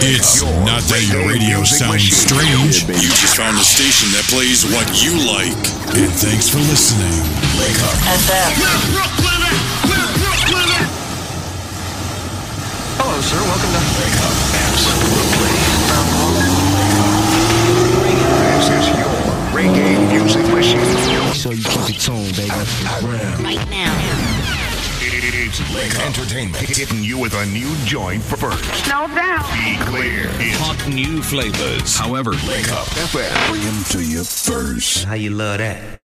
It's not that your radio sounds strange. You just found a station that plays what you like. And thanks for listening. Link Up. Hello, sir. Welcome to Link Up. Absolutely. This is your reggae music machine. So you keep it tuned, baby. Right now. It's Link Entertainment hitting you with a new joint for first. No doubt. Be clear. It's hot new flavors. However, Link Up FM. Bring them to you first. How you love that?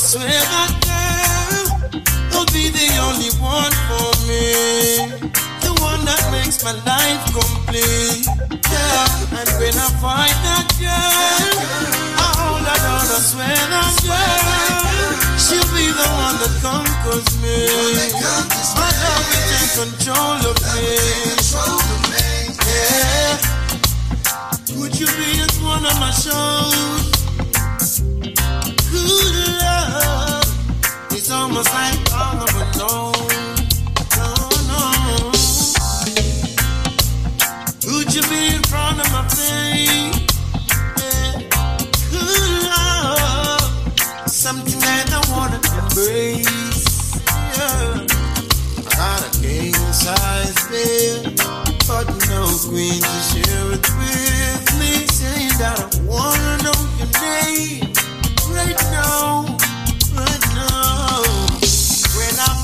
Swear that girl will be the only one for me, the one that makes my life complete. Yeah, and when I find that girl, I hold her down. I swear that girl, she'll be the one that conquers me. My love will take control of me. Yeah, would you be at one of my shows? It's almost like all of a no. Would you be in front of my face? Yeah. Good love, something that I wanna embrace. Yeah. Not a king size bed, but no queen to share it with me. Saying that I wanna know your name right now.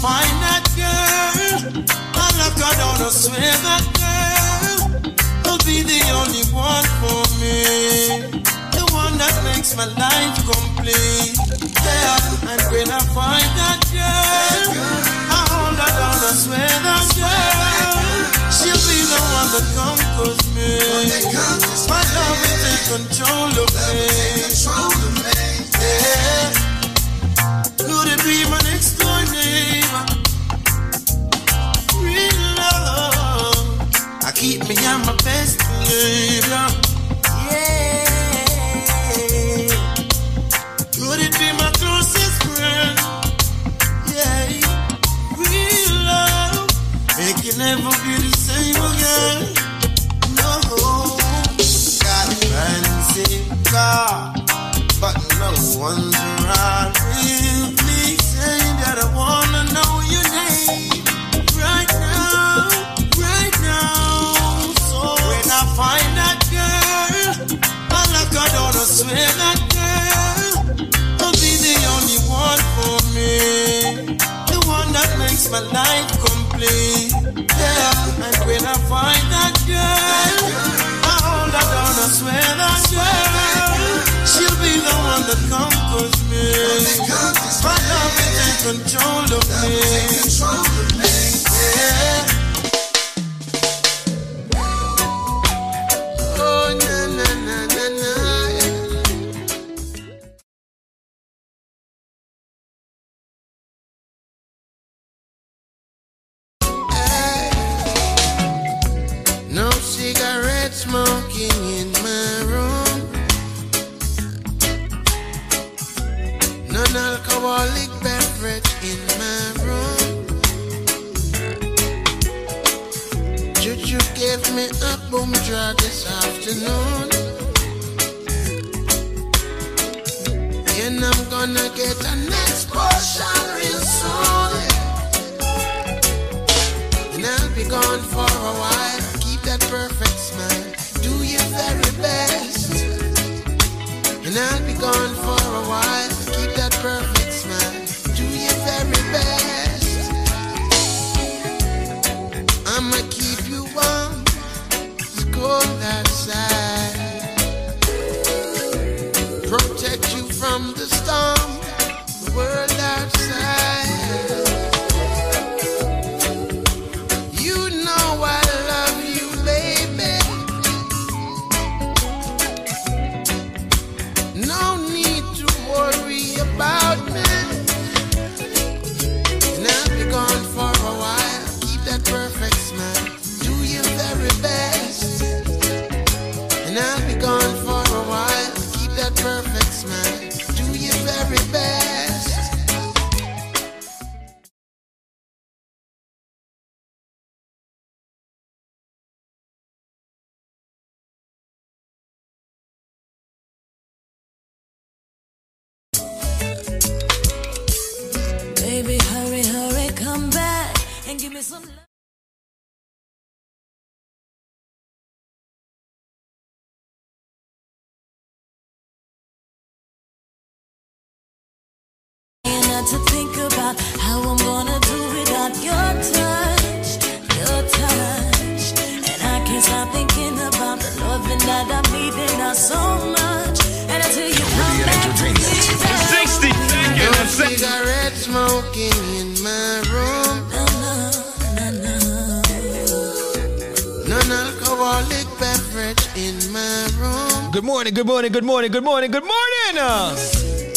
Find that girl, I look out on a swear that girl will be the only one for me, the one that makes my life complete. Yeah, and when I find that girl, I hold her down and swear that girl, she'll be the one that conquers me. My love will take control of me. Yeah, could it be my next door neighbor? Keep me on my best behavior. Yeah. Could it be my closest friend? Yeah. Real love. It can never be the same again. No. Got a fancy car, but no one's around with me. Saying that I wanna know your name right now. Find that girl, I look her down and swear that girl will be the only one for me, the one that makes my life complete. Yeah, and when I find that girl, I hold her down and swear that girl, she'll be the one that conquers me. My love will take control of me. Yeah. No need. Give me some love. To think about how I'm gonna do without your touch, and I can't stop thinking about the loving that I'm leaving out so much. And until you come back to me, no cigarette smoking in my room. No, no, no, no, non-alcoholic beverage in my room. Good morning, good morning, good morning, good morning, good morning.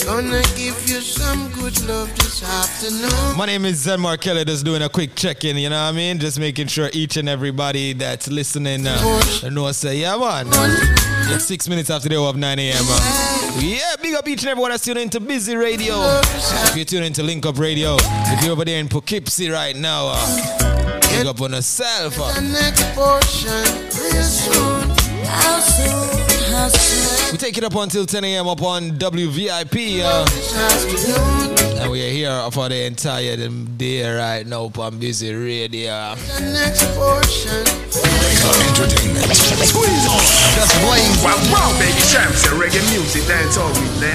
Gonna give you some good love this afternoon. My name is Zenmar Kelly, just doing a quick check-in, you know what I mean? Just making sure each and everybody that's listening knows, yeah, man. 6 minutes after the hour of 9 a.m. Yeah, big up each and everyone that's tuning into Busy Radio. If you're tuning into Link Up Radio, if you're over there in Poughkeepsie right now, big up on yourself. We take it up until 10 a.m. up on WVIP. And we are here for the entire day right now up on Busy Radio.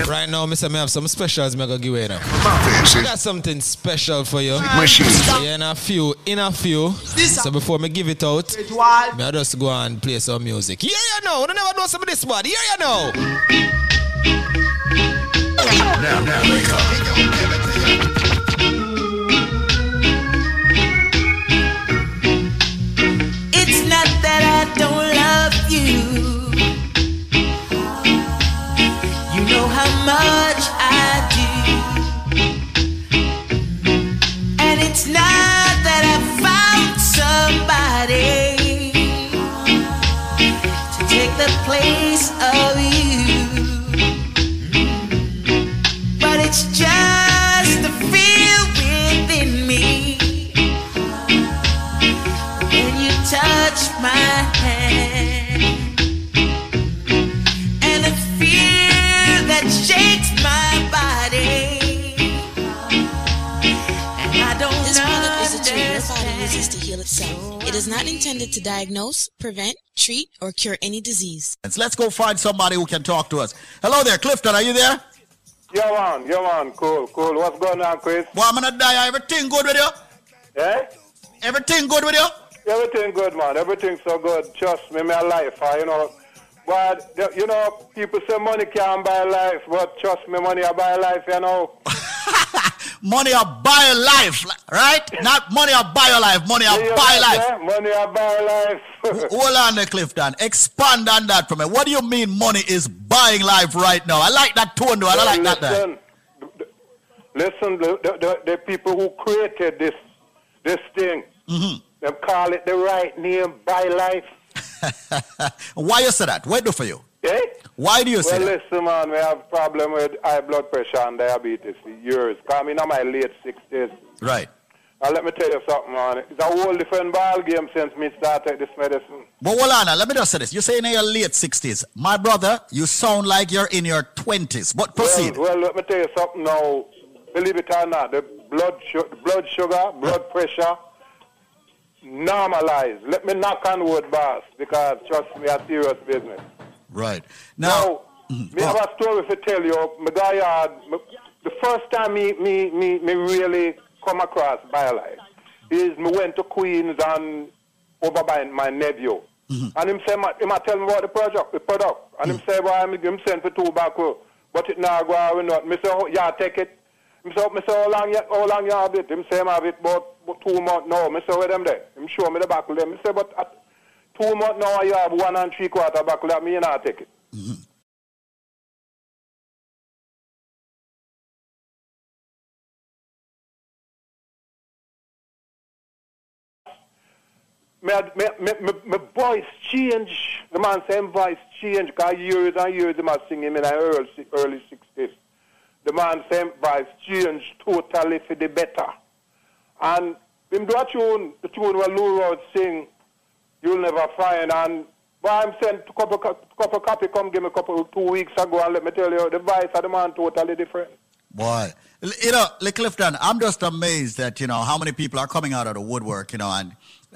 Right now, Mr. May have some specials I'm going to give away now. I got something special for you. Yeah, in a few. So before me give it out, I'll just go and play some music. Yeah, you know, we never know some of this body. Yeah, you know. Now, wake up. I don't love you. You know how much I do. And it's not that I found somebody to take the place of you. But it's just the feel within me when you touch my It is not intended to diagnose, prevent, treat, or cure any disease. Let's go find somebody who can talk to us. Hello there, Clifton, are you there? You're on, cool. What's going on, Chris? Well, I'm gonna die. Everything good with you? Eh? Everything good with you? Everything good, man. Everything's so good. Trust me, my life, you know. But, you know, people say money can't buy life, but trust me, money I buy life, you know. Money or buy life, right? Not money or buy life, money or buy life. Money or buy life. Hold on there, Clifton. Expand on that for me. What do you mean money is buying life right now? I like that tone, though. Listen, the people who created this thing, they call it the right name, buy life. Why you say that? What do for you? Eh? Why do you say that? Listen, man, we have a problem with high blood pressure and diabetes for years. I'm in my late 60s. Right. Now, let me tell you something, man. It's a whole different ball game since me started this medicine. But, hold on, let me just say this. You're saying in your late 60s. My brother, you sound like you're in your 20s. But proceed. Well, let me tell you something now. Believe it or not, the blood sugar, blood pressure, normalized. Let me knock on wood, boss, because trust me, it's serious business. Right. Now, I have a story to tell you. The first time me really come across BioLife is me went to Queens and over by my nephew. And him tell me about the product. And him say, well, him send for two back, but it now go out or not. Me say, oh, yeah, take it. Me say, how long you have it? Him say, I have it about 2 months. No, me say, where them there? Him show me the back of them. Me say, but... 2 months now, you have 1 3/4 back. Let me not take it. My voice changed. The man same voice changed. Because years and years, I singing in my early 60s. The man same voice changed totally for the better. And him do a tune, the tune where Lou Rhodes sing. You'll never find. And well, I'm sent a couple copy. Come give me a couple 2 weeks ago, and let me tell you, the voice of the man totally different. Boy, you know, Clifton, I'm just amazed that, you know, how many people are coming out of the woodwork, you know,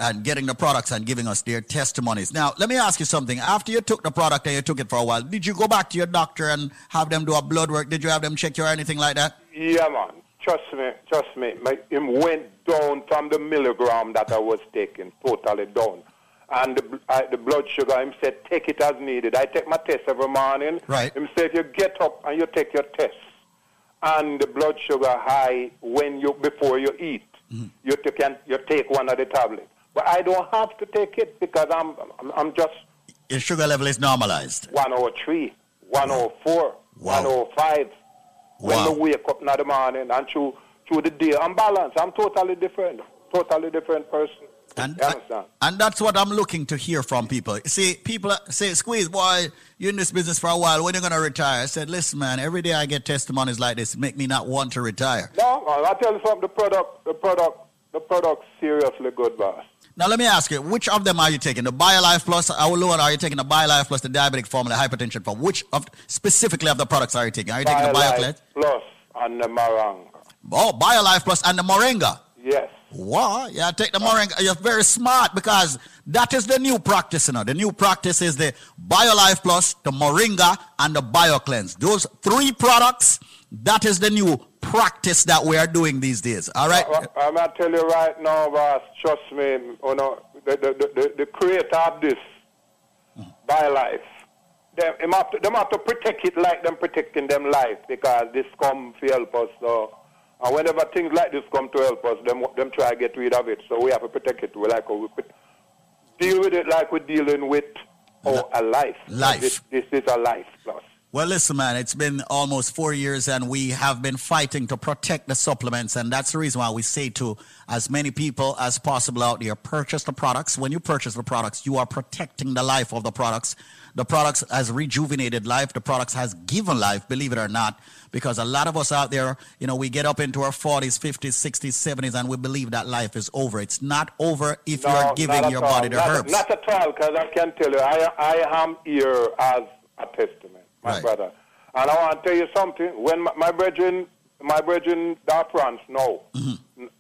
and getting the products and giving us their testimonies. Now, let me ask you something. After you took the product and you took it for a while, did you go back to your doctor and have them do a blood work? Did you have them check you or anything like that? Yeah, man. Trust me. It went down from the milligram that I was taking, totally down. And the blood sugar, him said, take it as needed. I take my test every morning. Right. Him said, you get up and you take your test. And the blood sugar high before you eat. Mm-hmm. You take one of the tablets. But I don't have to take it because I'm just... Your sugar level is normalized. 103, 104, wow. 105. Wow. When I wake up in the morning and through the day, I'm balanced. I'm totally different person. And that's what I'm looking to hear from people. See, people say, Squeeze, boy, you're in this business for a while. When are you going to retire? I said, listen, man, every day I get testimonies like this. Make me not want to retire. No, I tell you something, the product, seriously good, boss. Now, let me ask you, which of them are you taking? The BioLife Plus, how low are you taking? The BioLife Plus, the diabetic formula, hypertension formula. Which specifically of the products are you taking? Are you taking the BioCleanse? Plus and the Moringa. Oh, BioLife Plus and the Moringa. Yes. Wow, yeah, take the Moringa. You're very smart because that is the new practice, you know. The new practice is the BioLife Plus, the Moringa, and the BioCleanse. Those three products, that is the new practice that we are doing these days, all right? I'm going to tell you right now, boss, trust me, you know, the creator of this, BioLife, them have to protect it like them protecting them life because this come to help us, so... And whenever things like this come to help us, them try to get rid of it. So we have to protect it. We deal with it like we're dealing with a life. Life. This is a life plus. Well, listen, man, it's been almost 4 years and we have been fighting to protect the supplements. And that's the reason why we say to as many people as possible out there, purchase the products. When you purchase the products, you are protecting the life of the products. The products has rejuvenated life. The products has given life, believe it or not, because a lot of us out there, you know, we get up into our 40s, 50s, 60s, 70s, and we believe that life is over. It's not over if you're giving your body the herbs. Not at all, because I can tell you, I am here as a testament. My brother. And I want to tell you something. When my brethren down France now,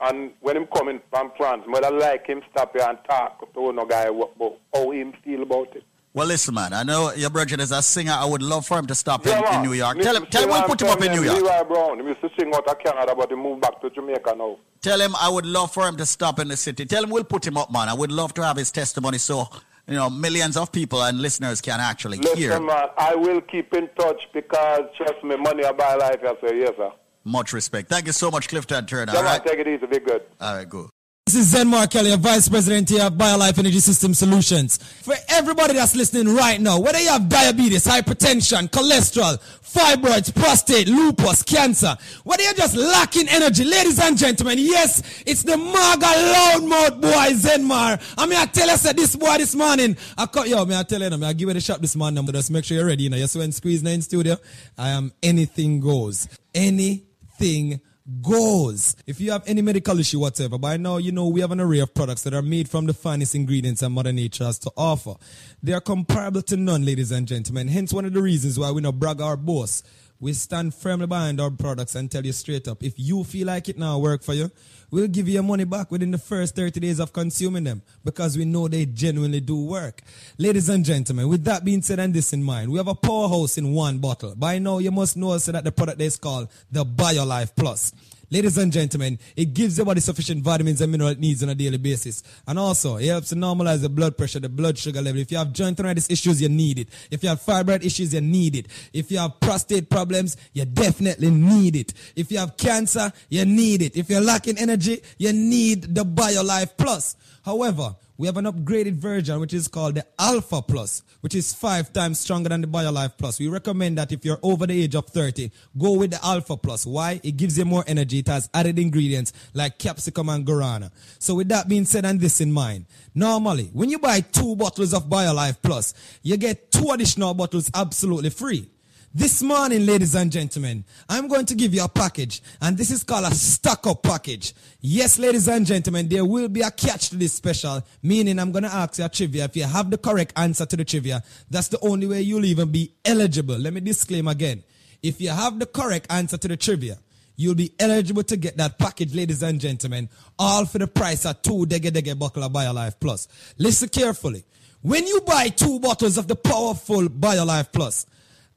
and when him coming from France, mother like him stop here and talk to no guy about how him feel about it. Well, listen, man, I know your brethren is a singer. I would love for him to stop in New York. Tell him we'll put him up in New York. Leroy Brown, he used to sing out of Canada, but he moved back to Jamaica now. Tell him I would love for him to stop in the city. Tell him we'll put him up, man. I would love to have his testimony so... You know, millions of people and listeners can actually hear. Listen, man, I will keep in touch because, trust me, money I buy life. I say, yes, sir. Much respect. Thank you so much, Clifton Turner. All right, take it easy. Be good. All right, go. This is Zenmar Kelly, Vice President here at BioLife Energy System Solutions. For everybody that's listening right now, whether you have diabetes, hypertension, cholesterol, fibroids, prostate, lupus, cancer, whether you're just lacking energy, ladies and gentlemen, yes, it's the MAGA loudmouth boy Zenmar. I mean, I tell us that this boy this morning, I tell you, I give you the shop this morning, just make sure you're ready, you know, yes, when Squeeze in studio, I am anything goes. Anything goes. If you have any medical issue whatsoever, by now you know we have an array of products that are made from the finest ingredients that Mother Nature has to offer. They are comparable to none, ladies and gentlemen. Hence one of the reasons why we not brag or boast. We stand firmly behind our products and tell you straight up, if you feel like it now work for you, we'll give you your money back within the first 30 days of consuming them because we know they genuinely do work. Ladies and gentlemen, with that being said and this in mind, we have a powerhouse in one bottle. By now, you must know also that the product is called the BioLife Plus. Ladies and gentlemen, it gives your body sufficient vitamins and minerals it needs on a daily basis. And also, it helps to normalize the blood pressure, the blood sugar level. If you have joint arthritis issues, you need it. If you have fibroid issues, you need it. If you have prostate problems, you definitely need it. If you have cancer, you need it. If you're lacking energy, you need the BioLife Plus. However, we have an upgraded version which is called the Alpha Plus, which is 5 times stronger than the BioLife Plus. We recommend that if you're over the age of 30, go with the Alpha Plus. Why? It gives you more energy. It has added ingredients like capsicum and guarana. So with that being said and this in mind, normally when you buy 2 bottles of BioLife Plus, you get 2 additional bottles absolutely free. This morning, ladies and gentlemen, I'm going to give you a package, and this is called a stock-up package. Yes, ladies and gentlemen, there will be a catch to this special, meaning I'm going to ask you a trivia. If you have the correct answer to the trivia, that's the only way you'll even be eligible. Let me disclaim again. If you have the correct answer to the trivia, you'll be eligible to get that package, ladies and gentlemen, all for the price of 2 dege buckle of BioLife Plus. Listen carefully. When you buy 2 bottles of the powerful BioLife Plus,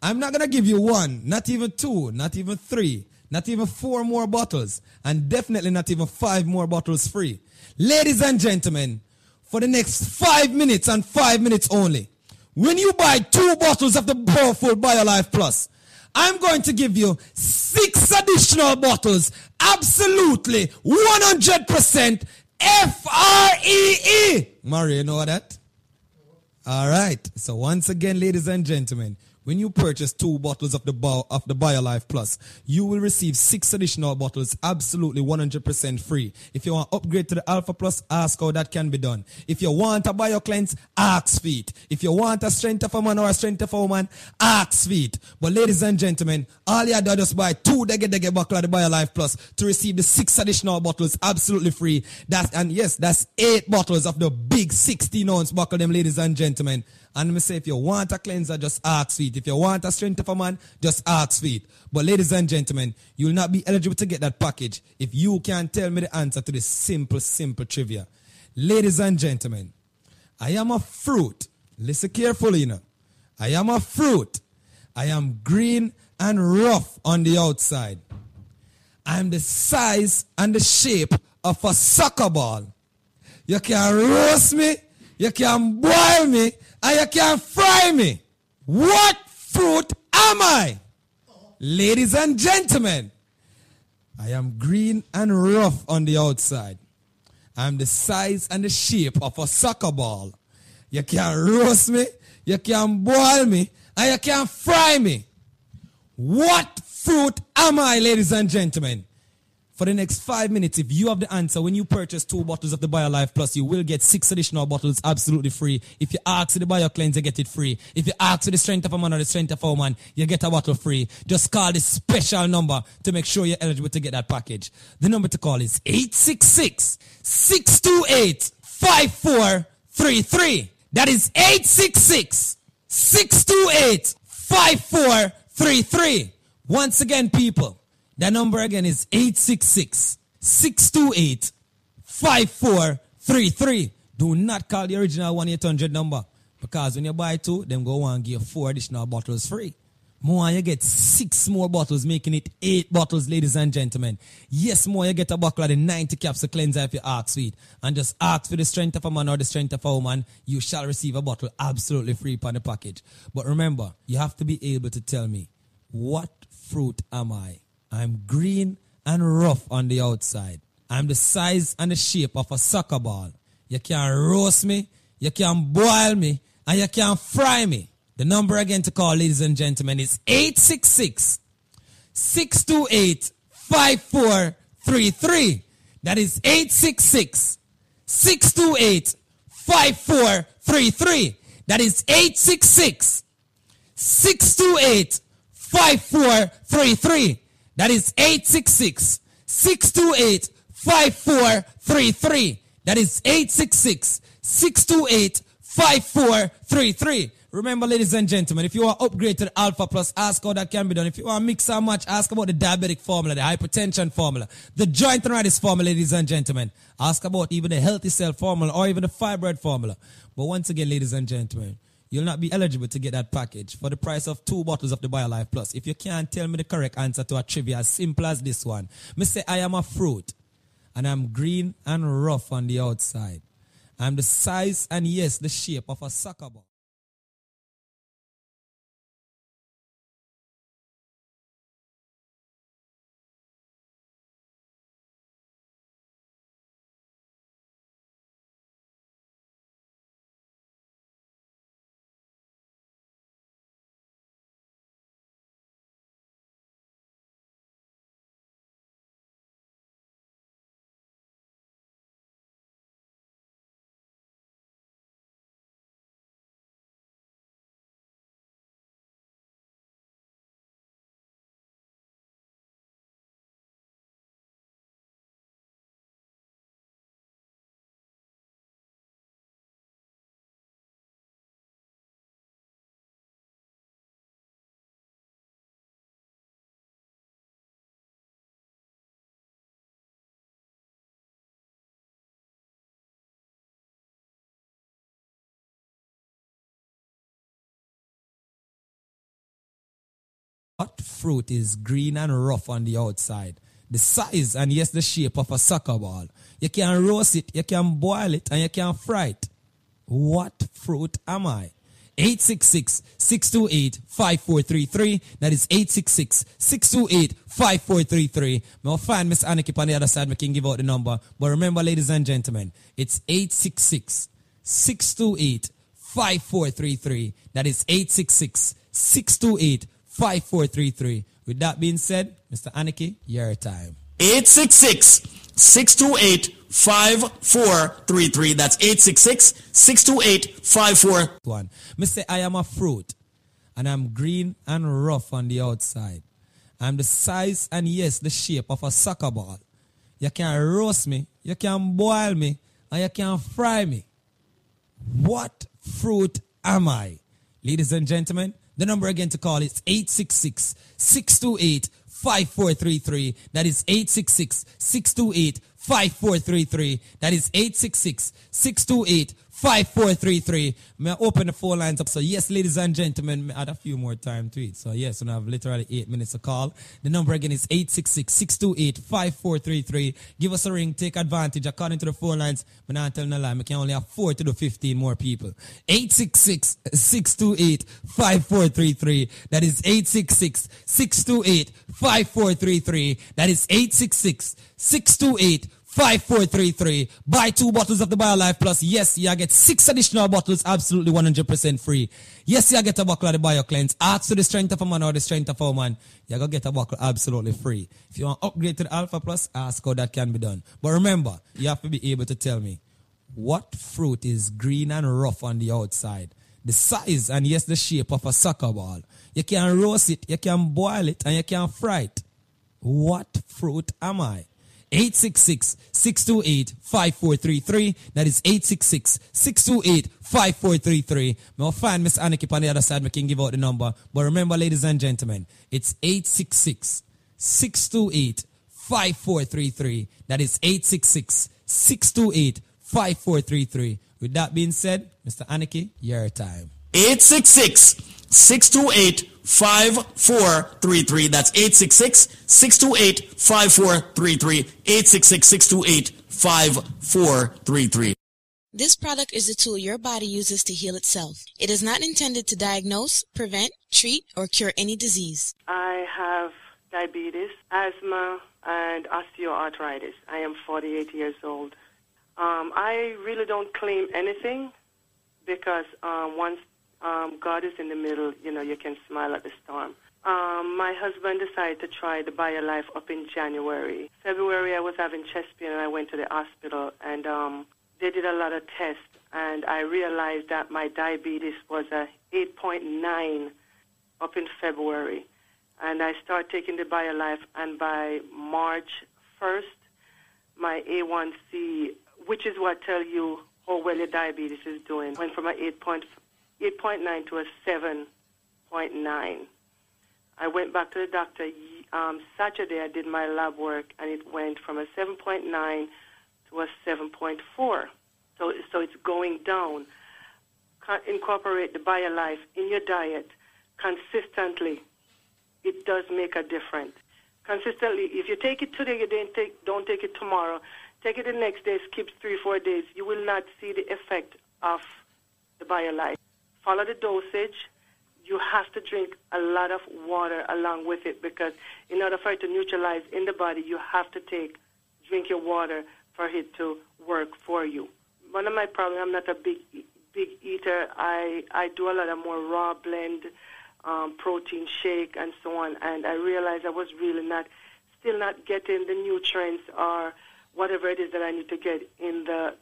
I'm not going to give you 1, not even 2, not even 3, not even 4 more bottles, and definitely not even 5 more bottles free. Ladies and gentlemen, for the next 5 minutes and 5 minutes only, when you buy 2 bottles of the powerful BioLife Plus, I'm going to give you 6 additional bottles, absolutely 100% FREE. Mario, you know that? All right. So once again, ladies and gentlemen, when you purchase 2 bottles of the BioLife Plus, you will receive 6 additional bottles, absolutely 100% free. If you want to upgrade to the Alpha Plus, ask how that can be done. If you want a BioCleanse, ask feet. If you want a strength of a man or a strength of a woman, ask feet. But ladies and gentlemen, all you have to do is buy 2 dege buckle of the BioLife Plus to receive the 6 additional bottles, absolutely free. That's 8 bottles of the big 16-ounce buckle, them ladies and gentlemen. And I say, if you want a cleanser, just ask for it. If you want a strength of a man, just ask for it. But ladies and gentlemen, you will not be eligible to get that package if you can tell me the answer to this simple trivia. Ladies and gentlemen, I am a fruit. Listen carefully, you know. I am a fruit. I am green and rough on the outside. I am the size and the shape of a soccer ball. You can roast me. You can boil me. And you can fry me. What fruit am I? Ladies and gentlemen, I am green and rough on the outside. I am the size and the shape of a soccer ball. You can roast me, you can boil me, and you can fry me. What fruit am I, ladies and gentlemen? For the next 5 minutes, if you have the answer, when you purchase 2 bottles of the BioLife Plus, you will get 6 additional bottles absolutely free. If you ask for the BioCleanse, you get it free. If you ask for the strength of a man or the strength of a woman, you get a bottle free. Just call this special number to make sure you're eligible to get that package. The number to call is 866-628-5433. That is 866-628-5433. Once again, people. That number again is 866-628-5433. Do not call the original 1-800 number, because when you buy 2, them go and give 4 additional bottles free. More, you get 6 more bottles, making it 8 bottles, ladies and gentlemen. Yes, more, you get a buckle of the 90 capsule cleanser if you ask for it. And just ask for the strength of a man or the strength of a woman. You shall receive a bottle absolutely free upon the package. But remember, you have to be able to tell me, what fruit am I? I'm green and rough on the outside. I'm the size and the shape of a soccer ball. You can roast me, you can boil me, and you can fry me. The number again to call, ladies and gentlemen, is 866-628-5433. That is 866-628-5433. That is 866-628-5433. That is 866-628-5433. That is 866-628-5433. Remember, ladies and gentlemen, if you are upgraded to the Alpha Plus, ask how that can be done. If you want to mix and match, ask about the diabetic formula, the hypertension formula, the joint arthritis formula, ladies and gentlemen. Ask about even the healthy cell formula or even the fibroid formula. But once again, ladies and gentlemen, you'll not be eligible to get that package for the price of 2 bottles of the BioLife Plus. If you can't tell me the correct answer to a trivia as simple as this one, me say I am a fruit and I'm green and rough on the outside. I'm the size and yes, the shape of a soccer ball. fruit is green and rough on the outside. The size and yes, the shape of a soccer ball. You can roast it, you can boil it, and you can fry it. What fruit am I? 866-628-5433. That is 866-628-5433. Now find Miss Aniki on the other side. We can give out the number. But remember, ladies and gentlemen, it's 866-628-5433. That is 866-628-5433. With that being said, Mr. Aniki, your time. 866-628-5433. That's 866-628-5433. Mr. I am a fruit, and I'm green and rough on the outside. I'm the size and, yes, the shape of a soccer ball. You can roast me, you can boil me, and you can fry me. What fruit am I? Ladies and gentlemen, the number again to call is 866-628-5433. That is 866-628-5433. That is 866-628-5433. May I open the phone lines up? So yes, ladies and gentlemen, may I add a few more time to it. So yes, we have literally 8 minutes to call. The number again is 866-628-5433. Give us a ring, take advantage. According to the phone lines, we're not telling a lie. We can only afford to do 15 more people. 866-628-5433. That is 866-628-5433. That is 866-628-5433. Buy 2 bottles of the BioLife Plus. Yes, you get 6 additional bottles absolutely 100% free. Yes, you get a buckle of the BioCleanse. Ask to the strength of a man or the strength of a woman. You're going to get a buckle absolutely free. If you want to upgrade to the Alpha Plus, ask how that can be done. But remember, you have to be able to tell me what fruit is green and rough on the outside. The size and yes, the shape of a soccer ball. You can roast it, you can boil it, and you can fry it. What fruit am I? 866-628-5433. That is 866-628-5433. Now find Miss Aniki on the other side. We can give out the number. But remember, ladies and gentlemen, it's 866-628-5433. That is 866-628-5433. With that being said, Mr. Aniki, your time. 866-628-5433. That's 866-628-5433. 866-628-5433. This product is a tool your body uses to heal itself. It is not intended to diagnose, prevent, treat, or cure any disease. I have diabetes, asthma, and osteoarthritis. I am 48 years old. I really don't claim anything because once God is in the middle, you know, you can smile at the storm. My husband decided to try the BioLife up in January. February, I was having chest pain, and I went to the hospital, and they did a lot of tests, and I realized that my diabetes was a 8.9 up in February. And I started taking the BioLife, and by March 1st, my A1C, which is what tells you how well your diabetes is doing, went from an 8.9 to a 7.9. I went back to the doctor Saturday. I did my lab work, and it went from a 7.9 to a 7.4. So it's going down. Incorporate the BioLife in your diet consistently. It does make a difference. Consistently, if you take it today, don't take it tomorrow. Take it the next day, skip 3-4 days. You will not see the effect of the BioLife. Follow the dosage. You have to drink a lot of water along with it because in order for it to neutralize in the body, you have to drink your water for it to work for you. One of my problems, I'm not a big eater. I do a lot of more raw blend, protein shake and so on, and I realized I was really still not getting the nutrients or whatever it is that I need to get in the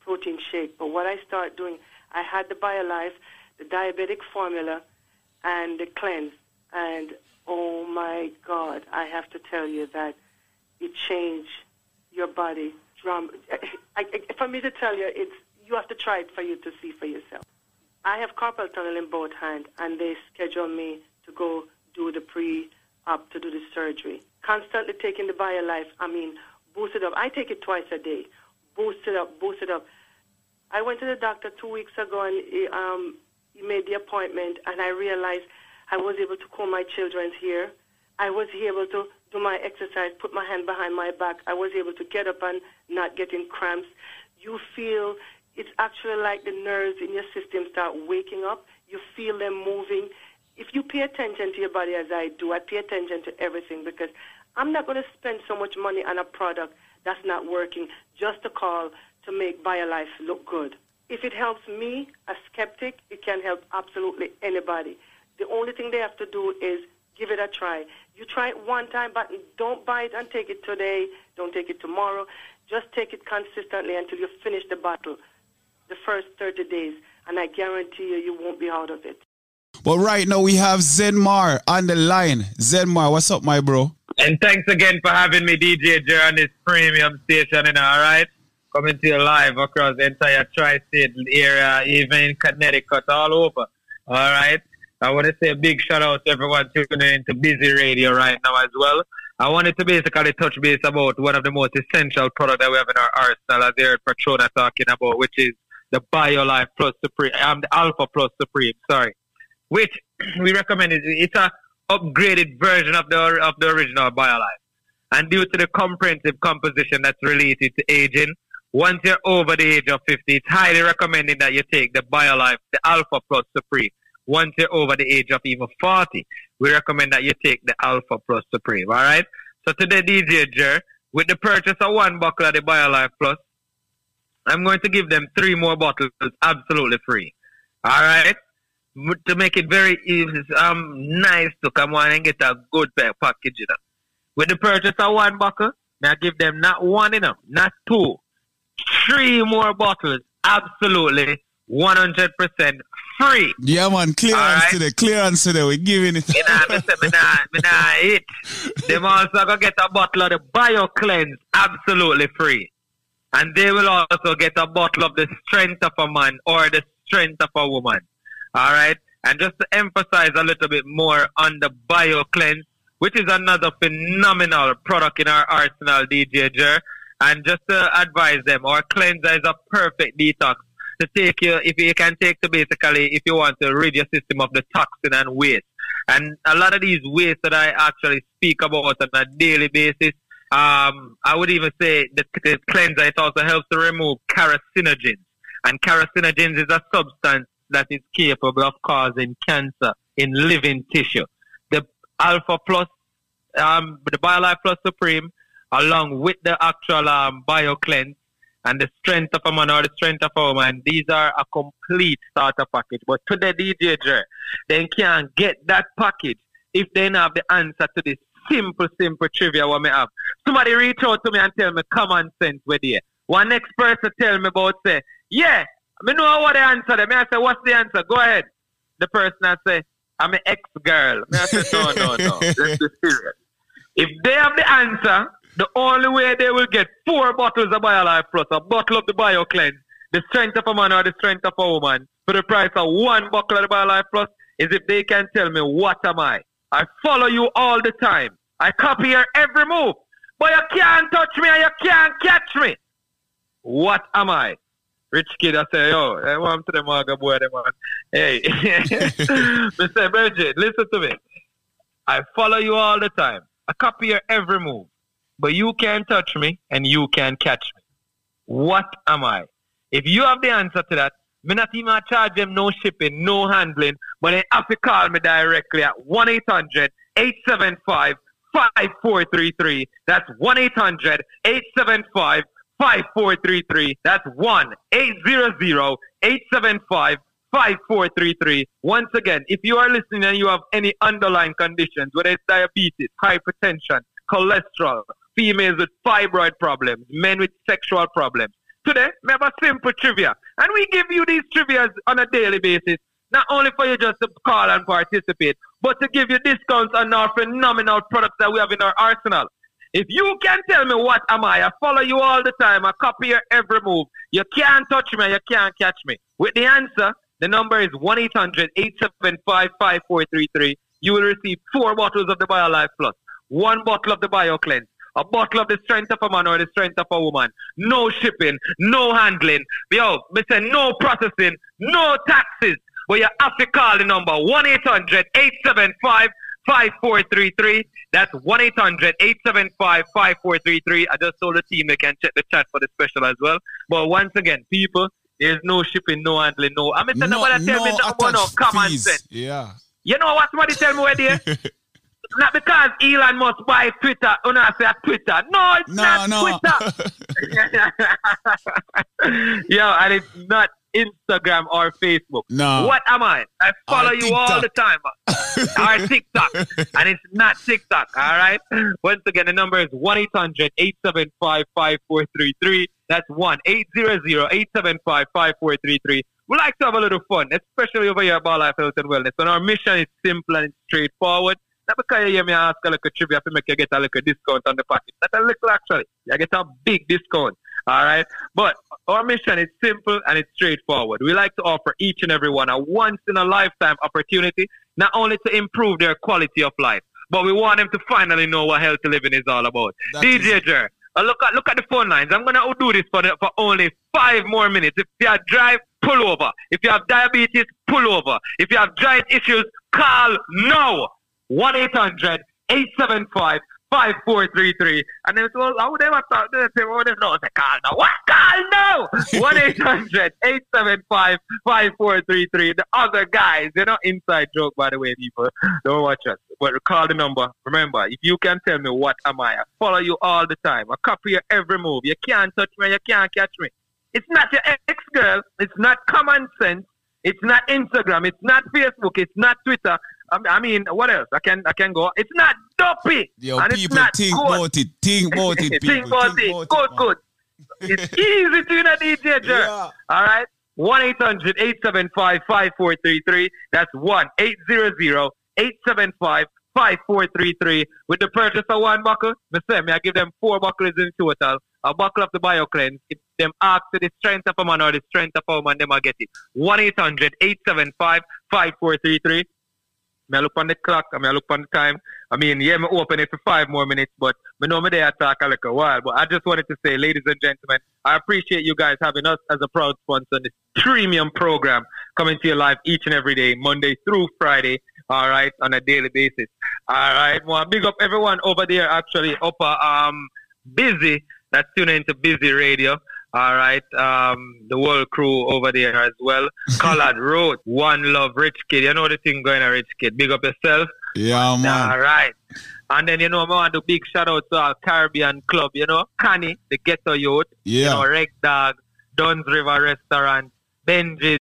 protein shake. But what I start doing, I had the BioLife, the diabetic formula, and the cleanse. And, oh, my God, I have to tell you that it changed your body. For me to tell you, you have to try it for you to see for yourself. I have carpal tunnel in both hands, and they schedule me to go do the pre-op to do the surgery. Constantly taking the BioLife, boost it up. I take it twice a day. Boost it up, boost it up. I went to the doctor 2 weeks ago, and he made the appointment, and I realized I was able to comb my children's hair. I was able to do my exercise, put my hand behind my back. I was able to get up and not get in cramps. You feel it's actually like the nerves in your system start waking up. You feel them moving. If you pay attention to your body as I do, I pay attention to everything because I'm not going to spend so much money on a product that's not working just to call to make BioLife look good. If it helps me, a skeptic, it can help absolutely anybody. The only thing they have to do is give it a try. You try it one time, but don't buy it and take it today. Don't take it tomorrow. Just take it consistently until you finish the bottle, the first 30 days, and I guarantee you, you won't be out of it. Well, right now we have Zenmar on the line. Zenmar, what's up, my bro? And thanks again for having me, DJ Jer, on this premium station, you know, all right? Coming to you live across the entire tri-state area, even in Connecticut, all over, all right? I want to say a big shout-out to everyone tuning in to Busy Radio right now as well. I wanted to basically touch base about one of the most essential products that we have in our arsenal, as there at Petrona talking about, which is the BioLife Plus Supreme, the Alpha Plus Supreme, sorry, which we recommend. It's an upgraded version of the original BioLife. And due to the comprehensive composition that's related to aging, once you're over the age of 50, it's highly recommended that you take the BioLife, the Alpha Plus Supreme. Once you're over the age of even 40, we recommend that you take the Alpha Plus Supreme, all right? So today, DJ Jer, with the purchase of one bottle of the BioLife Plus, I'm going to give them 3 more bottles absolutely free, all right? To make it very easy, nice to come on and get a good package, you know. With the purchase of one bottle, now give them not one, you know, not 2, 3 more bottles absolutely 100% free. Yeah, man, clearance right? Today, clearance today, we're giving it. You know, me nah it. Them also gonna get a bottle of the BioCleanse absolutely free. And they will also get a bottle of the strength of a man or the strength of a woman. All right? And just to emphasize a little bit more on the BioCleanse, which is another phenomenal product in our arsenal, DJ Jer. And just to advise them, our cleanser is a perfect detox to take you, if you can take to basically, if you want to rid your system of the toxin and waste. And a lot of these waste that I actually speak about on a daily basis, I would even say that the cleanser, it also helps to remove carcinogens. And carcinogens is a substance that is capable of causing cancer in living tissue. The Alpha Plus, the BioLife Plus Supreme, along with the actual BioCleanse and the strength of a man or the strength of a woman, these are a complete starter package. But to the DJ Jer, they can't get that package if they don't have the answer to this simple trivia what me have. Somebody reach out to me and tell me common sense with you. One next person tell me about say, yeah, I know what the answer is. I say, what's the answer? Go ahead. The person I say, I'm an ex-girl. I say, no. Let's be serious. If they have the answer, the only way they will get 4 bottles of BioLife Plus, a bottle of the BioCleanse, the strength of a man or the strength of a woman, for the price of one bottle of the BioLife Plus, is if they can tell me, what am I? I follow you all the time. I copy your every move. But you can't touch me and you can't catch me. What am I? Rich kid, I say, yo, I want to the maga boy, the man. Hey, Mr. Bridget, listen to me. I follow you all the time. I copy your every move. But you can't touch me and you can't catch me. What am I? If you have the answer to that, me not even charge them no shipping, no handling, but they have to call me directly at 1-800-875-5433. That's 1-800-875-5433. That's 1-800-875-5433. Once again, if you are listening and you have any underlying conditions, whether it's diabetes, hypertension, cholesterol, females with fibroid problems, men with sexual problems. Today, we have a simple trivia. And we give you these trivias on a daily basis, not only for you just to call and participate, but to give you discounts on our phenomenal products that we have in our arsenal. If you can tell me what am I follow you all the time, I copy your every move, you can't touch me, you can't catch me. With the answer, the number is 1-800-875-5433. You will receive 4 bottles of the BioLife Plus. 1 bottle of the BioCleanse, a bottle of the strength of a man or the strength of a woman. No shipping, no handling. Yo, we say no processing, no taxes. But you have to call the number 1-800-875-5433. That's 1-800-875-5433. I just told the team they can check the chat for the special as well. But once again, people, there's no shipping, no handling, no. I mean, nobody tell me that one of common sense. Yeah. You know what somebody tell me where they not because Elon Musk buy Twitter, oh no, I say Twitter. No, it's not Twitter. Yo, and it's not Instagram or Facebook. No. What am I? I follow you all the time. Or TikTok. And it's not TikTok, all right? Once again, the number is 1-800-875-5433. That's 1-800-875-5433. We like to have a little fun, especially over here at BioLife Health and Wellness. And our mission is simple and straightforward. Not because you hear me ask a little trivia to make you get a little discount on the package. Not a little, actually. You get a big discount. All right? But our mission is simple and it's straightforward. We like to offer each and every one a once-in-a-lifetime opportunity, not only to improve their quality of life, but we want them to finally know what healthy living is all about. That DJ Jer, look at the phone lines. I'm going to do this for only 5 more minutes. If you drive, pull over. If you have diabetes, pull over. If you have giant issues, call now. 1-800-875-5433. And then well, I would never thought they say, oh, no, it's a call now. What call now? 1-800-875-5433. The other guys, they're not inside joke, by the way, people. Don't watch us. But call the number. Remember, if you can tell me what am I follow you all the time. I copy your every move. You can't touch me, you can't catch me. It's not your ex girl, it's not common sense, it's not Instagram, it's not Facebook, it's not Twitter. I mean, what else? I can go. It's not dopey. Yo, and people, think about it. Think about it. Good. It's easy to know, DJ Jer. Yeah. All right? 1-800-875-5433. That's 1-800-875-5433. With the purchase of 1 buckle, I give them 4 buckles in total. A buckle of the BioCleanse. If them ask to the strength of a man or the strength of a woman, them will get it. 1-800-875-5433. I look on the clock, I look on the time. I mean, yeah, I open it for 5 more minutes, but I know I'm there to talk a little while. But I just wanted to say, ladies and gentlemen, I appreciate you guys having us as a proud sponsor on this premium program coming to you live each and every day, Monday through Friday, all right, on a daily basis. All right, well, big up everyone over there, actually, up Busy, that's tuning into Busy Radio. All right, the whole crew over there as well. Collard Road, One Love, Rich Kid. You know the thing going on, Rich Kid. Big up yourself. Yeah, man. All right. And then, you know, I want to do big shout-out to our Caribbean club, you know. Connie, the Ghetto Youth. Yeah. You know, Reg Dog, Duns River Restaurant, Benji.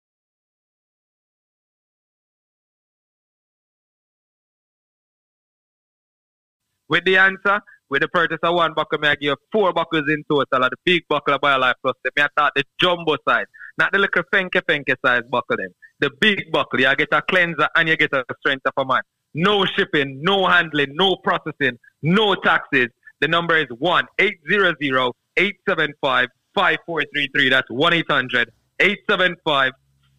With the answer... With the purchase of 1 buckle, I give you 4 buckles in total of the big buckle of BioLife Plus. I thought the jumbo size, not the little fenke size buckle. Then. The big buckle, you get a cleanser and you get a strength of a man. No shipping, no handling, no processing, no taxes. The number is 1-800-875-5433. That's 1-800-875-5433.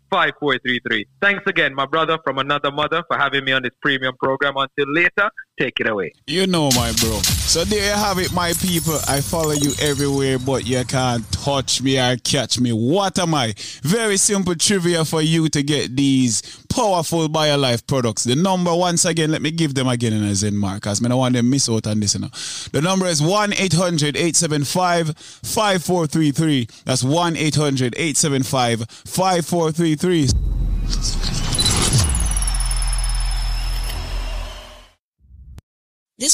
5433. Thanks again, my brother from another mother, for having me on this premium program. Until later, take it away. You know, my bro. So there you have it, my people. I follow you everywhere, but you can't touch me or catch me. What am I? Very simple trivia for you to get these powerful BioLife products. The number, once again, let me give them again in a Zenmar, because I don't want them to miss out on this. Now. The number is 1-800-875-5433. That's 1-800-875-5433. This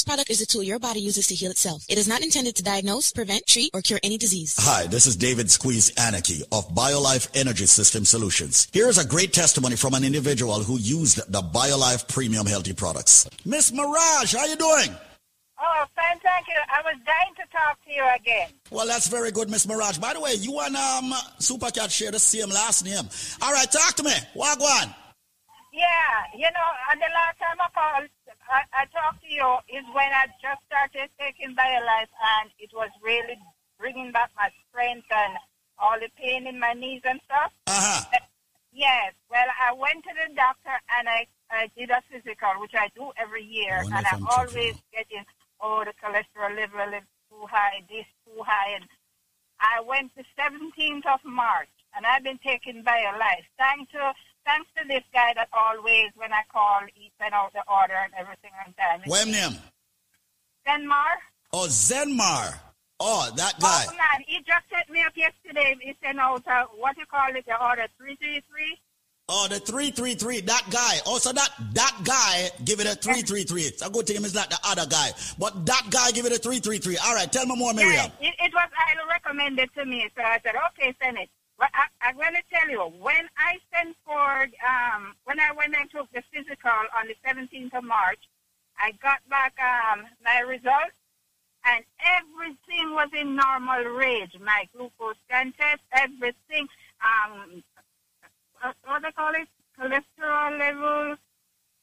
product is a tool your body uses to heal itself. It is not intended to diagnose, prevent, treat, or cure any disease. Hi, this is David Squeeze Anarchy of BioLife Energy System Solutions. Here is a great testimony from an individual who used the BioLife Premium Healthy Products. Miss Mirage, how are you doing? Oh, fine, thank you. I was dying to talk to you again. Well, that's very good, Miss Mirage. By the way, you and Supercat share the same last name. All right, talk to me. Wagwan. Yeah, you know, and the last time I called, I talked to you is when I just started taking BioLife, and it was really bringing back my strength and all the pain in my knees and stuff. Uh-huh. Yes. Well, I went to the doctor, and I did a physical, which I do every year, and I'm always getting, oh, the cholesterol level is too high, this too high. And I went the 17th of March, and I've been taking BioLife. Thanks to thanks to this guy that always, when I call, he sent out the order and everything on time. What's his name? Zenmar. Oh, Zenmar. Oh, that guy. Oh, man, he just set me up yesterday. He sent out, what you call it, the order, 333. Oh, the 333, that guy. Also, that guy give it a 333. It's a good thing it's not the other guy. But that guy give it a 333. All right, tell me more, Miriam. Yeah, it was highly recommended to me, so I said, okay, send it. But I'm going to tell you, when I sent for, when I went and took the physical on the 17th of March, I got back my results, and everything was in normal range. My glucose content, everything, what they call it, cholesterol level,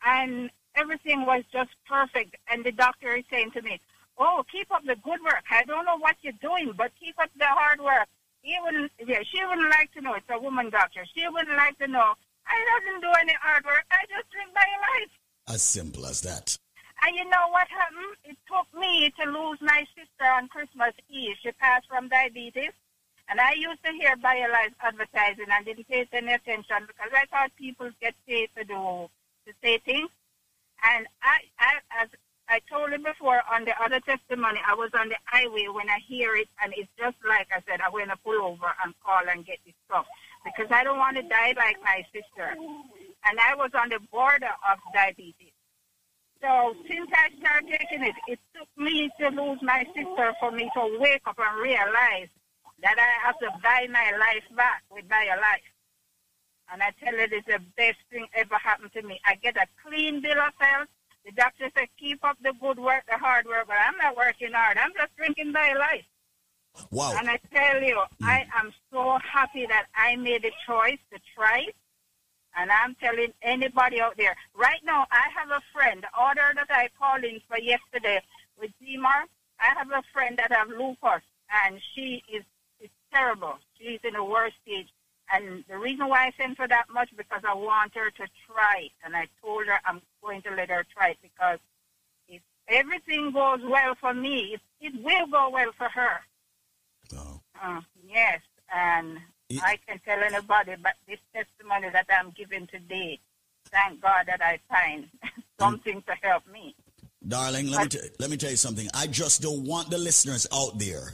and everything was just perfect. And the doctor is saying to me, oh, keep up the good work. I don't know what you're doing, but keep up the hard work. She wouldn't like to know. It's a woman doctor. She wouldn't like to know. I didn't do any hard work. I just drink BioLife. As simple as that. And you know what happened? It took me to lose my sister on Christmas Eve. She passed from diabetes. And I used to hear BioLife advertising and didn't pay any attention because I thought people get paid to say things. And as I told you before on the other testimony, I was on the highway when I hear it, and it's just like I said, I'm going to pull over and call and get this stuff because I don't want to die like my sister. And I was on the border of diabetes. So since I started taking it, it took me to lose my sister for me to wake up and realize that I have to buy my life back with BioLife. And I tell you, it's the best thing ever happened to me. I get a clean bill of health. The doctor said, keep up the good work, the hard work, but I'm not working hard. I'm just drinking BioLife. Wow. And I tell you, I am so happy that I made a choice to try it. And I'm telling anybody out there, right now, I have a friend, the order that I called in for yesterday with Zenmar, I have a friend that have lupus, and she is terrible. She's in the worst stage. And the reason why I sent for that much because I want her to try it. And I told her I'm going to let her try it because if everything goes well for me, it will go well for her. Oh. Yes. And I can tell anybody but this testimony that I'm giving today, thank God that I find something to help me. Darling, let me tell you something. I just don't want the listeners out there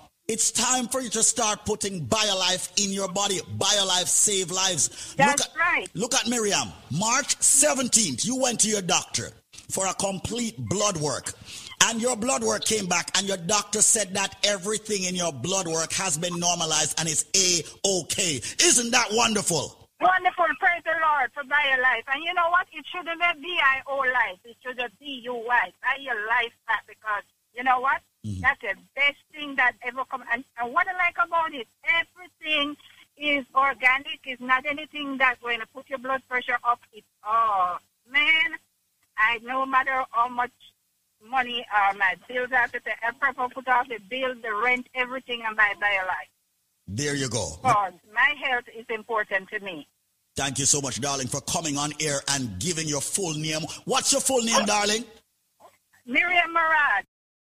It's time for you to start putting BioLife in your body. BioLife save lives. That's right. Look at Miriam. March 17th, you went to your doctor for a complete blood work. And your blood work came back and your doctor said that everything in your blood work has been normalized and it's A-okay. Isn't that wonderful? Wonderful. Praise the Lord for BioLife. And you know what? It shouldn't be BioLife. It should be BioLife. BioLife back because you know what? Mm-hmm. That's the best thing that ever come. And what I like about it, everything is organic. It's not anything that's going to put your blood pressure up. It's all. Man, I no matter how much money my bills are, I prefer put off the bill, the rent, everything, and my BioLife. There you go. Because my health is important to me. Thank you so much, darling, for coming on air and giving your full name. What's your full name, darling? Miriam Murad.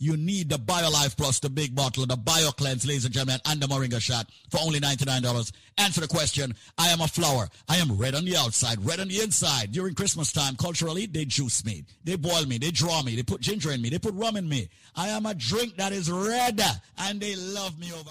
You need the BioLife Plus, the big bottle, the BioCleanse, ladies and gentlemen, and the Moringa shot for only $99. Answer the question, I am a flower. I am red on the outside, red on the inside. During Christmas time, culturally, they juice me. They boil me. They draw me. They put ginger in me. They put rum in me. I am a drink that is red, and they love me over.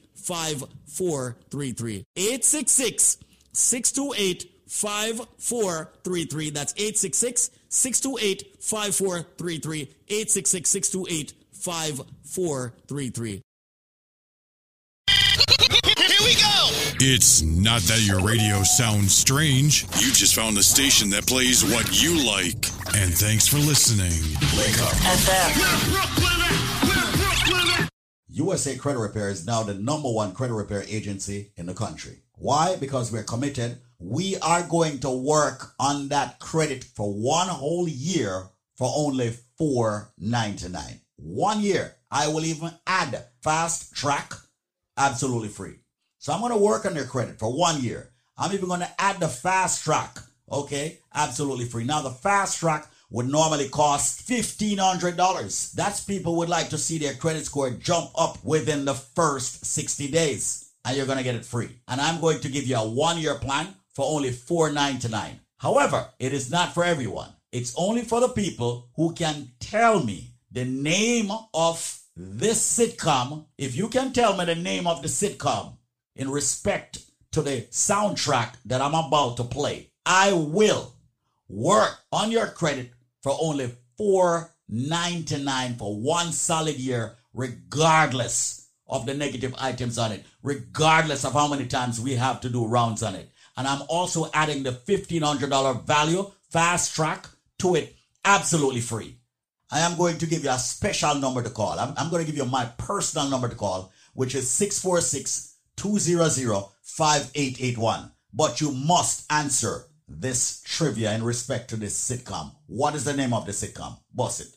866-628-5433. That's 866-628-5433. 866-628-5433. Here we go! It's not that your radio sounds strange. You just found a station that plays what you like. And thanks for listening. Link Up FM. USA Credit Repair is now the #1 credit repair agency in the country. Why? Because we're committed. We are going to work on that credit for one whole year for only $4.99. 1 year. I will even add fast track absolutely free. So I'm going to work on their credit for 1 year. I'm even going to add the fast track, okay, absolutely free. Now the fast track would normally cost $1,500. That's people would like to see their credit score jump up within the first 60 days. And you're going to get it free. And I'm going to give you a 1-year plan for only $4.99. However, it is not for everyone. It's only for the people who can tell me the name of this sitcom. If you can tell me the name of the sitcom in respect to the soundtrack that I'm about to play, I will work on your credit for only $4.99 for one solid year, regardless of the negative items on it, regardless of how many times we have to do rounds on it. And I'm also adding the $1,500 value fast track to it absolutely free. I am going to give you a special number to call. I'm going to give you my personal number to call, which is 646-200-5881. But you must answer this trivia in respect to this sitcom. What is the name of the sitcom? Boss it.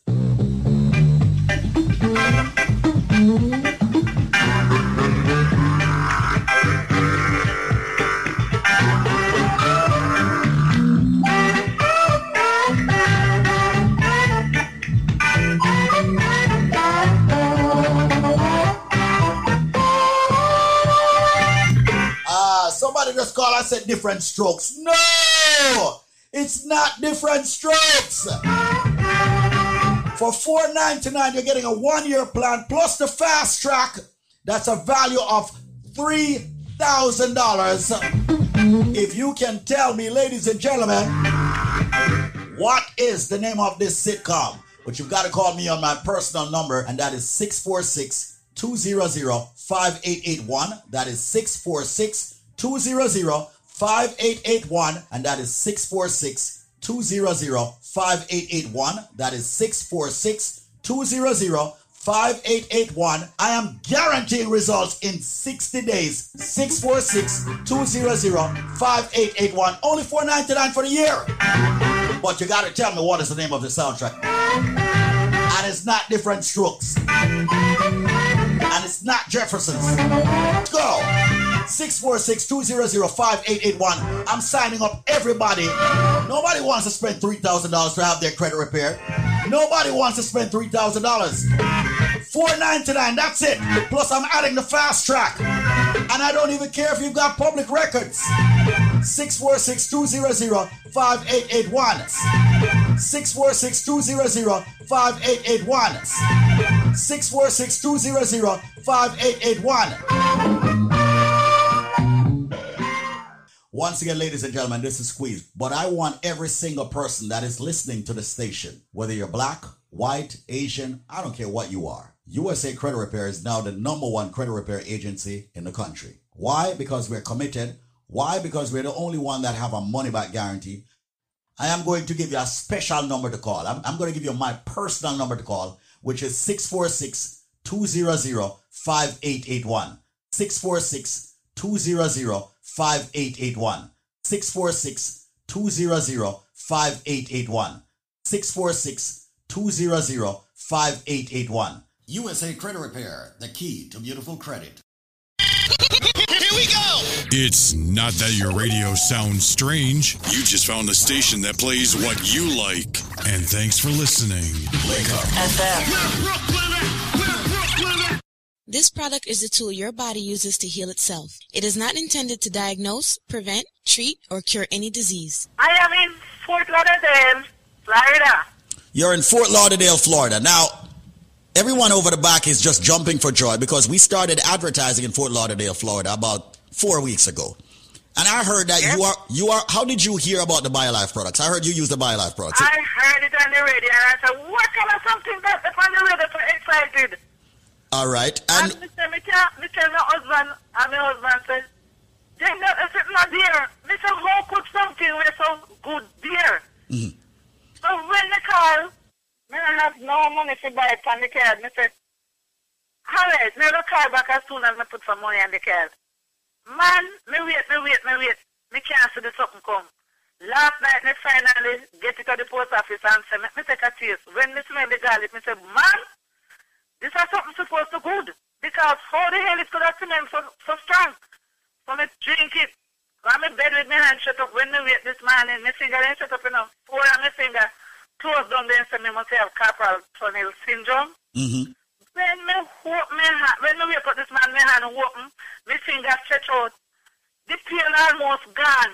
Just call, I said different strokes. No, it's not different strokes. For $4.99, you're getting a 1-year plan plus the fast track. That's a value of $3,000. If you can tell me, ladies and gentlemen, what is the name of this sitcom? But you've got to call me on my personal number, and that is 646-200-5881. That is 646-200-5881, and that is 646-200-5881. That is 646-200-5881. I am guaranteeing results in 60 days. 646-200-5881. Only $4.99 for the year. But you gotta tell me what is the name of the soundtrack. And it's not different strokes. And it's not Jefferson's. Let's go. 646-200-5881. I'm signing up everybody. Nobody wants to spend $3,000 to have their credit repaired. Nobody wants to spend $3,000. $4.99, that's it. Plus I'm adding the fast track. And I don't even care if you've got public records. 646-200-5881. 646-200-5881. 646-200-5881. Once again, ladies and gentlemen, this is Squeeze. But I want every single person that is listening to the station, whether you're black, white, Asian, I don't care what you are. USA Credit Repair is now the #1 credit repair agency in the country. Why? Because we're committed. Why? Because we're the only one that have a money-back guarantee. I am going to give you a special number to call. I'm going to give you my personal number to call, which is 646-200-5881. 646-200-5881. 646-200-5881. 646-200-5881. USA Credit Repair, the key to beautiful credit. Here we go! It's not that your radio sounds strange. You just found a station that plays what you like. And thanks for listening. Link Up FM. This product is the tool your body uses to heal itself. It is not intended to diagnose, prevent, treat, or cure any disease. I am in Fort Lauderdale, Florida. You're in Fort Lauderdale, Florida. Now, everyone over the back is just jumping for joy because we started advertising in Fort Lauderdale, Florida about 4 weeks ago. And I heard that how did you hear about the BioLife products? I heard you use the BioLife products. I heard it on the radio, and I said, what kind of something that's on the radio for excited? All right. And my husband said, "Then I said, no dear, Mr. Ho cook something with some good beer." Mm-hmm. So when they call, I don't have no money to buy it from the card. I said, all right, I will call back as soon as I put some money on the card. Man, me wait. I can't see the something come. Last night, I finally get it to the post office and said, I take a taste. When I smell the garlic, I said, man, this is something supposed to good, because how the hell it could have been so strong? So I drink it. I'm in bed with my hand shut up. When I wake this morning, my finger ain't shut up enough. Four on my finger, close down there and say I must have carpal tunnel syndrome. Mm-hmm. When I wake up this morning, my hand open, my finger stretch out. The pain almost gone.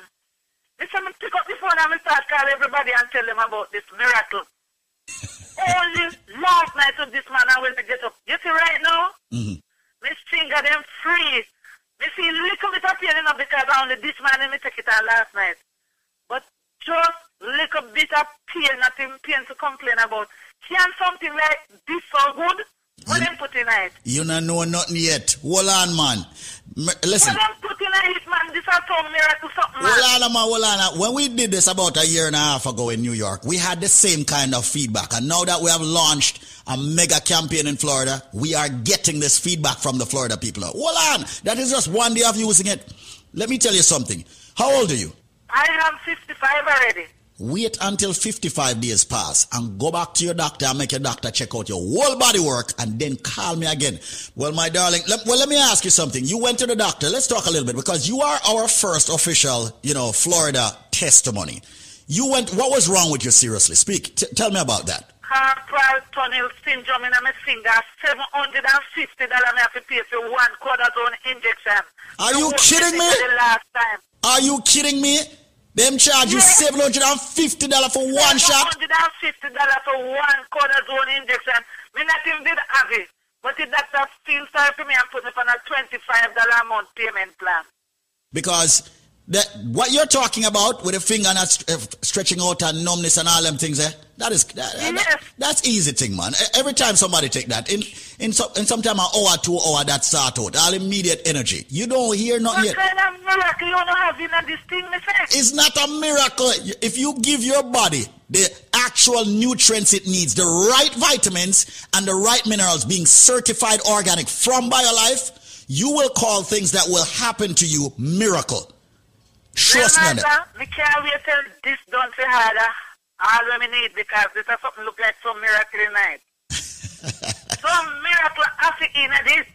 This time I pick up the phone and I start calling everybody and tell them about this miracle. Only last night of this man, I went to get up. You see right now? Mm-hmm. My finger them free. Me see a little bit of pain, you know, because only this man and me take it on last night. But just little bit of pain, nothing pain to complain about. Can something like this so good? What them put in it? You don't know nothing yet. Hold on, man. Listen. What them put in it, man? This is some miracle something, man. Hold on, man. Hold on. When we did this about a year and a half ago in New York, we had the same kind of feedback. And now that we have launched a mega campaign in Florida, we are getting this feedback from the Florida people. Hold on. That is just one day of using it. Let me tell you something. How old are you? I am 55 already. Wait until 55 days pass and go back to your doctor and make your doctor check out your whole body work and then call me again. Well, my darling, let me ask you something. You went to the doctor. Let's talk a little bit because you are our first official, Florida testimony. You went, what was wrong with you? Seriously, speak. Tell me about that. Carpal tunnel syndrome in my finger. $750 I have to pay for one cortisone injection. Are you kidding me? The last time. Are you kidding me? Them charge you $750 for one shot. $750 for one cortisone injection. Me not even did have it, but the doctor still sorry for me and put me on a $25 a month payment plan. Because that what you're talking about with a finger not stretching out and numbness and all them things, that's easy thing, man. Every time somebody take that in sometime an hour, 2 hour, that start out all immediate energy. You don't hear nothing yet. What kind of miracle you don't have in this thing, Mr.? It's not a miracle if you give your body the actual nutrients it needs, the right vitamins and the right minerals, being certified organic from BioLife. You will call things that will happen to you miracle. Trust me. We can't wait till this done to harder. All we need, because this is something look like some miracle tonight. Some miracle after in this.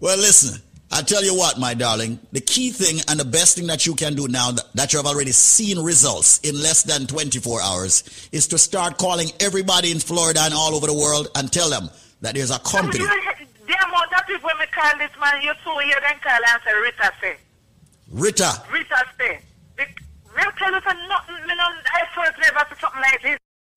Well, listen. I tell you what, my darling. The key thing and the best thing that you can do now that you have already seen results in less than 24 hours is to start calling everybody in Florida and all over the world and tell them that there's a company. The amount of people when call this man, you two here then call and say, Rita say. Rita say.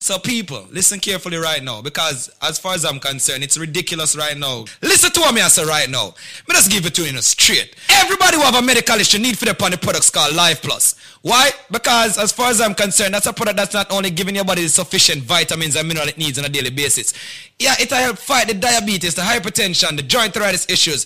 So people, listen carefully right now, because as far as I'm concerned, it's ridiculous right now. Listen to what me I say right now. Me just give it to you straight. Everybody who have a medical issue need for the products called Life Plus. Why? Because as far as I'm concerned, that's a product that's not only giving your body the sufficient vitamins and minerals it needs on a daily basis. Yeah, it'll help fight the diabetes, the hypertension, the joint arthritis issues.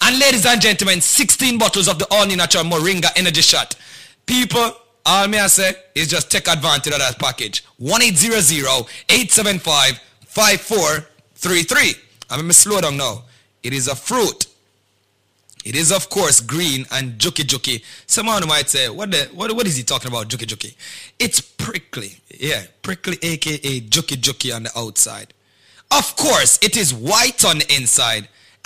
And ladies and gentlemen, 16 bottles of the all-natural Moringa energy shot. People, all me I say is just take advantage of that package. 1-800-875-5433. I'm going to slow down now. It is a fruit. It is, of course, green and juki-juki. Someone might say, what is he talking about, juki-juki? It's prickly. Yeah, prickly, a.k.a. juki-juki on the outside. Of course, it is white on the inside.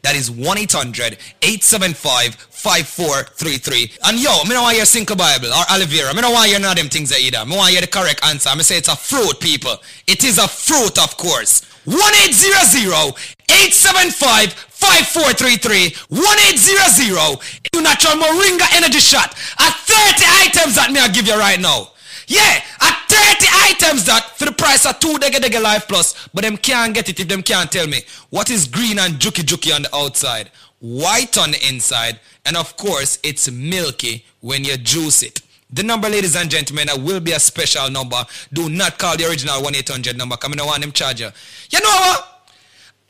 That is 1-800-875-5433. And yo, I don't want your single Bible or aloe vera. I don't want your none of them things there either. I want you the correct answer. I say it's a fruit, people. It is a fruit, of course. 1-800-875-5433. 1-800. You natural Moringa energy shot. At 30 items that me I give you right now. Yeah, at 30 items that for the price of 2 Dege Life Plus, but them can't get it if them can't tell me what is green and juki-juki on the outside, white on the inside, and of course, it's milky when you juice it. The number, ladies and gentlemen, will be a special number. Do not call the original 1-800 number. Come in, I want them charge you. You know what?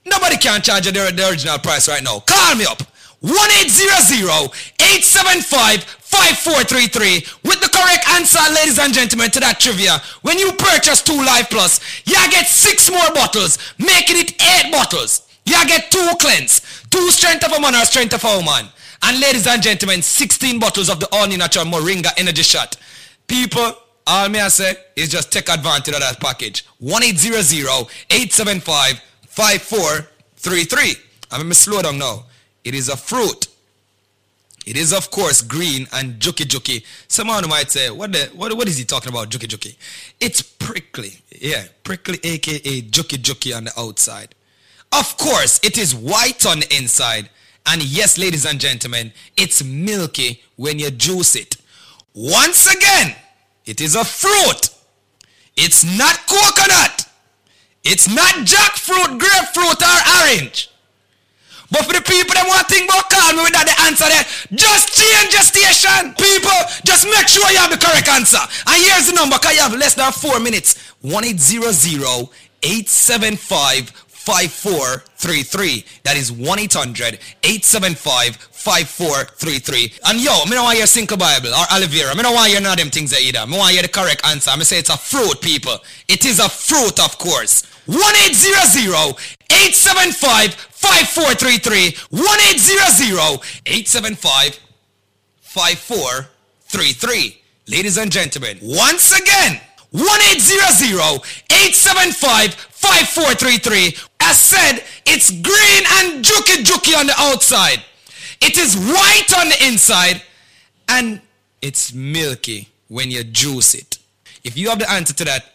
Nobody can charge you the original price right now. Call me up. 1-800-875-5433 with the correct answer, ladies and gentlemen, to that trivia. When you purchase 2 Life Plus, you get 6 more bottles, making it 8 bottles. You get 2 cleanse, 2 strength of a man or strength of a woman. And ladies and gentlemen, 16 bottles of the all-natural Moringa energy shot. People, all me I say is just take advantage of that package. 1-800-875-5433. I'm going to slow down now. It is a fruit. It is, of course, green and juki-juki. Someone might say, what is he talking about, juki-juki? It's prickly. Yeah, prickly, a.k.a. juki-juki on the outside. Of course, it is white on the inside. And yes, ladies and gentlemen, it's milky when you juice it. Once again, it is a fruit. It's not coconut. It's not jackfruit, grapefruit, or orange. But for the people that want to think about calling me without the answer there, just change your station. People, just make sure you have the correct answer. And here's the number, because you have less than 4 minutes. 1-800-875-5433. That is 1-800-875-5433. And yo, I don't want your single Bible or aloe vera. I don't want your none of them things there either. I want you the correct answer. I say it's a fruit, people. It is a fruit, of course. 1-800-875-5433. 1-800-875-5433. Ladies and gentlemen, once again, 1-800-875-5433. As said, it's green and juki-juki on the outside. It is white on the inside. And it's milky when you juice it. If you have the answer to that,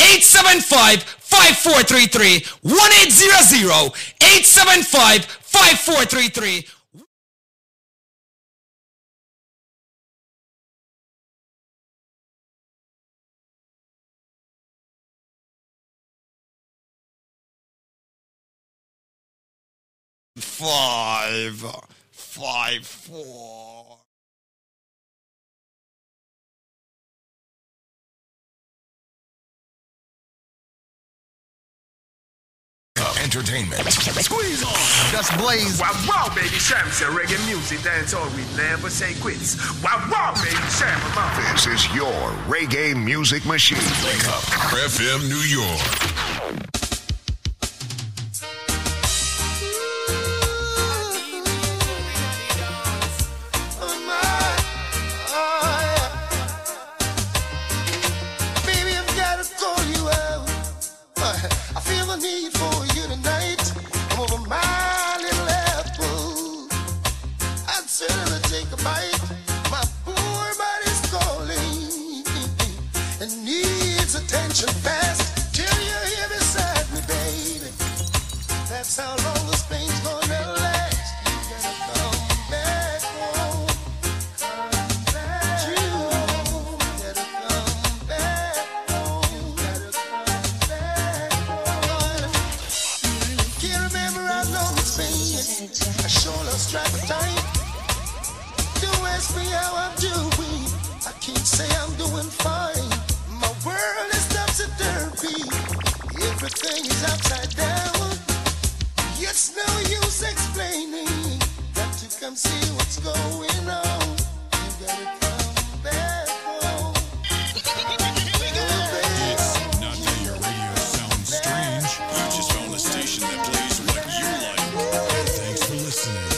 (875) 5433. 1-800-875-5433. Five four. Entertainment. Squeeze on. Just blaze. Wow, wow, baby Sham. Reggae music, dance all. We never say quits. Wow, wow, baby Sham. This is your reggae music machine. Link Up. FM New York. ask me how I'm doing, I can't say I'm doing fine. My world is topsy-turvy, everything is upside down. It's no use explaining, got to come see what's going on. You gotta come back home. Not that your radio sounds strange, you just found a station that plays what you like. Thanks for listening.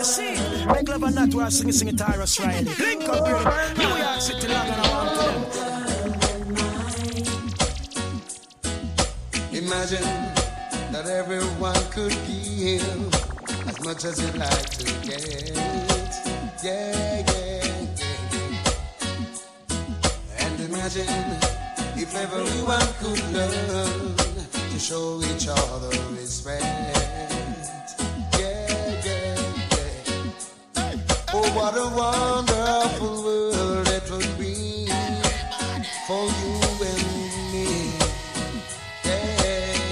You see, make love and not worth singing, singing Tyrus Riley. Link up radio, New York City, London, I want to them. Imagine that everyone could give as much as you like to get. Yeah. And imagine if everyone could learn to show each other respect. Oh, what a wonderful world it would be for you and me. Yeah.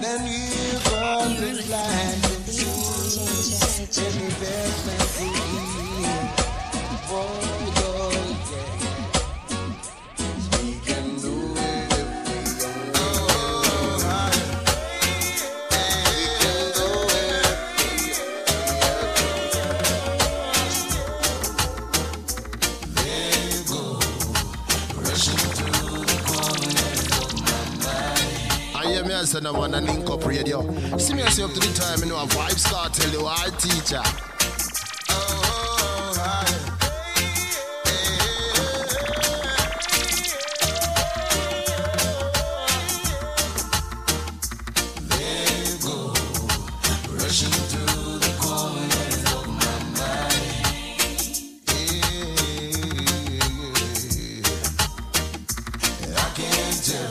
Then you got the light and change every best man to be. Oh, yeah. We can do it if we don't. And I wanna link up radio. See me up to the time, you know, a vibe start tell you I teacher. Oh, hi. They go rushing through the corners of my mind. I can't tell.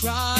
Try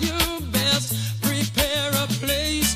your best, prepare a place.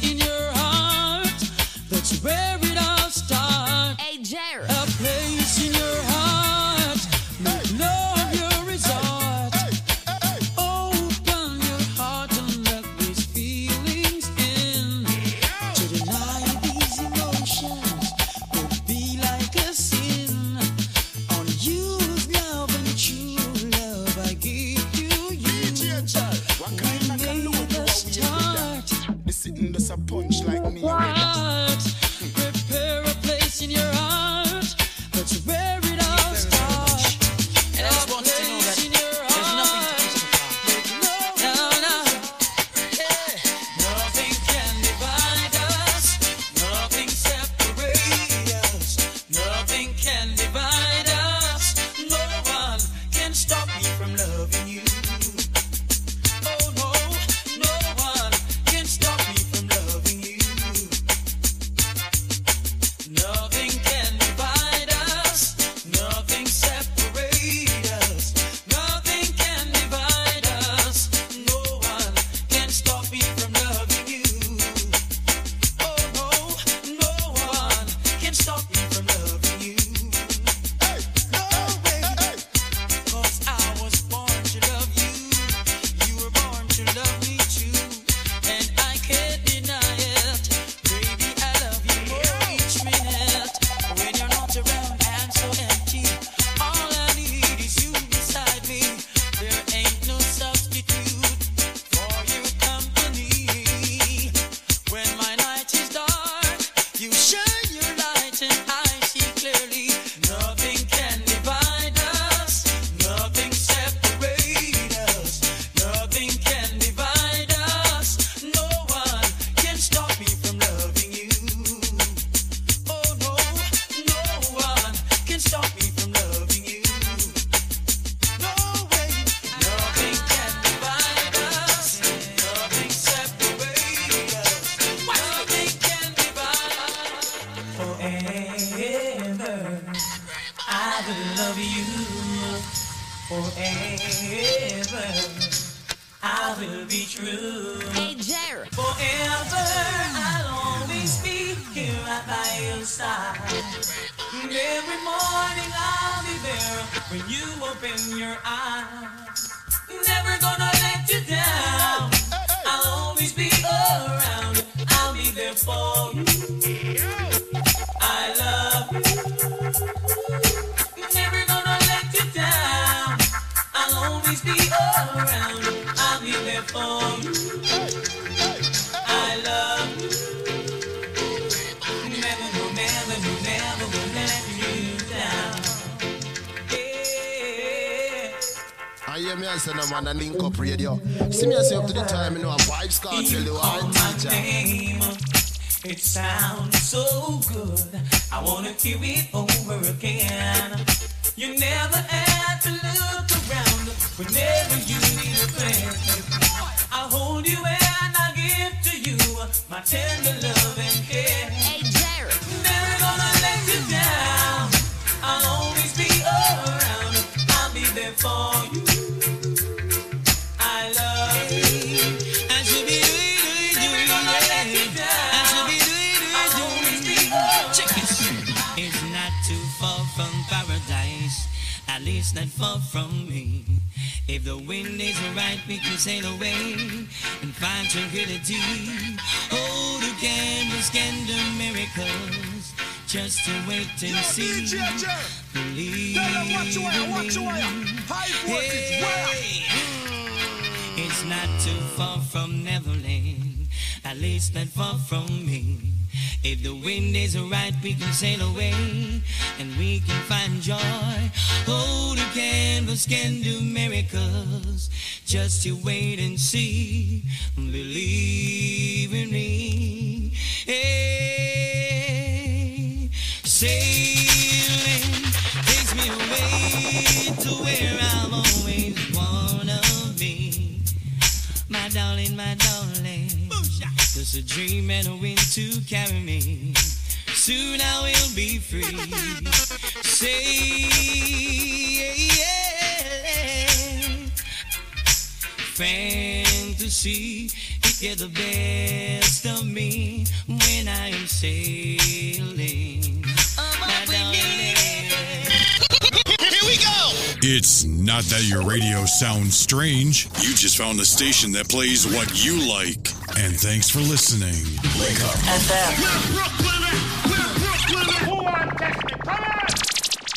Link Up Radio. See me as up to the time, you know, a vibe scar till you are teacher. It sounds so good. I want to hear it over again. You never had to look around whenever you need a friend. I'll hold you and I'll give to you my tender love and care. Hey, Jared. Never gonna let you down. I'll always be around. I'll be there for you. At least not far from me. If the wind is right, we can sail away and find tranquility. Oh, the gamblers can do miracles. Just to wait and see. Believe me. It's not too far from Neverland. At least not far from me. If the wind is right, we can sail away and we can find joy. Oh, the canvas can do miracles. Just you wait and see. Believe in me. Hey, sailing takes me away to where I've always wanna be. My darling, my darling. Just a dream and a wind to carry me. Soon I will be free. Say, fantasy, you get the best of me when I am sailing. My darling. Here we go! It's not that your radio sounds strange. You just found a station that plays what you like. And thanks for listening. Link Up FM.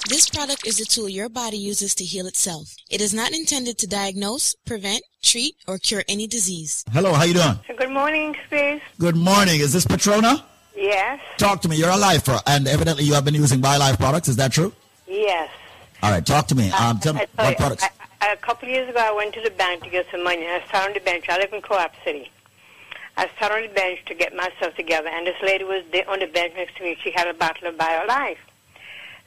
This product is a tool your body uses to heal itself. It is not intended to diagnose, prevent, treat, or cure any disease. Hello, how you doing? Good morning, Space. Good morning. Is this Petrona? Yes. Talk to me. You're a lifer, and evidently you have been using BioLife products. Is that true? Yes. All right, talk to me. Tell me what products. A couple years ago, I went to the bank to get some money. I sat on the bench. I live in Co-op City. I sat on the bench to get myself together, and this lady was there on the bench next to me. She had a bottle of BioLife.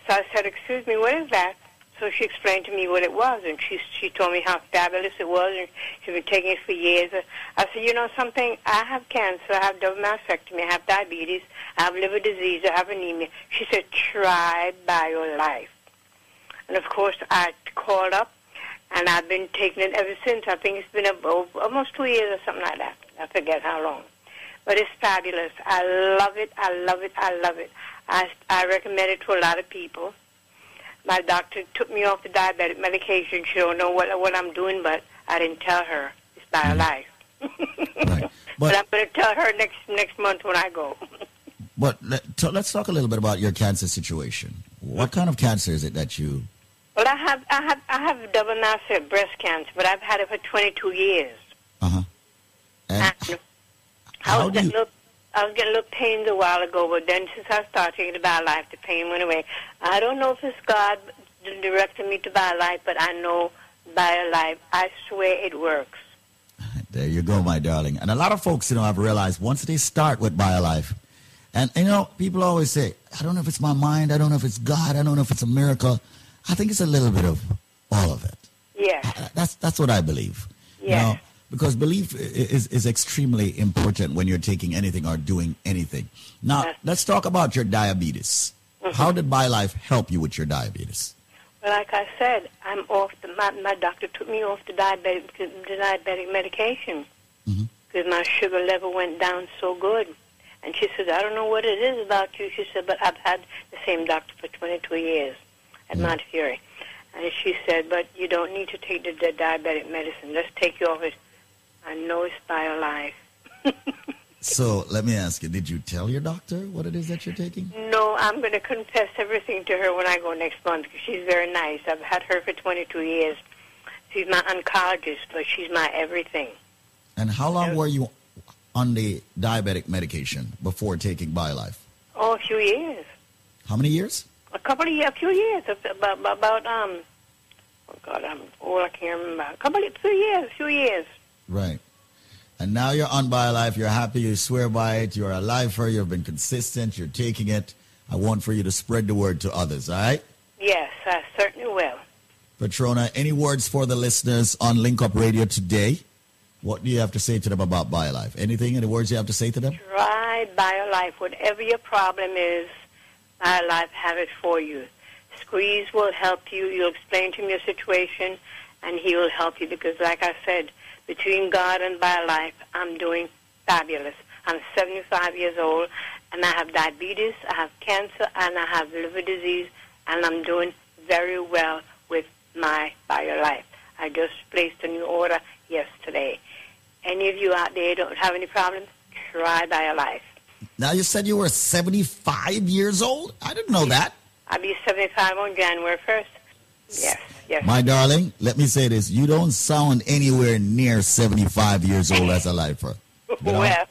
So I said, excuse me, what is that? So she explained to me what it was, and she told me how fabulous it was, and she'd been taking it for years. I said, you know something? I have cancer. I have double mastectomy. I have diabetes. I have liver disease. I have anemia. She said, try BioLife. And, of course, I called up, and I've been taking it ever since. I think it's been almost 2 years or something like that. I forget how long. But it's fabulous. I love it. I love it. I love it. I recommend it to a lot of people. My doctor took me off the diabetic medication. She don't know what I'm doing, but I didn't tell her. It's BioLife. Right. But I'm going to tell her next month when I go. But let's talk a little bit about your cancer situation. What kind of cancer is it that you... Well, I have double mastectomy breast cancer, but I've had it for 22 years. Uh-huh. And how do you... I was getting little pains a while ago, but then since I started taking the BioLife, the pain went away. I don't know if it's God directed me to BioLife, but I know BioLife. I swear it works. There you go, my darling. And a lot of folks, you know, I've realized once they start with BioLife, and, you know, people always say, I don't know if it's my mind, I don't know if it's God, I don't know if it's a miracle. I think it's a little bit of all of it. Yeah. That's what I believe. Yeah. You know, because belief is extremely important when you're taking anything or doing anything. Now, let's talk about your diabetes. Mm-hmm. How did BioLife help you with your diabetes? Well, like I said, I'm off. My doctor took me off the diabetic medication because my sugar level went down so good. And she said, I don't know what it is about you. She said, but I've had the same doctor for 22 years at Mount Fury. And she said, but you don't need to take the diabetic medicine. Let's take you off it. I know it's BioLife. So let me ask you, did you tell your doctor what it is that you're taking? No, I'm going to confess everything to her when I go next month because she's very nice. I've had her for 22 years. She's my oncologist, but she's my everything. And how long were you on the diabetic medication before taking BioLife? Oh, a few years. How many years? A few years. About oh God, I'm old, I can't remember. A few years. Right. And now you're on BioLife. You're happy. You swear by it. You're a lifer. You've been consistent. You're taking it. I want for you to spread the word to others, all right? Yes, I certainly will. Petrona, any words for the listeners on Link Up Radio today? What do you have to say to them about BioLife? Anything, any words you have to say to them? Try BioLife. Whatever your problem is, BioLife have it for you. Squeeze will help you. You'll explain to him your situation, and he will help you because, like I said, between God and BioLife, I'm doing fabulous. I'm 75 years old, and I have diabetes, I have cancer, and I have liver disease, and I'm doing very well with my BioLife. I just placed a new order yesterday. Any of you out there don't have any problems, try BioLife. Now you said you were 75 years old? I didn't know that. I'll be 75 on January 1st. Yes, yes. My darling, let me say this. You don't sound anywhere near 75 years old as a lifer. You know? Well.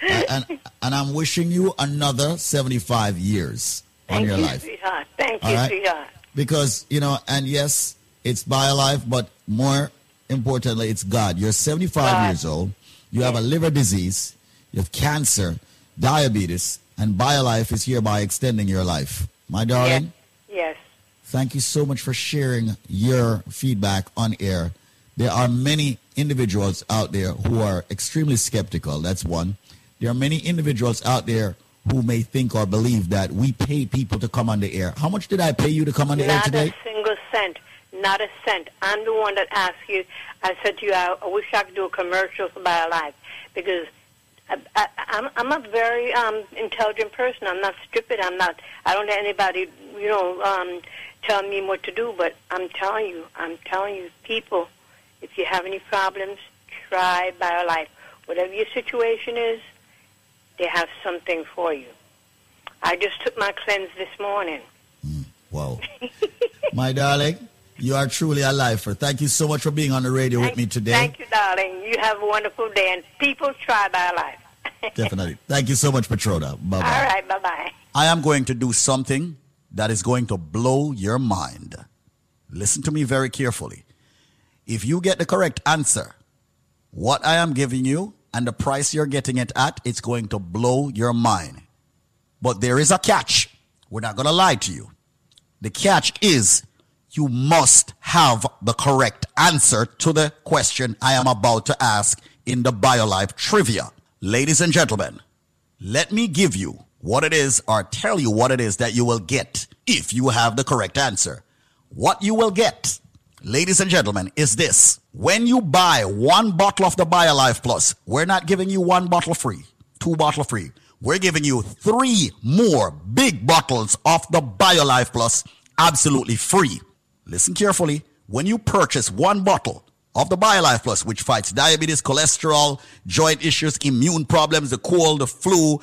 and I'm wishing you another 75 years on your life. Thank you, sweetheart. Thank you, sweetheart. Because, you know, and yes, it's BioLife, but more importantly, it's God. You're 75 years old. You have a liver disease. You have cancer, diabetes, and BioLife is hereby extending your life. My darling? Yes. Thank you so much for sharing your feedback on air. There are many individuals out there who are extremely skeptical. That's one. There are many individuals out there who may think or believe that we pay people to come on the air. How much did I pay you to come on the air today? Not a single cent. Not a cent. I'm the one that asked you. I said to you, I wish I could do a commercial for BioLife because I'm a very intelligent person. I'm not stupid. I don't let anybody, you know, tell me what to do, but I'm telling you, people, if you have any problems, try BioLife. Whatever your situation is, they have something for you. I just took my cleanse this morning. Wow. My darling, you are truly a lifer. Thank you so much for being on the radio with me today. Thank you, darling. You have a wonderful day, and people, try BioLife. Definitely. Thank you so much, Petrona. Bye-bye. All right, bye-bye. I am going to do something that is going to blow your mind. Listen to me very carefully. If you get the correct answer, what I am giving you and the price you're getting it at, it's going to blow your mind. But there is a catch. We're not going to lie to you. The catch is you must have the correct answer to the question I am about to ask in the BioLife trivia. Ladies and gentlemen, let me give you what it is, or tell you what it is that you will get if you have the correct answer. What you will get, ladies and gentlemen, is this. When you buy one bottle of the BioLife Plus, we're not giving you one bottle free, two bottle free. We're giving you 3 more big bottles of the BioLife Plus absolutely free. Listen carefully. When you purchase one bottle of the BioLife Plus, which fights diabetes, cholesterol, joint issues, immune problems, the cold, the flu,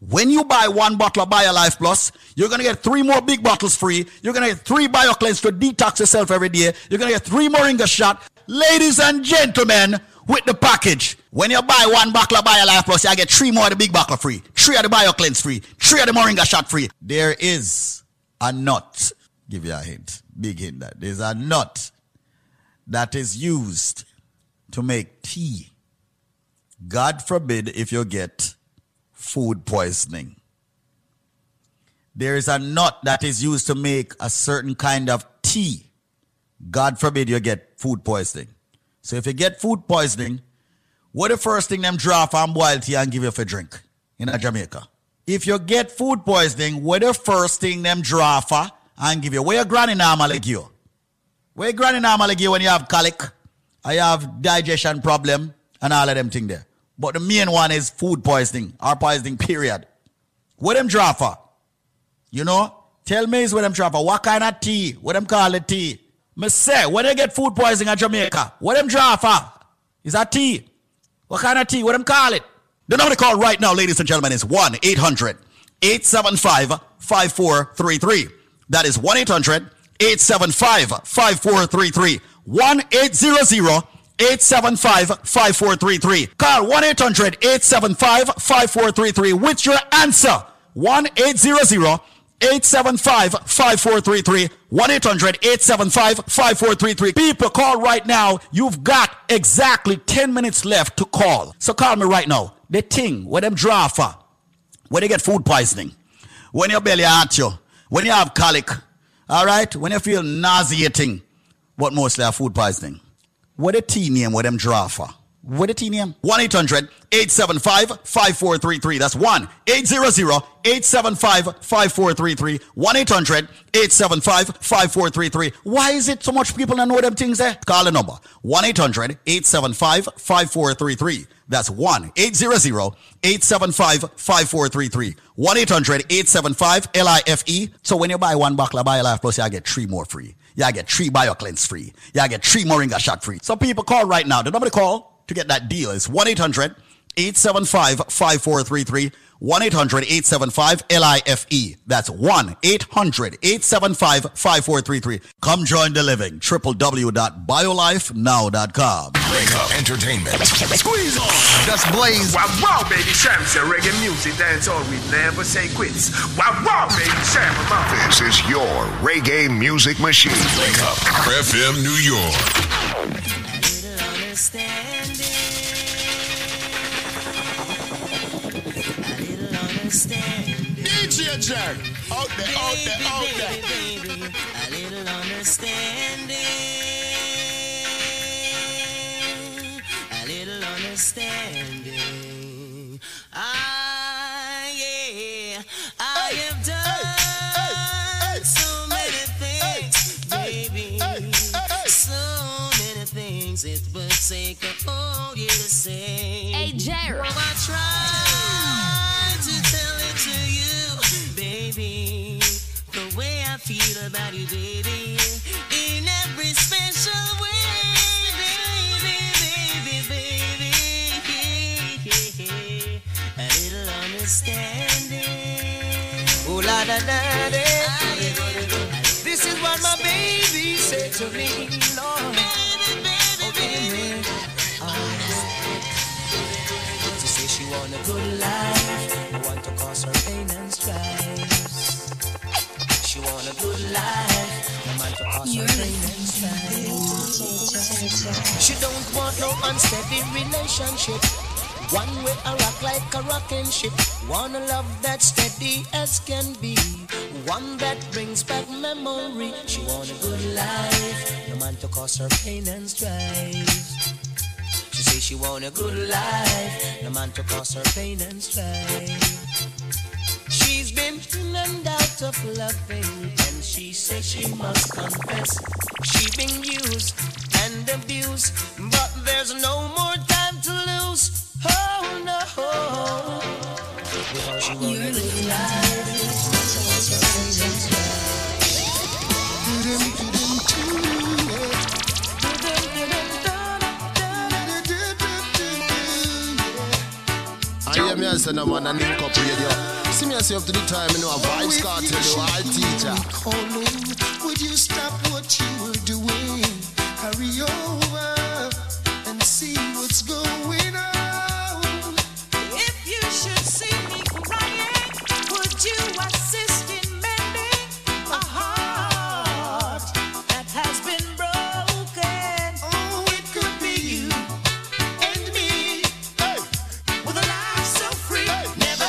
when you buy one bottle of BioLife Plus, you're going to get 3 more big bottles free. You're going to get 3 BioCleanse to detox yourself every day. You're going to get 3 Moringa shot. Ladies and gentlemen, with the package, when you buy one bottle of BioLife Plus, you get 3 more of the big bottle free, 3 of the BioCleanse free, 3 of the Moringa shot free. There is a nut. Give you a hint. Big hint that there's a nut that is used to make tea. God forbid if you get food poisoning. There is a nut that is used to make a certain kind of tea. God forbid you get food poisoning. So if you get food poisoning, what the first thing them draw from boil tea and give you for drink in Jamaica? If you get food poisoning, what the first thing them draw for and give you? Where your granny normally give you? Where your granny normally give you when you have colic, or you have digestion problem, and all of them thing there. But the main one is food poisoning, or poisoning period. What them draw for? You know? Tell me is what them draw for. What kind of tea? What them call it tea? Me say, when they get food poisoning in Jamaica, what them draw for? Is that tea? What kind of tea? What them call it? The number to call right now, ladies and gentlemen, is 1-800-875-5433. That is 1-800-875-5433. 1-800-875-5433. Call 1-800-875-5433 with your answer. 1-800-875-5433. 1-800-875-5433. People, call right now. You've got exactly 10 minutes left to call. So call me right now. The thing where them draw for, when they get food poisoning, when your belly hurts you, when you have colic, all right? When you feel nauseating, but mostly a food poisoning. What a tea name with them draw for? What a tea name? 1-800-875-5433. That's 1-800-875-5433. 1-800-875-5433. Why is it so much people don't know them things there? Call the number. 1-800-875-5433. That's 1-800-875-5433. 1-800-875-LIFE. So when you buy one bottle of BioLife Plus, you get 3 more free. You get 3 BioCleanse free. You get 3 Moringa shot free. So people, call right now. The number to call to get that deal is 1-800-875-5433. 1-800-875-LIFE. That's 1-800-875-5433. Come join the living. www.biolifenow.com. Breakup Entertainment. Squeeze on. Just blaze. Wow, wow, baby Sham. Reggae music, dance all. We never say quits. Wow, wow, baby Sham. This is your reggae music machine. Breakup FM New York. I don't understand it. DJ Jack, out there, baby, out there, out there. Baby, baby, a little understanding, a little understanding. Ah, yeah, I hey, have done hey, hey, so many hey, things, hey, baby, hey, hey, hey. So many things. It would take a whole year to say. Hey, Jared, well, I tried. Feel about you, baby, in every special way, baby, baby, baby, a little understanding. Oh la da da da. This is what my baby said to me, Lord, baby, baby, baby. Oh, she say she want a good life, want to cause her pain and strife. You want a good life. You're she don't want no unsteady relationship. One way I rock like a rocking ship. Wanna love that steady as can be. One that brings back memory. She want a good life, no man to cause her pain and strife. She say she want a good life, no man to cause her pain and strife. She's been in and out of loving, and she said she must confess. She been used and abused, but there's no more time to lose. Oh no, because she won't live life. I am your son, man, and Link Up Radio. See me yourself to the time, you know, a vibe's got to do, I teacher. Would you stop what you were doing? Hurry over and see what's going on. If you should see me crying, would you assist in mending a heart that has been broken? Oh, it could be you and me, hey. With a life so free, hey. Never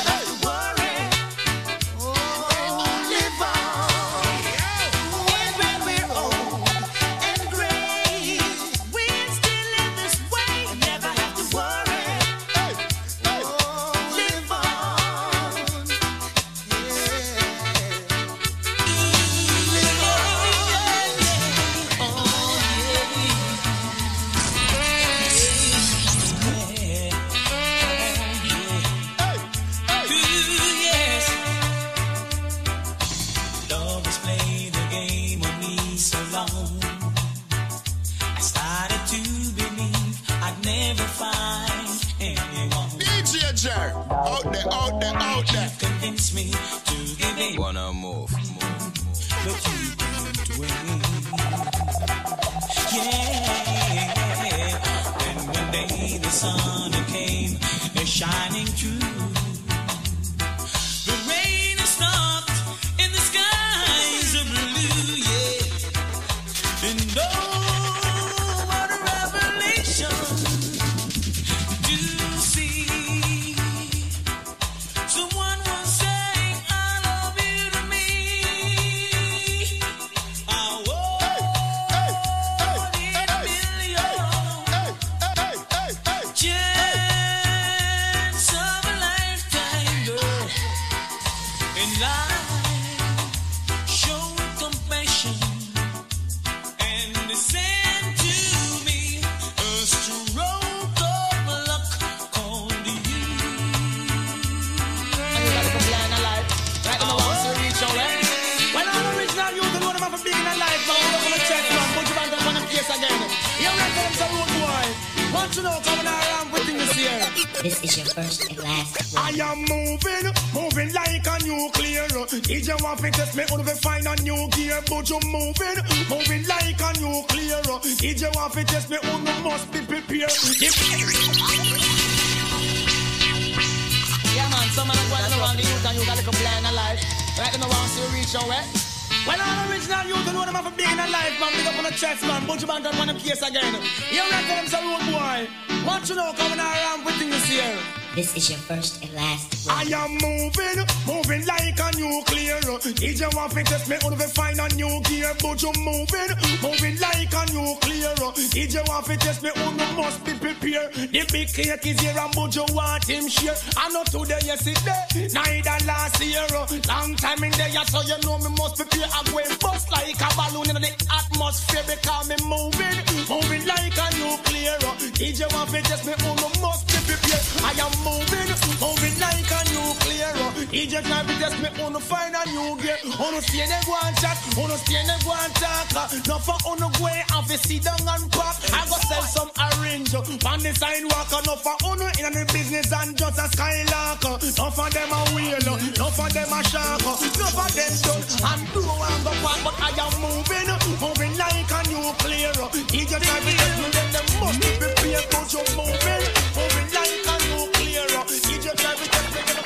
cake is here and Bojo want him share. I know today, yesterday, neither last year. Long time in there, so you know me must prepare. I'm going bust like a balloon in the atmosphere because me moving, moving like a nuclear. DJ want to test me, oh, me must be prepared. I am moving, moving like a nuclear. DJ can't be test me, oh, no find a new gear. Oh, no see any one chat, oh, no see any one talk. No for on the way, I'll be sit down and pop. I go sell some orange on the sidewalk. No for uno in the business and just a skylark. No for them a wheel, no for them a shark. No for them done and do and go back. But I am moving, moving like a nuclear. He just can't be helping them, they must be prepared. Cause you're moving, moving like a nuclear. He just can't be helping them.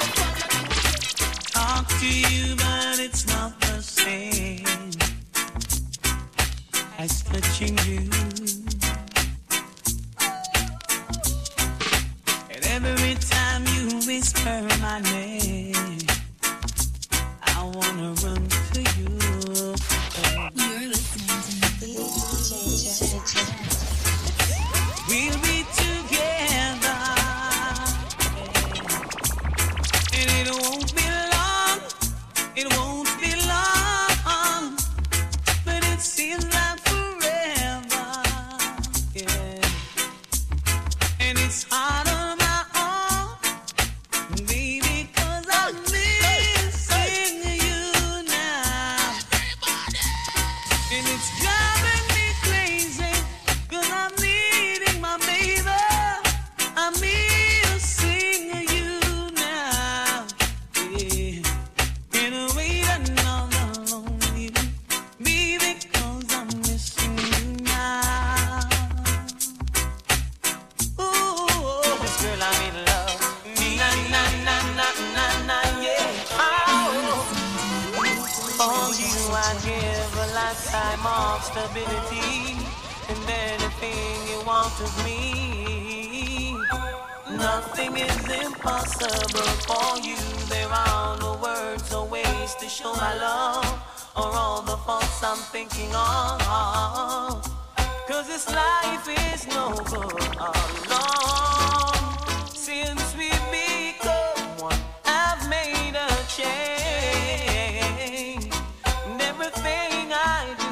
Talk to you but it's not the same as touching you. Every whispering my name. I wanna run to you. You're listening to me. We'll be together, and it won't be long. It won't be long, but it seems like forever. Yeah, and it's hard. Stability and anything you want of me. Nothing is impossible for you. There are no words or ways to show my love, or all the faults I'm thinking of. Cause this life is no good alone. Since we become one, I've made a change. And everything I do.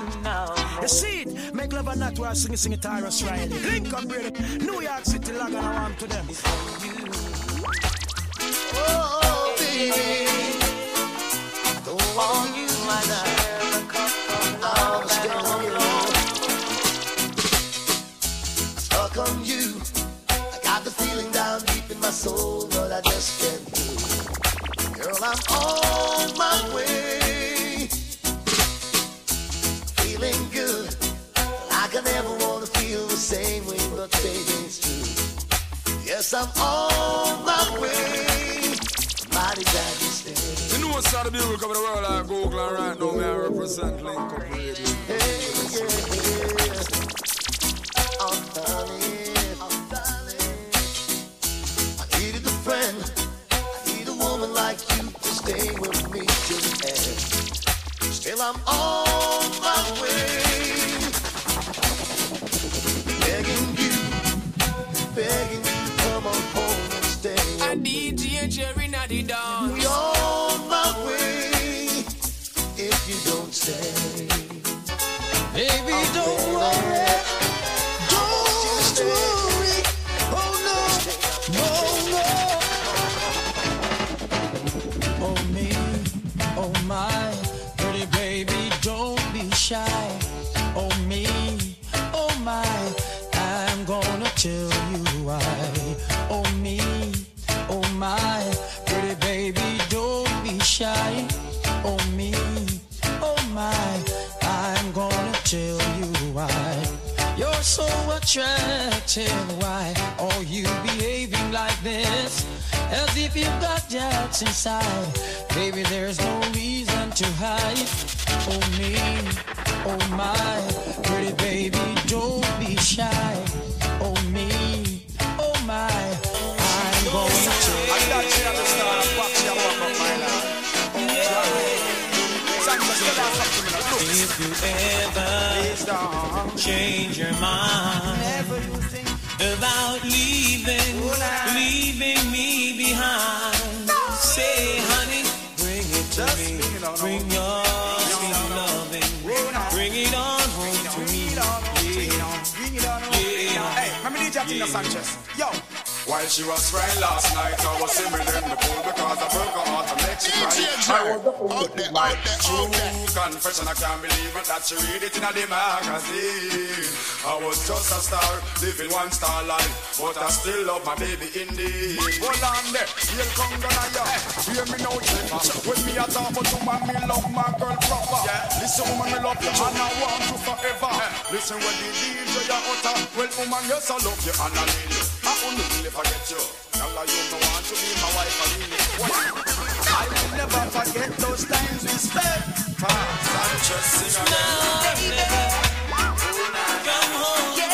See it, make love and not to sing it Tyrus Riley. Link Up Radio, New York City, lag and warm to them. Oh, baby, the one you my love, the cup of love that I talk on you. I got the feeling down deep in my soul, but I just can't do it. Girl, I'm on my way. Feeling good, like I never want to feel the same way, but baby's true. Yes, I'm on my way. Why did I just stay? You know what's out of the music of the world, I go Oakland right now, man. I represent Link Up Radio. Hey, yeah, yeah. I'm darling. I needed a friend. I need a woman like you to stay with me till the end. Still I'm on my way, begging you to come on home and stay. I need you and Jerry, not the dog. We're on my way, if you don't stay. Baby, I'm don't worry, don't worry, oh no, oh no. Oh me, oh my. Baby, don't be shy. Oh me, oh my, I'm gonna tell you why. Oh me, oh my, pretty baby, don't be shy. Oh me, oh my, I'm gonna tell you why. You're so attractive, why are you behaving like this? As if you've got doubts inside. Baby, there's no reason to hide. Oh me, oh my, pretty baby, don't be shy. Oh me, oh my, I'm going to. I got you at the start, I popped you up on my line. If you ever change your mind about leaving me behind. No. Say, honey, bring it to just me. Bring, it on bring on. Your sweet loving. Bring it on home to me. Bring it on home. Hey, remember DJ Tina Sanchez. Yo. While she was crying last night, I was swimming in the pool because I broke her heart and make she cry. I was out there. Confession, I can't believe it that she read it in a magazine. I was just a star, living one star life, but I still love my baby indeed. Hold on there, you'll come gonna ya. Hear me now, Jimma. When me a talk about you, man, me love my girl proper. Yeah. Listen, woman, me love you, and I want you forever. Yeah. Listen, when the DJ ya utter, well, woman, yes, I love you, and I need you. I only will forget you. Now I you don't want to be my wife, I mean it. I will never forget those times we spent. I'm just singing now, baby. Come home, yeah.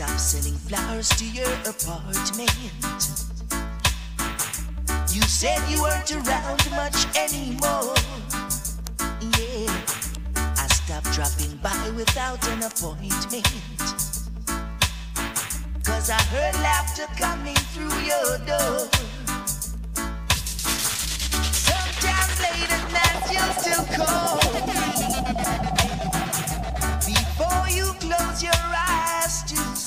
Stop sending flowers to your apartment. You said you weren't around much anymore. Yeah, I stopped dropping by without an appointment. Cause I heard laughter coming through your door. Sometimes late at night you'll still call. Before you close your eyes to sleep,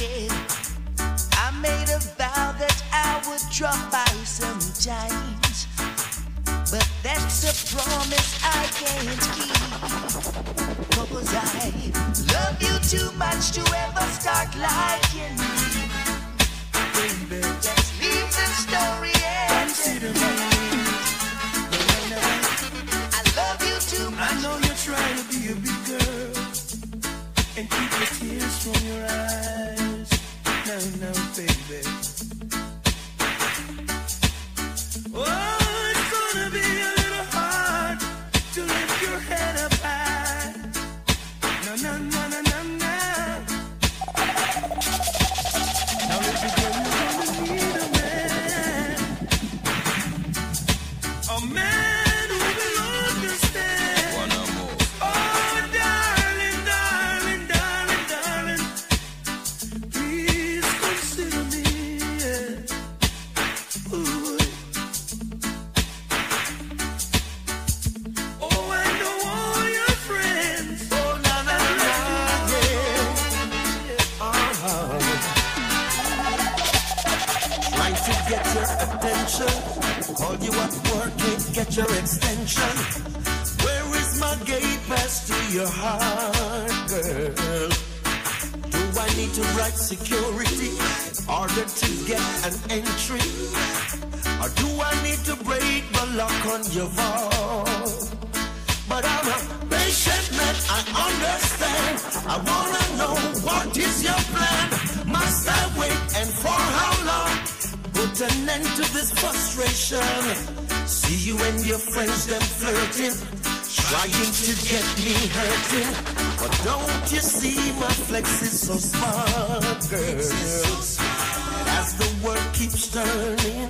yeah, I made a vow that I would drop by sometimes, but that's a promise I can't keep. Cause I love you too much to ever start liking me. Baby, just leave the story and see the I love you too much. I know you're trying to be a big girl and keep the tears from your eyes. No, no, baby. Oh, it's gonna be a little hard to lift your head up high. No, no, no, no, no, no. Now little girl, you're gonna need a man. A man who will understand. One more. Oh, darling, darling, darling, darling, please consider me. Yeah. Ooh. Oh, I know all your friends. Oh, na na na, yeah. Trying to get your attention. Call you at work, can't get your extension. Where is my gate pass to your heart, girl? Do I need to write security in order to get an entry? Or do I need to break the lock on your vault? But I'm a patient man, I understand. I wanna know what is your plan. Must I wait and for how long? Put an end to this frustration. See you and your friends them flirting, trying to get me hurting. But don't you see my flex is so smart, girl? As the world keeps turning,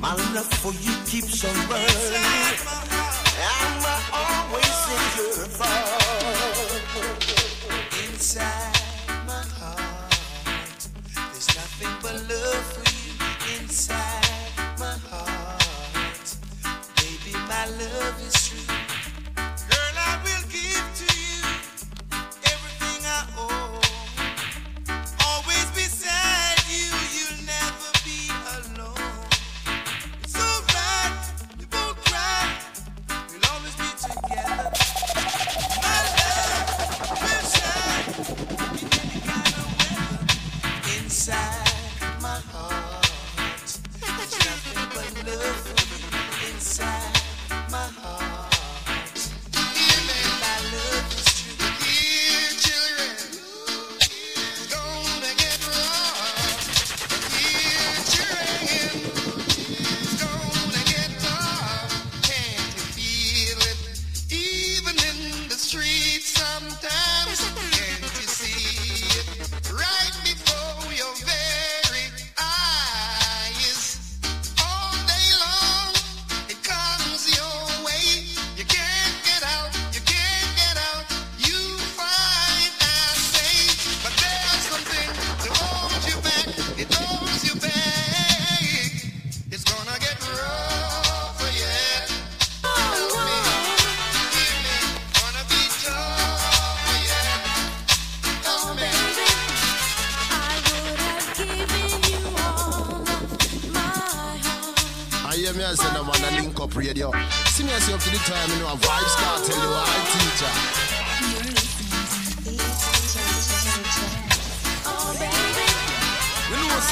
my love for you keeps on burning. I'm always in your thought. Inside my heart, there's nothing but love for you. Inside my heart, baby, my love is true. Girl, I will give to you everything I owe. Always beside you, you'll never be alone. It's alright, we won't cry. We'll always be together. My love will shine in any kind of weather. Inside my heart, there's nothing but love for you. Inside my heart. Radio. See me as you up to the time, you know, a vibe star, tell you what I teacher. Oh, baby. You know what's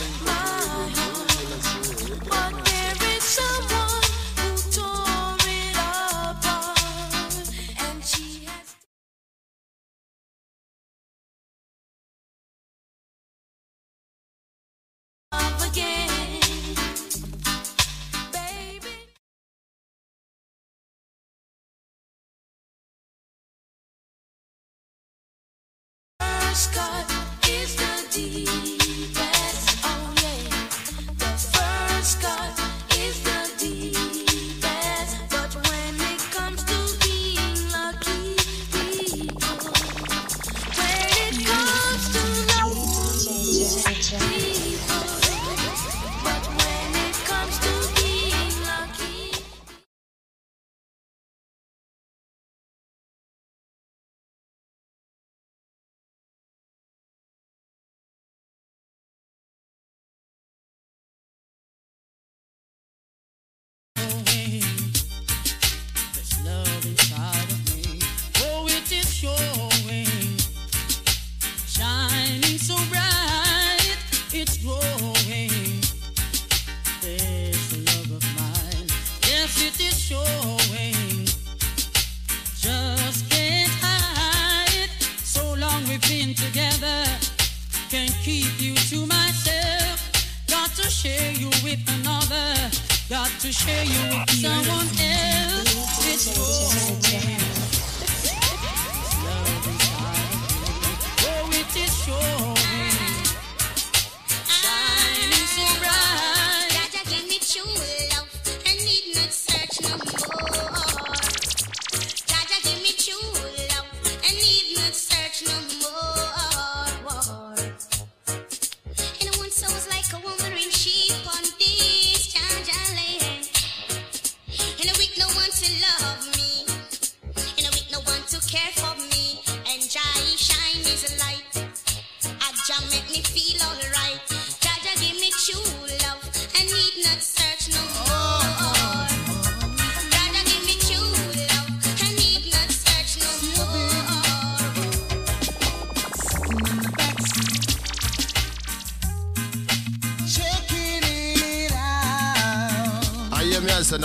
Link Up Radio. But there is someone who tore it apart, and she has. Love again.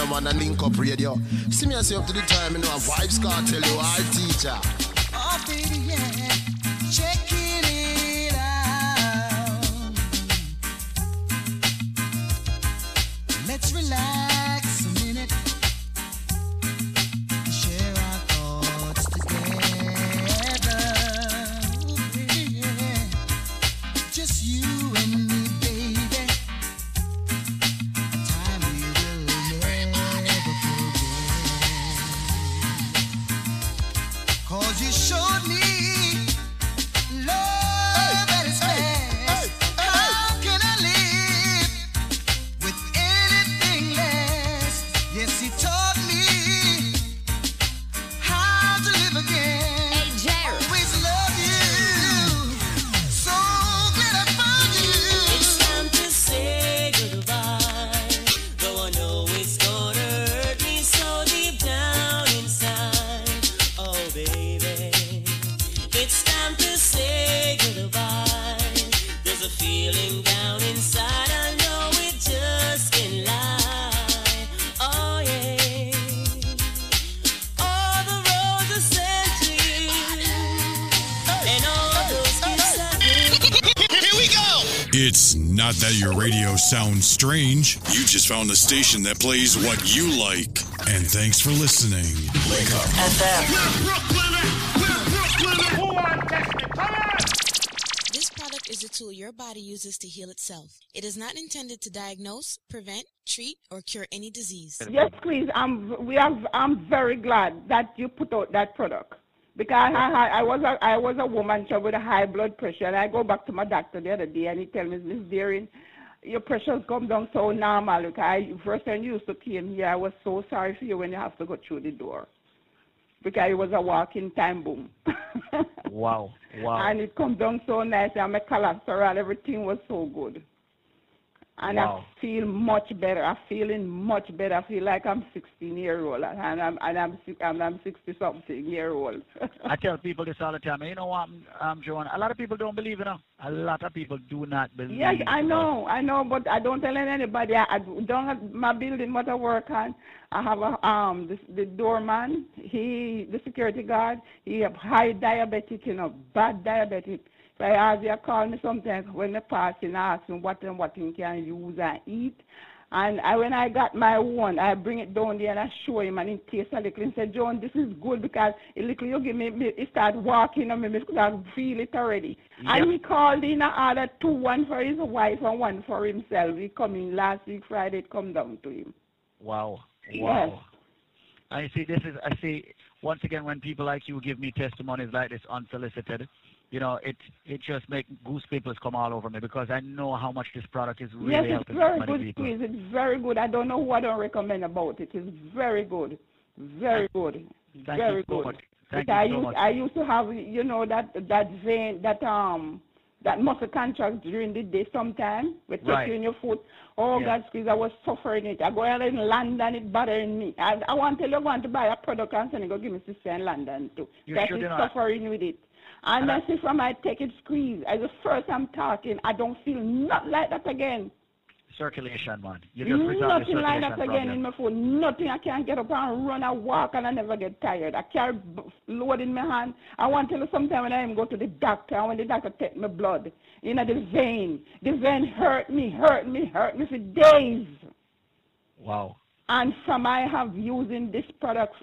On the Link Up Radio. See me and say up to the time, you know, a vibes can't tell you, our teacher. Oh, baby, yeah. Checking it out. Let's relax a minute. Share our thoughts together. Oh, baby, yeah. Just you and me. Not that your radio sounds strange. You just found a station that plays what you like. And thanks for listening. Link Up FM. This product is a tool your body uses to heal itself. It is not intended to diagnose, prevent, treat, or cure any disease. Yes, please. I'm very glad that you put out that product. Because I was a woman with a high blood pressure, and I go back to my doctor the other day, and he tells me, Miss Deering, your pressure's come down so normal. Look, first time you used to came here, I was so sorry for you when you have to go through the door. Because it was a walking time boom. Wow, wow. And it come down so nice, and my cholesterol, everything was so good. And wow. I feel much better. I'm feeling much better. I feel like I'm 16-year-old, and I'm 60-something-year-old. I tell people this all the time. You know what, Joanne? A lot of people don't believe in her. A lot of people do not believe. Yes, I know, but I don't tell anybody. I don't have my building what I work on. I have a, the doorman. The security guard. He have high diabetic, you know, bad diabetic. So I ask, they call me sometimes when they pass and ask me what and what you can use and eat. And when I got my one, I bring it down there and I show him, and he tastes a little and said, John, this is good because a little you give me, he start walking on me because I feel it already. Yeah. And he called in an order two, one for his wife and one for himself. He come in last week, Friday, it come down to him. Wow. Wow. Yes. I see, once again, when people like you give me testimonies like this unsolicited, you know, it just makes goosebumps come all over me because I know how much this product is really helping so many people. Yes, it's very good. I don't know what I recommend about it. It's very good. Very good. Thank you so much. Thank you so much. I used to have, you know, that vein, that muscle contracts during the day sometimes with touching your foot. Oh, yes. God, because I was suffering it. I go out in London, it bothering me. I want to buy a product and send it, go give my sister in London too. That is suffering with it. And I see from my take it squeeze. As the first I'm talking, I don't feel not like that again. Circulation, man. You just resolved the circulation problem. Nothing like that again in my foot. Nothing. I can't get up and run and walk, and I never get tired. I carry load in my hand. I want to tell you sometime when I go to the doctor, and when the doctor take my blood, you know, the vein hurt me for days. Wow. And from I have using this product,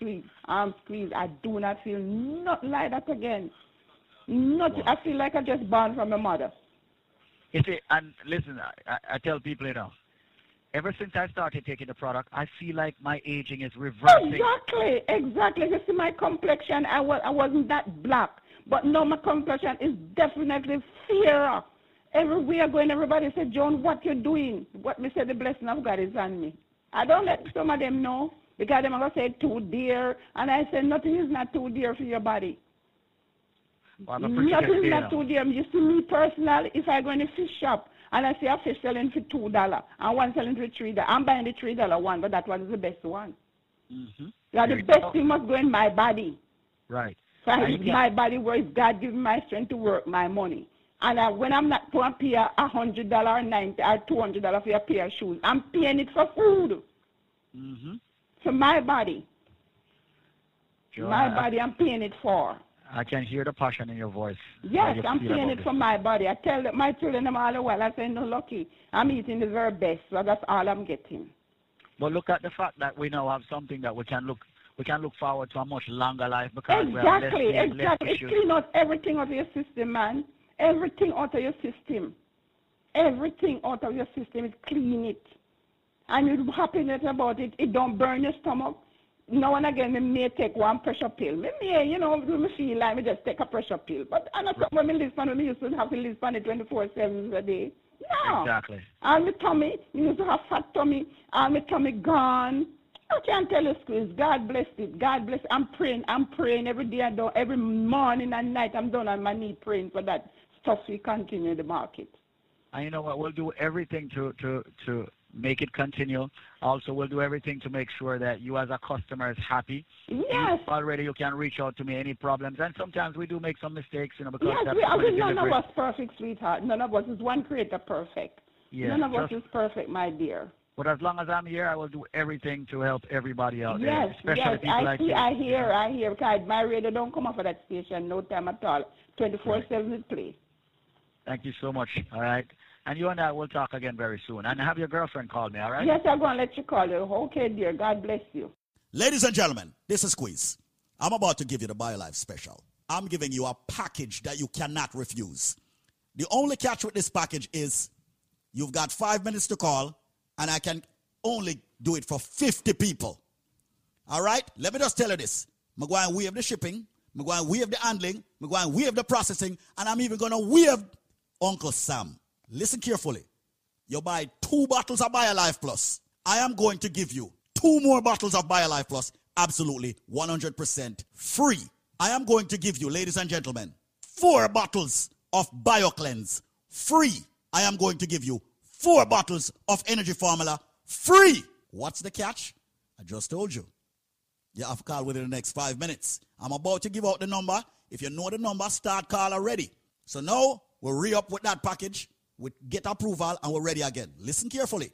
squeeze, I do not feel not like that again. Not. Wow. I feel like I just born from my mother. You see, and listen, I tell people, you know, ever since I started taking the product, I feel like my aging is reversing. Exactly. You see, my complexion, I wasn't that black, but now my complexion is definitely fairer. Everywhere going, everybody said, John, what you doing? What me said, the blessing of God is on me. I don't let some of them know because they're going to say too dear, and I said nothing is not too dear for your body. Well, nothing is not too dear. You see me personally, if I go in a fish shop and I see a fish selling for $2 and one selling for $3, I'm buying the $3 one, but that one is the best one. Now, the best thing must go in my body. Right. So my body works. God gives my strength to work my money. And when I'm not going to pay $100 or $90 or $200 for a pair of shoes, I'm paying it for food. For my body. Sure. My body, I'm paying it for. I can hear the passion in your voice. Yes, I'm paying it for my body. I tell my children all the while, I say, no, lucky. I'm eating the very best, so that's all I'm getting. But look at the fact that we now have something that we can look forward to a much longer life because we have less issues. It cleans out everything out of your system, man. Everything out of your system. Everything out of your system is clean it. And you're happiness about it. It don't burn your stomach. Now and again, I may take one pressure pill. I may, you know, I feel like I just take a pressure pill. But I'm not when I listen, I used to have to listen to 24/7 a day. No. Exactly. And my tummy, you used to have fat tummy, and my tummy gone. I can't tell you, squeeze. God bless it. God bless it. I'm praying every day. I do. Every morning and night, I'm down on my knee praying for that stuff we continue the market. And you know what? We'll do everything to make it continue. Also, we'll do everything to make sure that you as a customer is happy. Yes. Already you can reach out to me, any problems. And sometimes we do make some mistakes, you know, because none of us perfect, sweetheart. None of us is one creator perfect. Yes, none of us is perfect, my dear. But as long as I'm here, I will do everything to help everybody out there. Especially people like you. I hear. Because my radio don't come off of that station no time at all. 24/7 is play. Thank you so much. All right. And you and I will talk again very soon. And have your girlfriend call me, all right? Yes, I'm going to let you call her. Okay, dear. God bless you. Ladies and gentlemen, this is Squeeze. I'm about to give you the BioLife special. I'm giving you a package that you cannot refuse. The only catch with this package is you've got 5 minutes to call, and I can only do it for 50 people. All right? Let me just tell you this. I'm going to waive the shipping. I'm going to waive the handling. I'm going to waive the processing. And I'm even going to waive Uncle Sam. Listen carefully. You buy 2 bottles of BioLife Plus. I am going to give you 2 more bottles of BioLife Plus absolutely 100% free. I am going to give you, ladies and gentlemen, 4 bottles of BioCleanse free. I am going to give you 4 bottles of energy formula free. What's the catch? I just told you. You have to call within the next 5 minutes. I'm about to give out the number. If you know the number, start call already. So now we'll re-up with that package. We get approval and we're ready again. Listen carefully.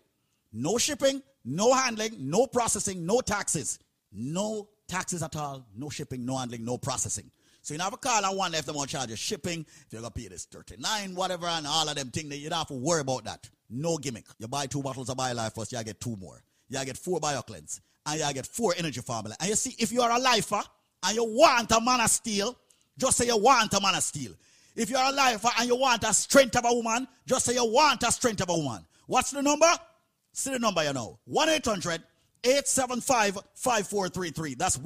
No shipping, no handling, no processing, no taxes. No taxes at all, no shipping, no handling, no processing. So you don't have a call and wonder if they want to charge you shipping, if you're going to pay this $39, whatever, and all of them things. You don't have to worry about that. No gimmick. You buy 2 bottles of BioLife Plus, you get 2 more. You get 4 BioCleanse, and you get 4 energy formula. And you see, if you are a lifer and you want a man of steel, just say you want a man of steel. If you are a lifer and you want a strength of a woman, just say you want a strength of a woman. What's the number? See the number, you know. 1-800-875-5433. That's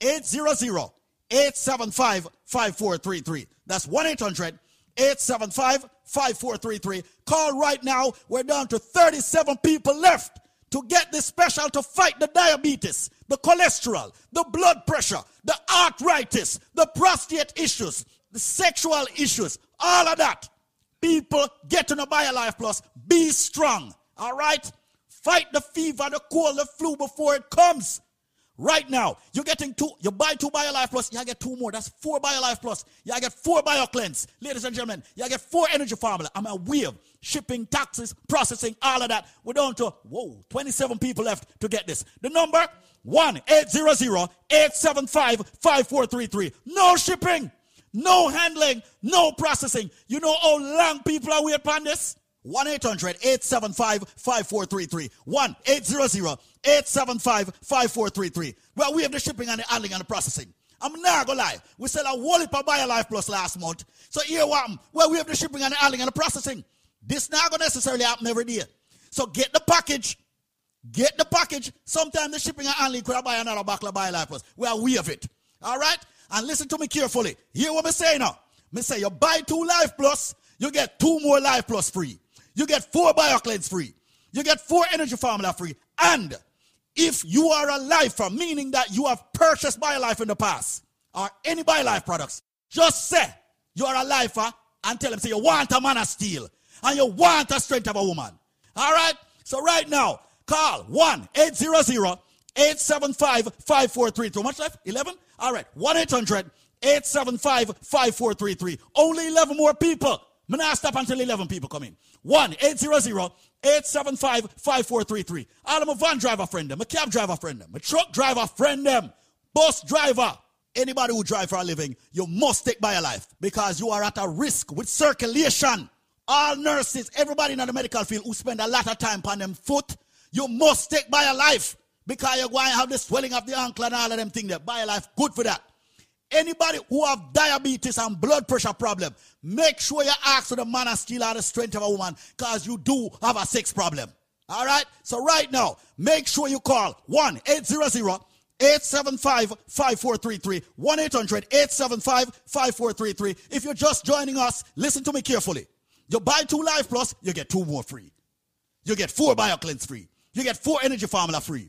1-800-875-5433. That's 1-800-875-5433. Call right now. We're down to 37 people left to get this special to fight the diabetes, the cholesterol, the blood pressure, the arthritis, the prostate issues, the sexual issues, all of that. People, get to the BioLife Plus. Be strong. All right? Fight the fever, the cold, the flu before it comes. Right now, you're getting 2. You buy 2 BioLife Plus, you get 2 more. That's 4 BioLife Plus. You get 4 BioCleanse. Ladies and gentlemen, you get 4 energy formula. I'm aware. Shipping, taxes, processing, all of that. We're down to, 27 people left to get this. The number, 1-800-875-5433. No shipping. No handling, no processing. You know how long people are waiting on this? 1-800-875-5433. 1-800-875-5433. Well, we have the shipping and the handling and the processing. I'm not going to lie. We sell a whole heap of BioLife Plus last month. So here what happened? Well, we have the shipping and the handling and the processing. This not going to necessarily happen every day. So get the package. Get the package. Sometimes the shipping and handling could have buy another bottle of BioLife Plus. Well, we have it. All right? And listen to me carefully. Hear what I'm saying now. I say you buy 2 Life Plus, you get 2 more Life Plus free. You get 4 BioCleanse free. You get 4 Energy Formula free. And if you are a lifer, meaning that you have purchased BioLife in the past or any BioLife products, just say you are a lifer and tell them, say you want a man of steel and you want a strength of a woman. All right? So right now, call 1-800-875-5433. How much left? 11? All right. 1-800-875-5433. Only 11 more people. I'm not stop until 11 people come in. 1-800-875-5433. All of my van driver friend them, my cab driver friend them, my truck driver friend them, bus driver, anybody who drives for a living, you must take BioLife because you are at a risk with circulation. All nurses, everybody in the medical field who spend a lot of time on them foot, you must take BioLife. Because you're going to have the swelling of the ankle and all of them things there. BioLife, good for that. Anybody who have diabetes and blood pressure problem, make sure you ask for the man of steel or the strength of a woman because you do have a sex problem. All right? So right now, make sure you call 1-800-875-5433. 1-800-875-5433. If you're just joining us, listen to me carefully. You buy 2 Life Plus, you get 2 more free. You get 4 BioCleanse free. You get 4 energy formula free.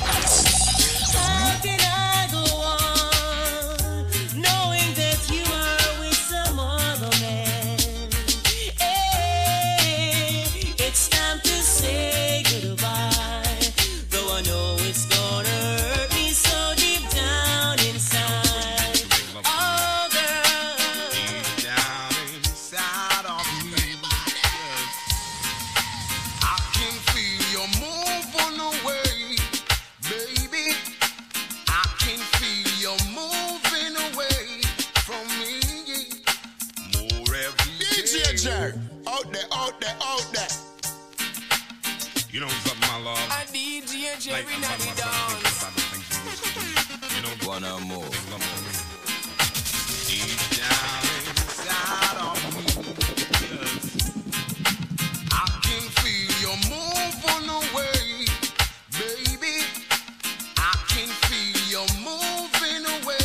You know something, my love? I need you and Jerry like, Natty Dogs. You know, one or more. Deep down inside of me, yes. I can feel you moving away, baby. I can feel you moving away.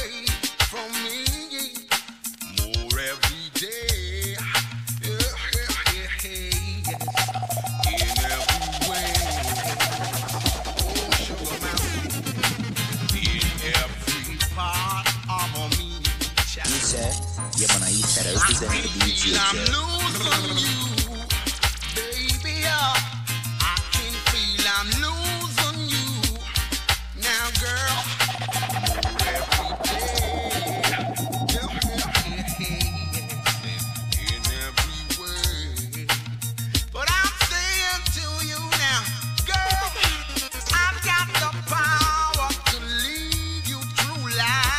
You're gonna eat that representing the DJ. I'm losing you, baby. I can feel I'm losing you now, girl. In every way, but I'm saying to you now, girl, I've got the power to lead you through life.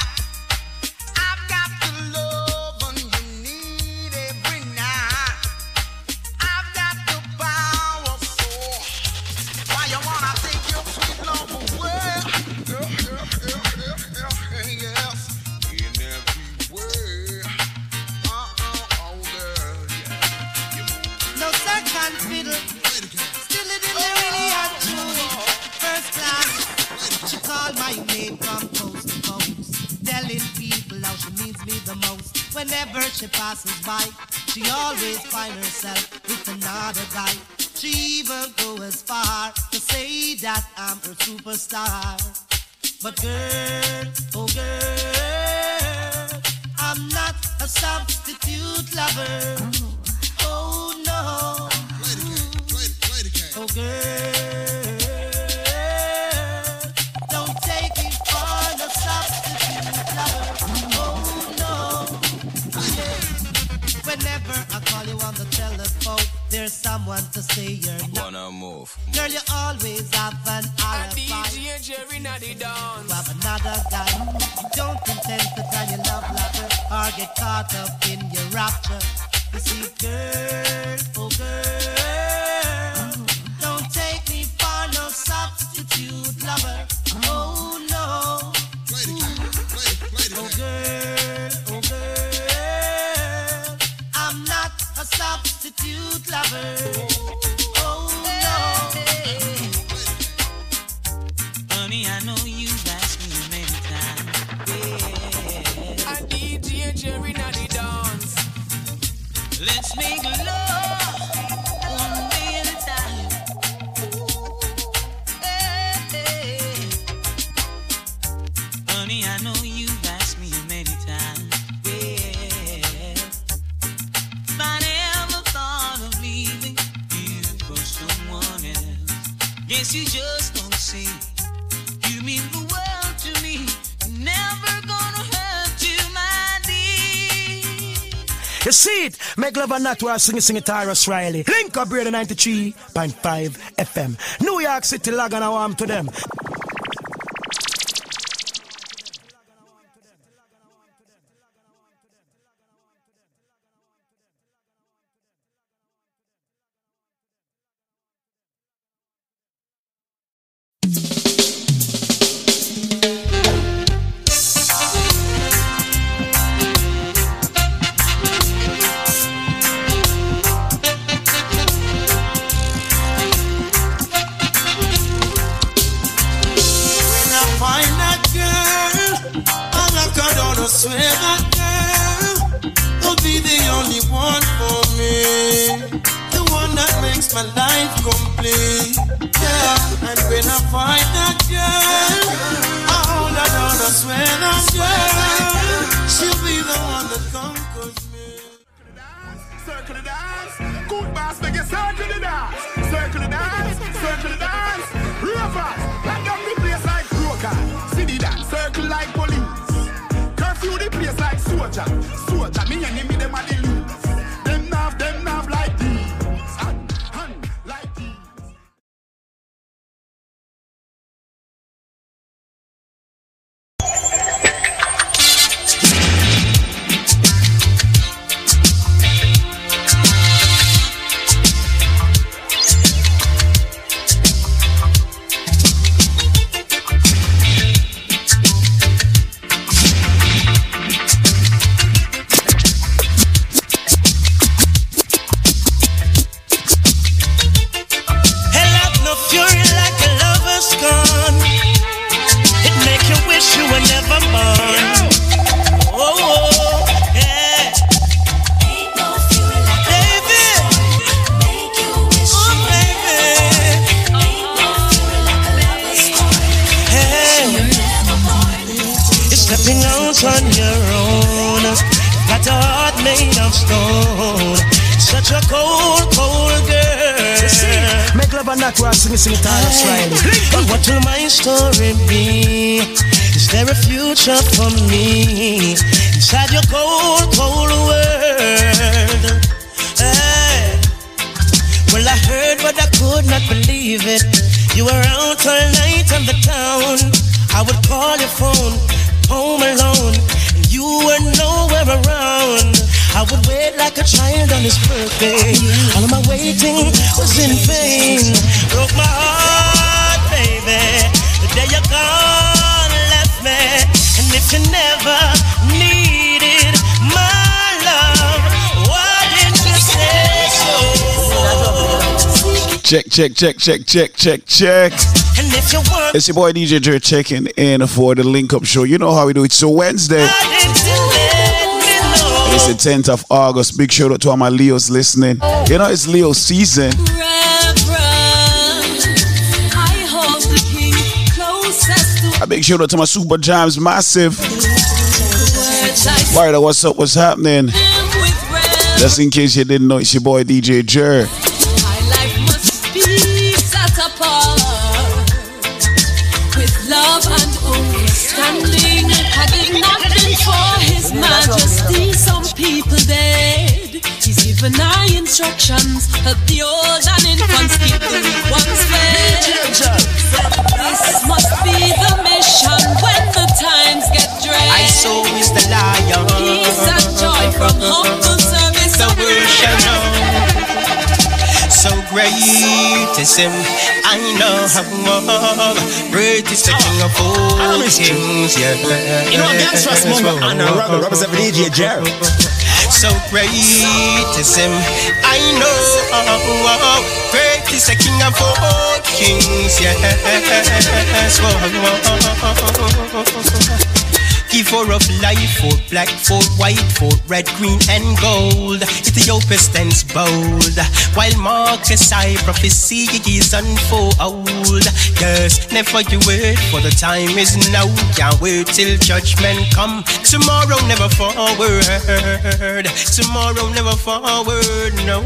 Whenever she passes by, she always finds herself with another guy. She even goes as far to say that I'm her superstar. But girl, oh girl, I'm not a substitute lover. Oh no. Oh girl, don't take it for a substitute lover. Whenever I call you on the telephone, there's someone to say you're not. Wanna move. Girl, you always have an alibi. DJ and Jerry not the dance. You have another guy. You don't intend to tell your love lover or get caught up in your rapture. You see, girl, oh girl, don't take me for no substitute lover. Oh no. Oh girl, oh girl, a substitute lover. Oh no. Honey, I know you've asked me many times. I need you, Jerry, not the dance. Let's make love one day at a time. Hey, hey. Honey, I know you. Guess you just don't see. You mean the world to me. Never gonna hurt you, my dear. You see it? Make love and not war, sing it, Tyrus Riley. Link Up Radio 93.5 FM. New York City, lag and warm to them. I Got a heart made of stone. Such a cold, cold girl. Make love and not rock, sing it all smiling. But what will my story be? Is there a future for me inside your cold, cold world? Hey. Well, I heard, but I could not believe it. You were out all night on the town. I would call your phone, home alone, and you were nowhere around. I would wait like a child on his birthday. All of my waiting was in vain. Broke my heart, baby, the day you're gone and left me. And if you never needed my love, why didn't you say so? Check. It's your boy DJ Dre checking in for the Link Up Show. You know how we do it. So Wednesday, it's the 10th of August. Big shout out to all my Leos listening. You know it's Leo season. A big shout out to my Super Jams, Massive. Alright, what's up? What's happening? Just in case you didn't know, it's your boy DJ Dre. Given I instructions, help the old and infants keep the weak ones fed. This must be the mission when the times get dread. I saw is the lion. Peace and joy from humble service. The world shall know. So great is him, I know how. Great is the king of all kings. Yeah. You know, I'm trust more than Robert. Robert's every DJ Jerry. So great is him, I know. Great is the king of all kings, yes. Giver of life, for black, for white, for red, green, and gold. Ethiopia stands bold, while Marcus I prophecy is unfold. Yes, never you wait, for the time is now. Can't wait till judgment come. Tomorrow never forward. Tomorrow never forward. No.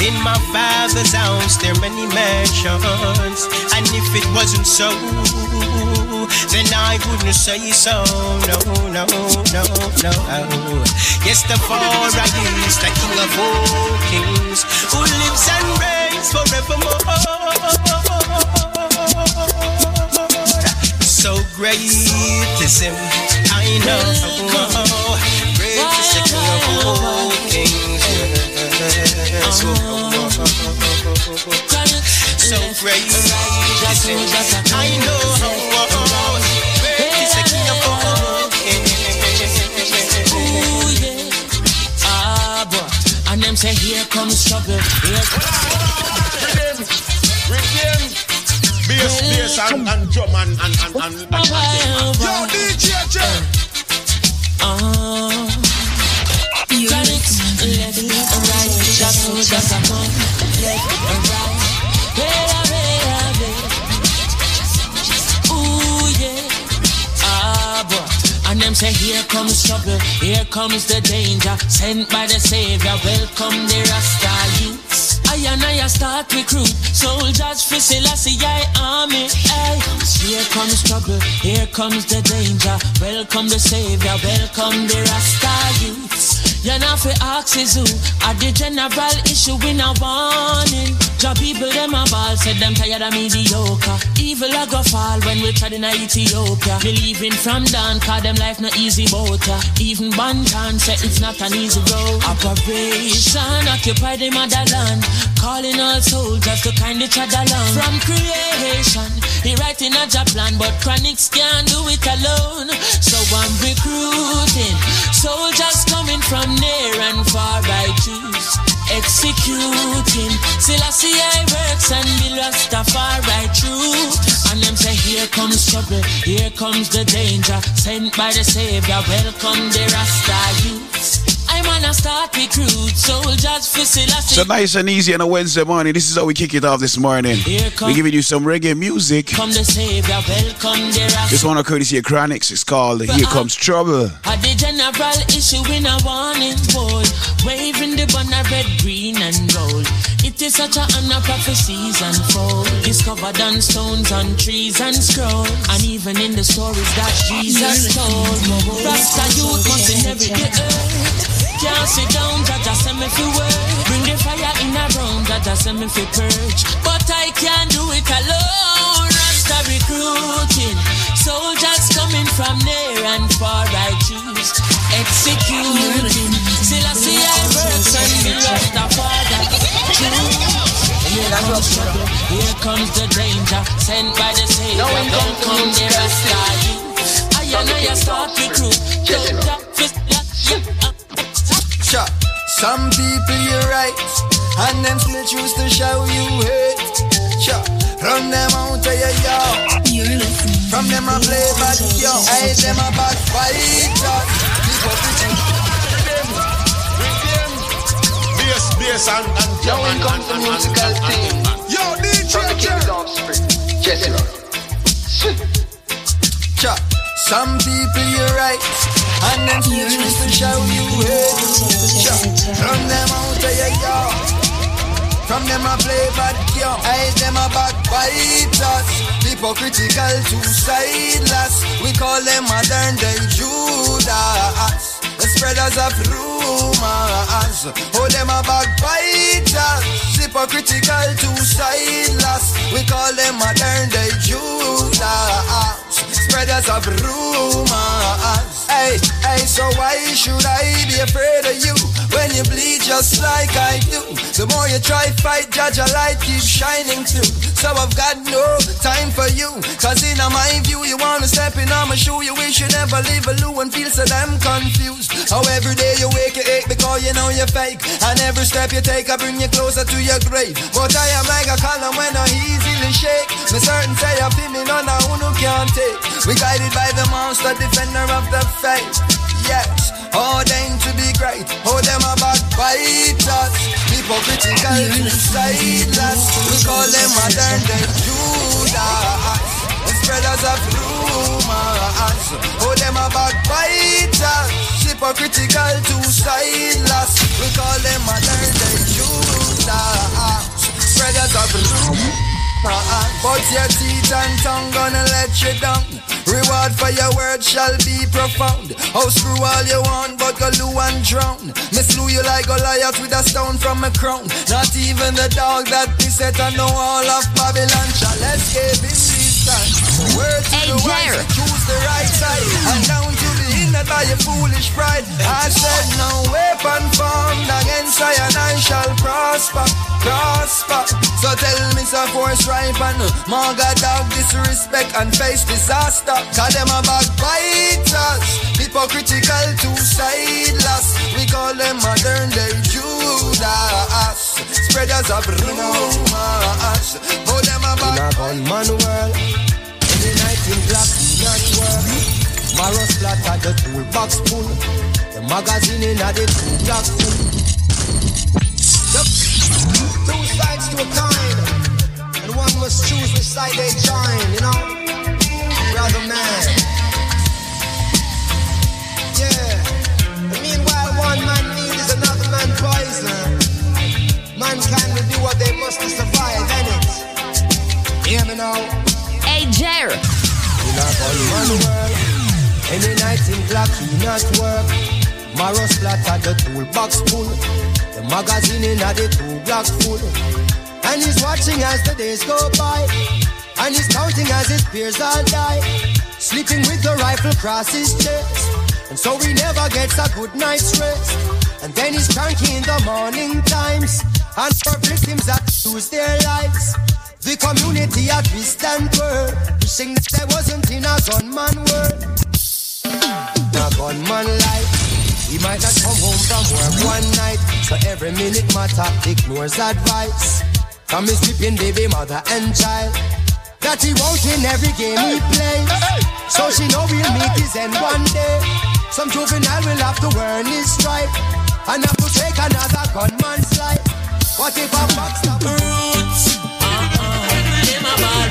In my father's house there are many mansions, and if it wasn't so, then I wouldn't say so. No. Yes, the far I is the king of all kings, who lives and reigns forevermore. So great is him, I know. Great is the king of all kings. So great is him, I know. Say here comes trouble. Bass and drum and yo, DJ J. You let it ride, just come. Let it ride. Ooh yeah, and them say here comes trouble, here comes the danger, sent by the savior, welcome the Rasta youths. I and I start recruit, soldiers for Selassie I army, aye. Here comes trouble, here comes the danger, welcome the savior, welcome the Rasta youths. You're not for axes who are the general issue in a warning. Job people them a ball, said them tired of mediocre. Evil a go fall when we tried in Ethiopia. Believing from down, cause them life no easy boater. Even Bantan said it's not an easy road. Operation occupy the motherland, calling all soldiers to kind each other along. From creation, he writing a job plan, but Chronixx can't do it alone. So I'm recruiting soldiers coming from near and far by choose, executing Selassie I works and the Rastafari truth. And them say here comes trouble, here comes the danger, sent by the savior, welcome the Rasta youths. So nice and easy on a Wednesday morning. This is how we kick it off this morning. We're giving you some reggae music. This one courtesy of Chronixx. It's called Here Comes Trouble. Had the general issue in a warning board, waving the banner red, green and gold. It is such a honor, prophecies unfold. It's covered on stones, on trees and scrolls, and even in the stories that Jesus told. Rasta youth must inherit the earth. Can't sit down, Jaja send me for work. Bring the fire in a room, Jaja send me for purge. But I can't do it alone. Rasta recruiting, soldiers coming from near and far. I choose executing. Till I see I work and me Rasta father. Here comes the danger sent by the Savior. Don't come there, Rasta. I and I start recruit. Some people you right, and them still choose to show you hate. Run them out of your yard. From them I play back yo. I them a backbite. Because we think with them, bass and yo, we come from musical thing. Yo, DJ from the King's Offspring, Jesse Rock. Some people you right, and then you choose to show you hate. From them out of your yard. From them I play bad yo. I them a backbite us. Hypocritical two sideless. We call them modern day Judas. The spreaders of rumors. Oh, them a backbite us. Hypocritical two sideless. We call them modern day Judas. Spreaders of rumors. Hey, hey, so why should I be afraid of you when you bleed just like I do? The more you try fight, Judge, a light keeps shining through. So I've got no time for you, cause in my view, you wanna step in on my shoe. You wish you never leave a loo and feel so damn confused. How every day you wake, you ache because you know you're fake. And every step you take, I bring you closer to your grave. But I am like a column when I easily shake. Me certain say I feel me none of who can't take. We guided by the monster, defender of the faith. Yes, all them to be great. Hold them a backbite us. Hypocritical insiders. We call them modern day Judas. The spreaders of rumors. Hold them a backbite us. Hypocritical two sideless. We call them modern day Judas. Spreaders of rumors. But your teeth and tongue gonna let you down. Reward for your word shall be profound. Oh, screw all you want, but go loo and drown. Me slew you like Goliath with a stone from a crown. Not even the dog that beset and know all of Babylon shall escape in these times. Word to the wise, choose the right side, and down to the inner by your foolish pride. I said no weapon formed against I and I shall prosper. Prosper. So tell me so force ripe and manga dog disrespect and face disaster. Cause them a backbiters, hypocritical two sideless. We call them modern day Judas, spreaders of rumors. Oh them a back on Manuel. In the night in black not world. Marrow splatter the toolbox full. The magazine in the toolbox full. Two sides to a kind, and one must choose which side they join, you know? Brother man. Yeah. And meanwhile, one man meat is another man poison. Mankind will do what they must to survive, innit? Hear me now? Hey, Jer. You're not only one world. Any night in black, you not work. Marrow splattered the toolbox full. The magazine in the two blocks full. And he's watching as the days go by, and he's counting as his peers all die. Sleeping with the rifle across his chest, and so he never gets a good night's rest. And then he's cranky in the morning times, and for victims that lose their lives. The community at twist and twirl, wishing that there wasn't in a gunman world. A gunman life. He might not come home from work one night, so every minute my top ignores advice from his sleeping baby mother and child, that he won't win every game he plays. So she know he'll meet his end one day. Some juvenile will have to earn his stripe. and I could take another gunman's life. What if I box up roots? Them a bad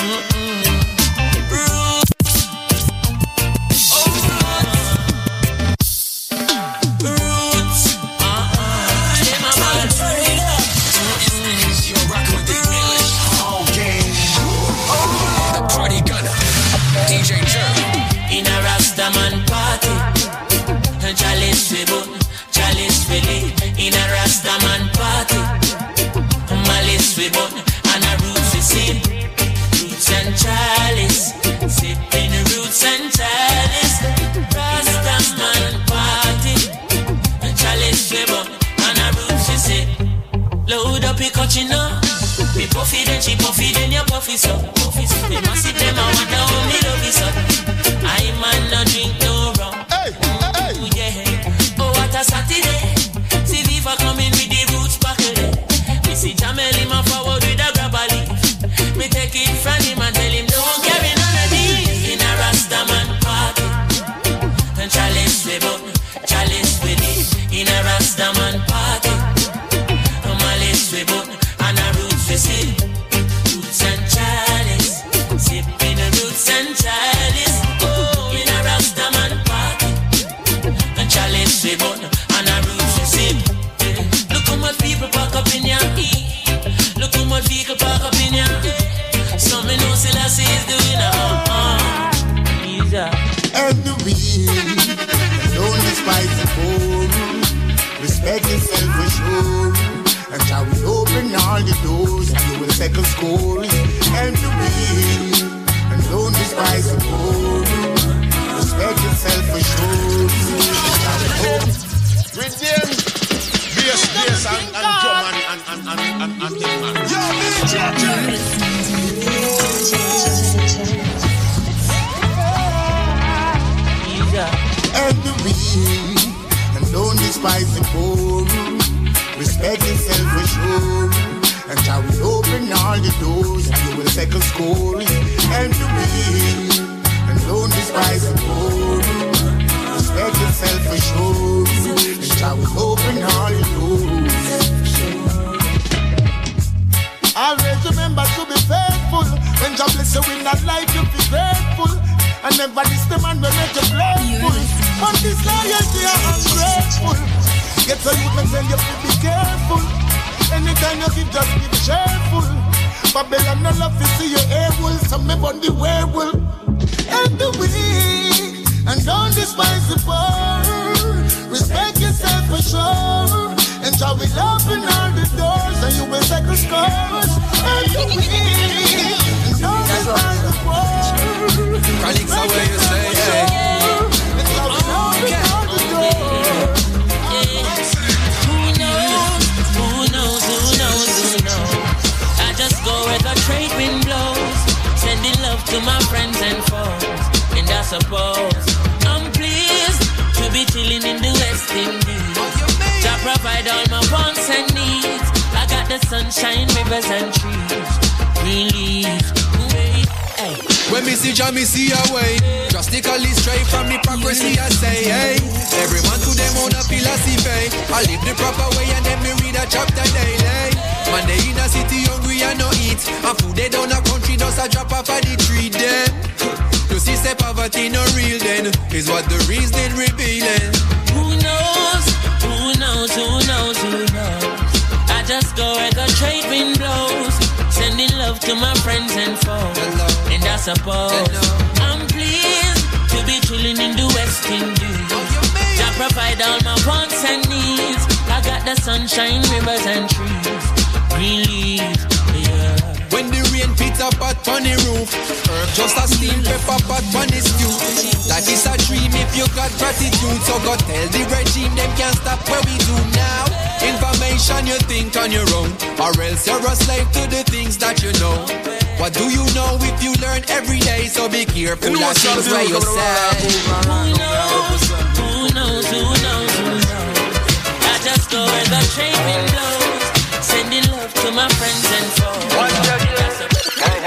roots. Roots. Oh, roots. Roots. Them a bad roots. You're rocking with the English all game. Oh, the party gunner, DJ Jerry, in a Rastaman party. Chalice we button, chalice we lead, in a Rastaman party. Malice we button, and a roots we sing. Roots and chalice, sipping roots and chalice. Rastaman party. Chalice we button, and a roots we sing. Load up your cochino. We puffy then, she puffy then, you puffy so. We must see them, I wonder how me love is up. I man not drink no rum. Saturday, see if I come in with the roots back there. We see Jamel him and forward with a grabber leaf. Me take it from him and tell him don't carry none of these. In a Rastaman party, and chalice we button, chalice we leave. In a Rastaman party, and malice we button, and a roots we see. Roots and chalice, sipping the roots and chalice. Oh, in a Rastaman party, and chalice we button. Vehicle park up in ya. Some me know Selassie is the winner. He's up. And the wind, known despite the cold. Respect yourself for sure. And shall we open all the doors and you will settle scores. And the wind, known despite the cold. Respect yourself for sure. And shall we open. With them. Yes, and John. Yo, DJ Jerry. And the weak, and don't despise the poor. Respect yourself for sure. And shall we open all the doors and you will second score. And the weak, and don't despise the poor. Respect yourself for sure. And shall we open all the doors. Always remember to be faithful. When God bless you in that life, you be grateful. And never this the man will make you grateful. On this loyalty, I'm grateful. Get so you can tell you to be careful. Anytime you give, just be cheerful. Babylon no love to see your able. Some me on the werewolf. And the weak. And don't despise the poor. Respect yourself for sure. And shall we open all the doors and you will take the scores. And you win. And don't despise the poor. Respect yourself for sure. And shall we open all the doors. Who knows? I just go where the trade wind blows. Sending love to my friends and foes. I suppose I'm pleased to be chilling in the West Indies. I provide all my wants and needs. I got the sunshine, rivers and trees. Relief. Hey. When me see Jah, me see a way. Drastically straight from the hypocrisy, I say, hey. Everyone to them own a philosophy. I live the proper way and then me read a chapter daily. Man, they in a city hungry and no eat. And food they down a country, does a drop off of the tree, them. You see, say poverty no real then, is what the reason revealing. Who knows? I just go where the trade wind blows. Sending love to my friends and foes. Hello. And I suppose hello. I'm pleased to be chilling in the West Indies. I provide all my wants and needs. I got the sunshine, rivers and trees. Relief. When the rain pit up at funny roof, herb just a steam pepper pot funny stew. Life is a dream if you got gratitude. So go tell the regime them can't stop what we do now. Information you think on your own, or else you're a slave to the things that you know. What do you know if you learn every day? So be careful of things by yourself. Who knows? I just go where the train blows. Sending love to my friends and foes. Hey,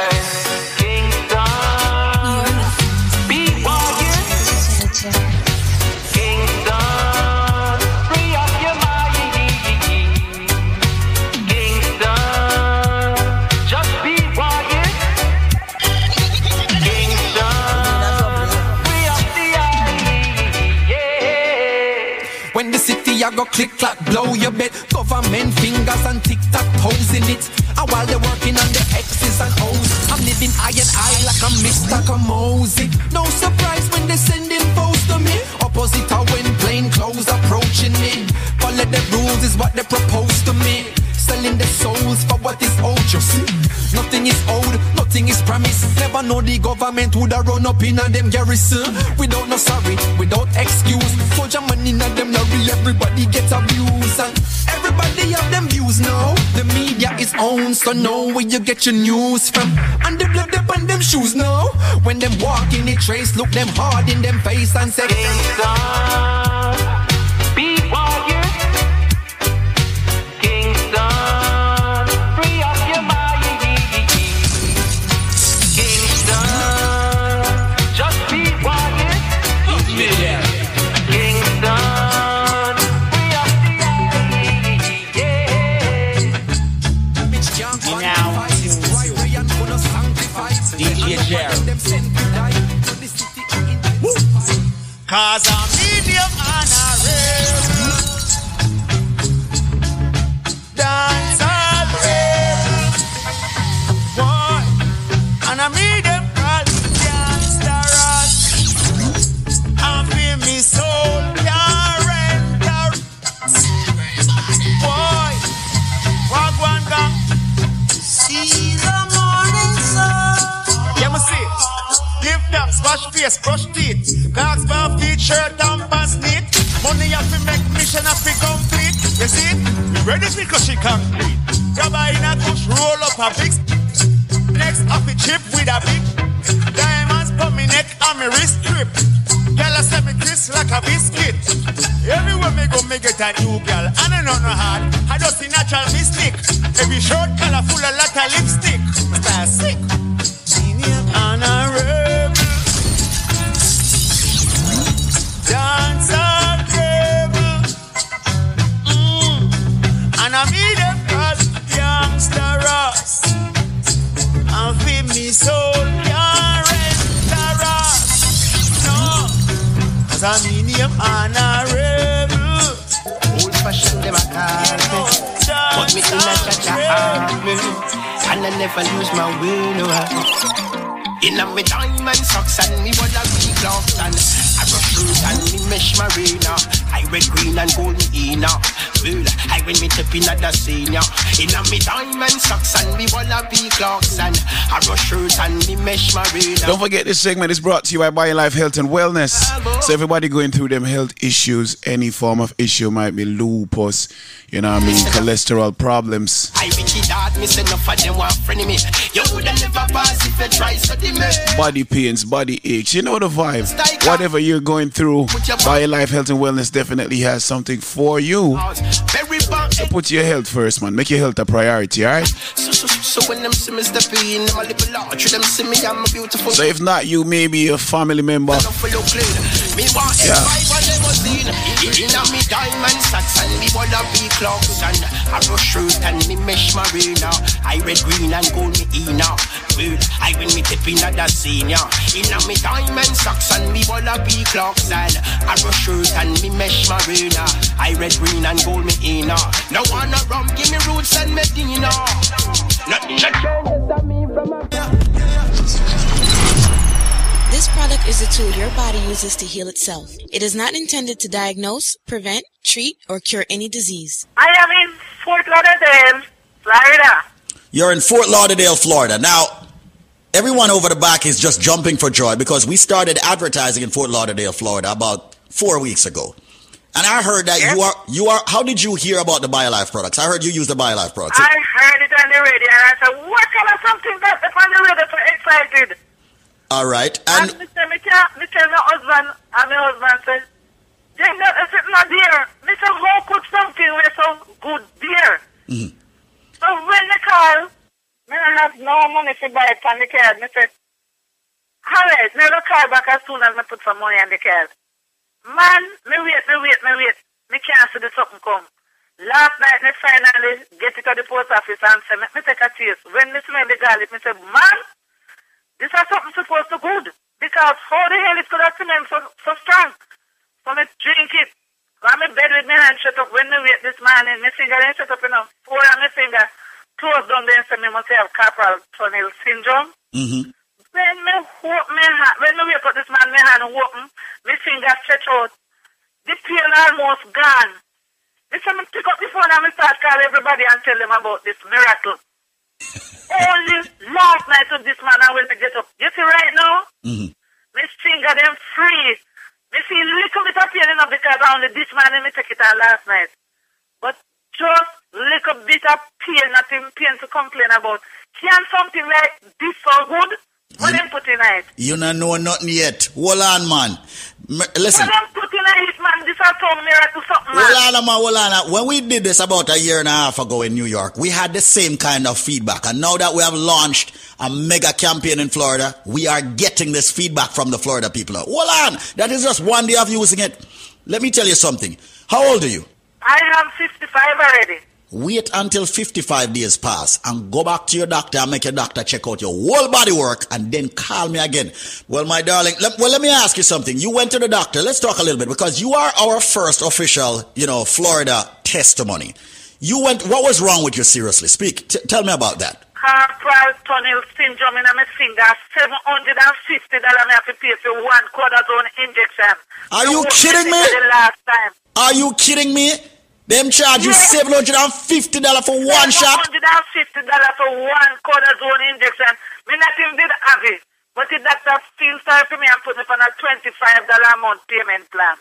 Kingston. Be walking. Kingston. go click, clap, blow your bed. Government fingers and tic-tac toes in it. And while they're working on the X's and O's, I'm living eye and eye like I'm Mr. Kamosi. No surprise when they sending foes to me. Opposite are when plain clothes approaching me. Follow the rules is what they propose to me. Selling the souls for what is old, you see. Nothing is old, nothing is promised. Never know the government would have run up in on them garrison. Without no sorry, without excuse. Soldier man in on them lorry, everybody gets abused. And everybody have them views now. The media is owned, so know where you get your news from. And the blood up on them shoes now. When them walk in the trace, look them hard in them face and say, "It's up." Cause I'm medium and a rebel, dance all rebel, boy, and a medium called gangsta rock, and feel me soul can't rent a boy, walk one gang, see the morning sun. Yeah, me see, give thanks, wash face, brush teeth, cause buff shirt and pants neat. Money have to make mission have to complete. You see, we ready because she complete. Grab her in a touch, roll up her fix. Next off the chip with a big diamonds from me neck and me wrist grip. Girl, I send me crisp like a biscuit. Everywhere me go, me get a new girl. I don't know no hard, I just see natural mystic. Every short color full of lot of lipstick. Style sick. Senior on a road. Dance on table, and I meet them cause youngster rocks, and feed me soul, young renter rocks, no, cause I mean them and a rebel, old fashioned them a call, but me in a cha-cha, and I never lose my way, no. In a me diamond socks and me would have been gloves and I brush fruit and me mesh marina. I wear green and gold me inna. Well, I win me tip in the senior. In a me diamond socks and me would have been gloves and I brush fruit and me mesh marina. Don't forget this segment is brought to you by BioLife Health and Wellness. So everybody going through them health issues, any form of issue, might be lupus, you know what I mean, cholesterol problems. I wicked hard, me say no for them one friend me. You would have never pass if you try something. Body pains, body aches, you know the vibe. Whatever you're going through, BioLife Health and Wellness definitely has something for you. So put your health first, man. Make your health a priority, alright? So when them see me stepping, I'm a little larger, them see me, I'm a beautiful. So if not you, maybe a family member. Yeah. That senior in a me diamond socks and me walla be clocks and I brush shirt and me mesh marina. I red, green and gold me inner. No one a rum, give me roots and me dinner. Nothing changes to me from a. This product is a tool your body uses to heal itself. It is not intended to diagnose, prevent, treat, or cure any disease. I am in Fort Lauderdale, Florida. You're in Fort Lauderdale, Florida. Now, everyone over the back is just jumping for joy because we started advertising in Fort Lauderdale, Florida about 4 weeks ago. And I heard that you are, how did you hear about the BioLife products? I heard you use the BioLife products. I heard it on the radio and I said, what kind of something that's on the radio for excited? All right. And Mr. my husband, and my husband said, they're not sitting on there. Mr. Ho cooked something with some good beer. Mm-hmm. So when they call, I don't have no money to buy it on the card. I said, Harriet, I will call back as soon as I put some money on the card. Man, I wait. I can't see the something come. Last night, I finally get it to the post office and said, I take a taste. When I smell the garlic, I said, man, this is something supposed to good. Because how the hell it could have been so strong? So I drink it. I'm in bed with my hand shut up when we wake this morning. My finger didn't shut up, you know. Four on my finger closed down there and said, I must have carpal tunnel syndrome. Mm-hmm. When I wake up this morning, my hand open, my finger stretched out. The pain almost gone. They said, I pick up the phone and I start calling everybody and tell them about this miracle. Only last night of this man I will get up. You see right now? Mm-hmm. My finger them free. Me see a little bit of pain enough because only this man and me take it on last night. But just little bit of pain, nothing pain to complain about. Can something like this so good? What them put in it? You don't know nothing yet. Hold on, man. Listen. What them put in it, man? This is some miracle, something, man. Hold on, man. Hold on. When we did this about a year and a half ago in New York, we had the same kind of feedback. And now that we have launched a mega campaign in Florida, we are getting this feedback from the Florida people. Hold on. That is just one day of using it. Let me tell you something. How old are you? I am 55 already. Wait until 55 days pass and go back to your doctor and make your doctor check out your whole body work and then call me again. Well, my darling, let me ask you something. You went to the doctor. Let's talk a little bit because you are our first official, Florida testimony. You went, what was wrong with you? Seriously, speak. Tell me about that. Carpal tunnel syndrome in my finger. $750 I have to pay for one cortisone injection. Are you kidding me? Are you kidding me? Them charge you $750 for one shot. $750 for one cortisone injection. Me nothing did have it, but the doctor still started for me and put me on a $25 a month payment plan.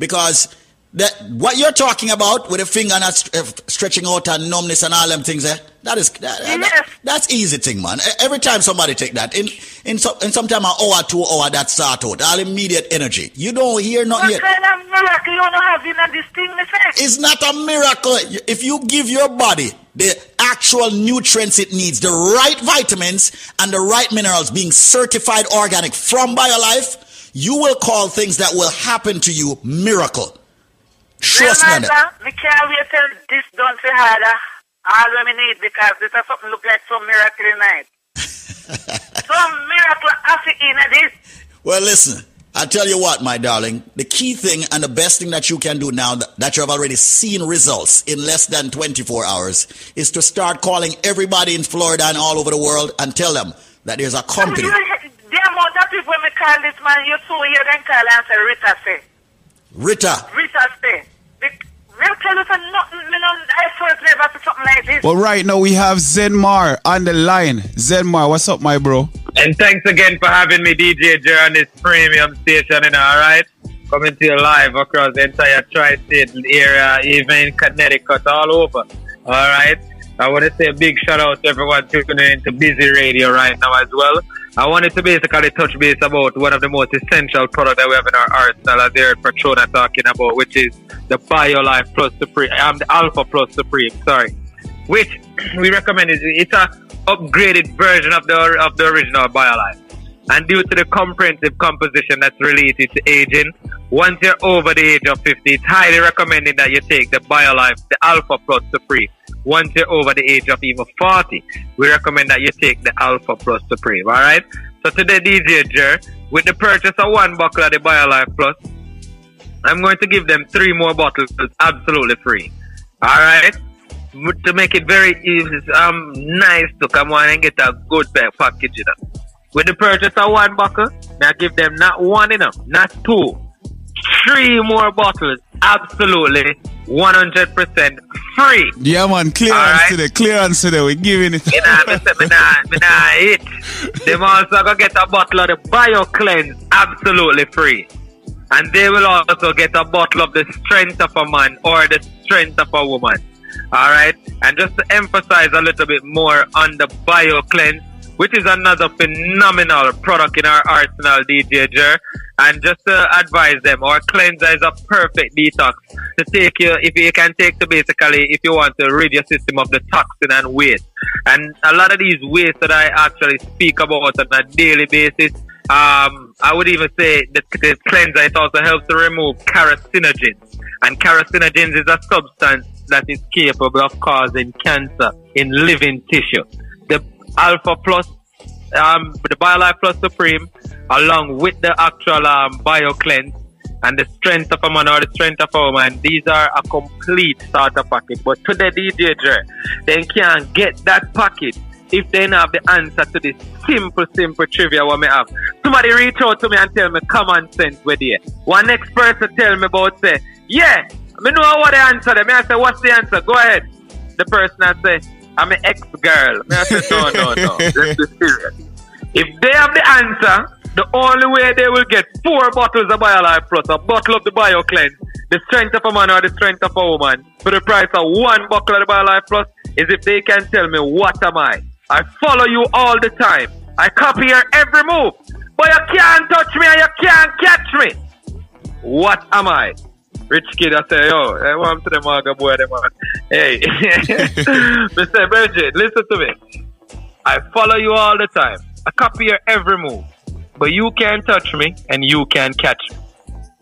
Because that what you're talking about with a finger not stretching out and numbness and all them things, that's easy thing, man. Every time somebody take that in sometime an hour, 2 hour, that start out all immediate energy. You don't hear nothing yet. What kind of miracle you don't have in this thing, Mr.? It's not a miracle if you give your body the actual nutrients it needs, the right vitamins and the right minerals, being certified organic from BioLife. You will call things that will happen to you miracle. Trust me. We can't wait till this done for harder. All we need, because this is something look like some miracle tonight. Some miracle after in this. Well, listen, I tell you what, my darling. The key thing and the best thing that you can do now that you have already seen results in less than 24 hours is to start calling everybody in Florida and all over the world and tell them that there's a company. The amount of people when we call this man, you two here then call and say, Rita say. Rita say. Well, right now we have Zenmar on the line. Zenmar, what's up, my bro? And thanks again for having me, DJ Jer, on this premium station, alright? Coming to you live across the entire tri-state area, even Connecticut, all over, alright? I want to say a big shout out to everyone tuning in to Busy Radio right now as well. I wanted to basically touch base about one of the most essential products that we have in our arsenal, as there at Petrona talking about, which is the BioLife Plus Supreme, the Alpha Plus Supreme, which we recommend. It's an upgraded version of the original BioLife. And due to the comprehensive composition that's related to aging, once you're over the age of 50, it's highly recommended that you take the BioLife, the Alpha Plus Supreme. Once you're over the age of even 40, we recommend that you take the Alpha Plus Supreme, alright? So today, DJ Jer, with the purchase of one bottle of the BioLife Plus, I'm going to give them 3 more bottles absolutely free, alright? To make it very easy, nice to come on and get a good package, With the purchase of one bottle, now give them not one, not 2, 3 more bottles absolutely 100% free. Yeah, man, clearance today. We're giving it. Them also going to get a bottle of the BioCleanse absolutely free. And they will also get a bottle of the strength of a man or the strength of a woman. Alright? And just to emphasize a little bit more on the BioCleanse, which is another phenomenal product in our arsenal, DJ Jer. And just to advise them, our cleanser is a perfect detox to take you, if you want to rid your system of the toxin and waste. And a lot of these waste that I actually speak about on a daily basis, I would even say that the cleanser, it also helps to remove carcinogens. And carcinogens is a substance that is capable of causing cancer in living tissue. The Alpha Plus, the BioLife Plus Supreme, along with the actual BioCleanse, and the strength of a man or the strength of a woman, these are a complete starter packet. But to the DJ, they can't get that packet if they don't have the answer to this simple trivia what I have. Somebody reach out to me and tell me common sense with you. One next person tell me about say, yeah, I know what the answer is. I say, what's the answer? Go ahead. The person I say, I'm an ex-girl. I say, no. This is serious. If they have the answer, the only way they will get 4 bottles of BioLife Plus, a bottle of the BioCleanse, the strength of a man or the strength of a woman, for the price of 1 bottle of the BioLife Plus, is if they can tell me, what am I? I follow you all the time. I copy your every move. But you can't touch me and you can't catch me. What am I? Rich kid, I say, yo, I want to the maga boy, the man. Hey, Mr. Bridget, listen to me. I follow you all the time. I copy your every move. But you can't touch me and you can't catch me.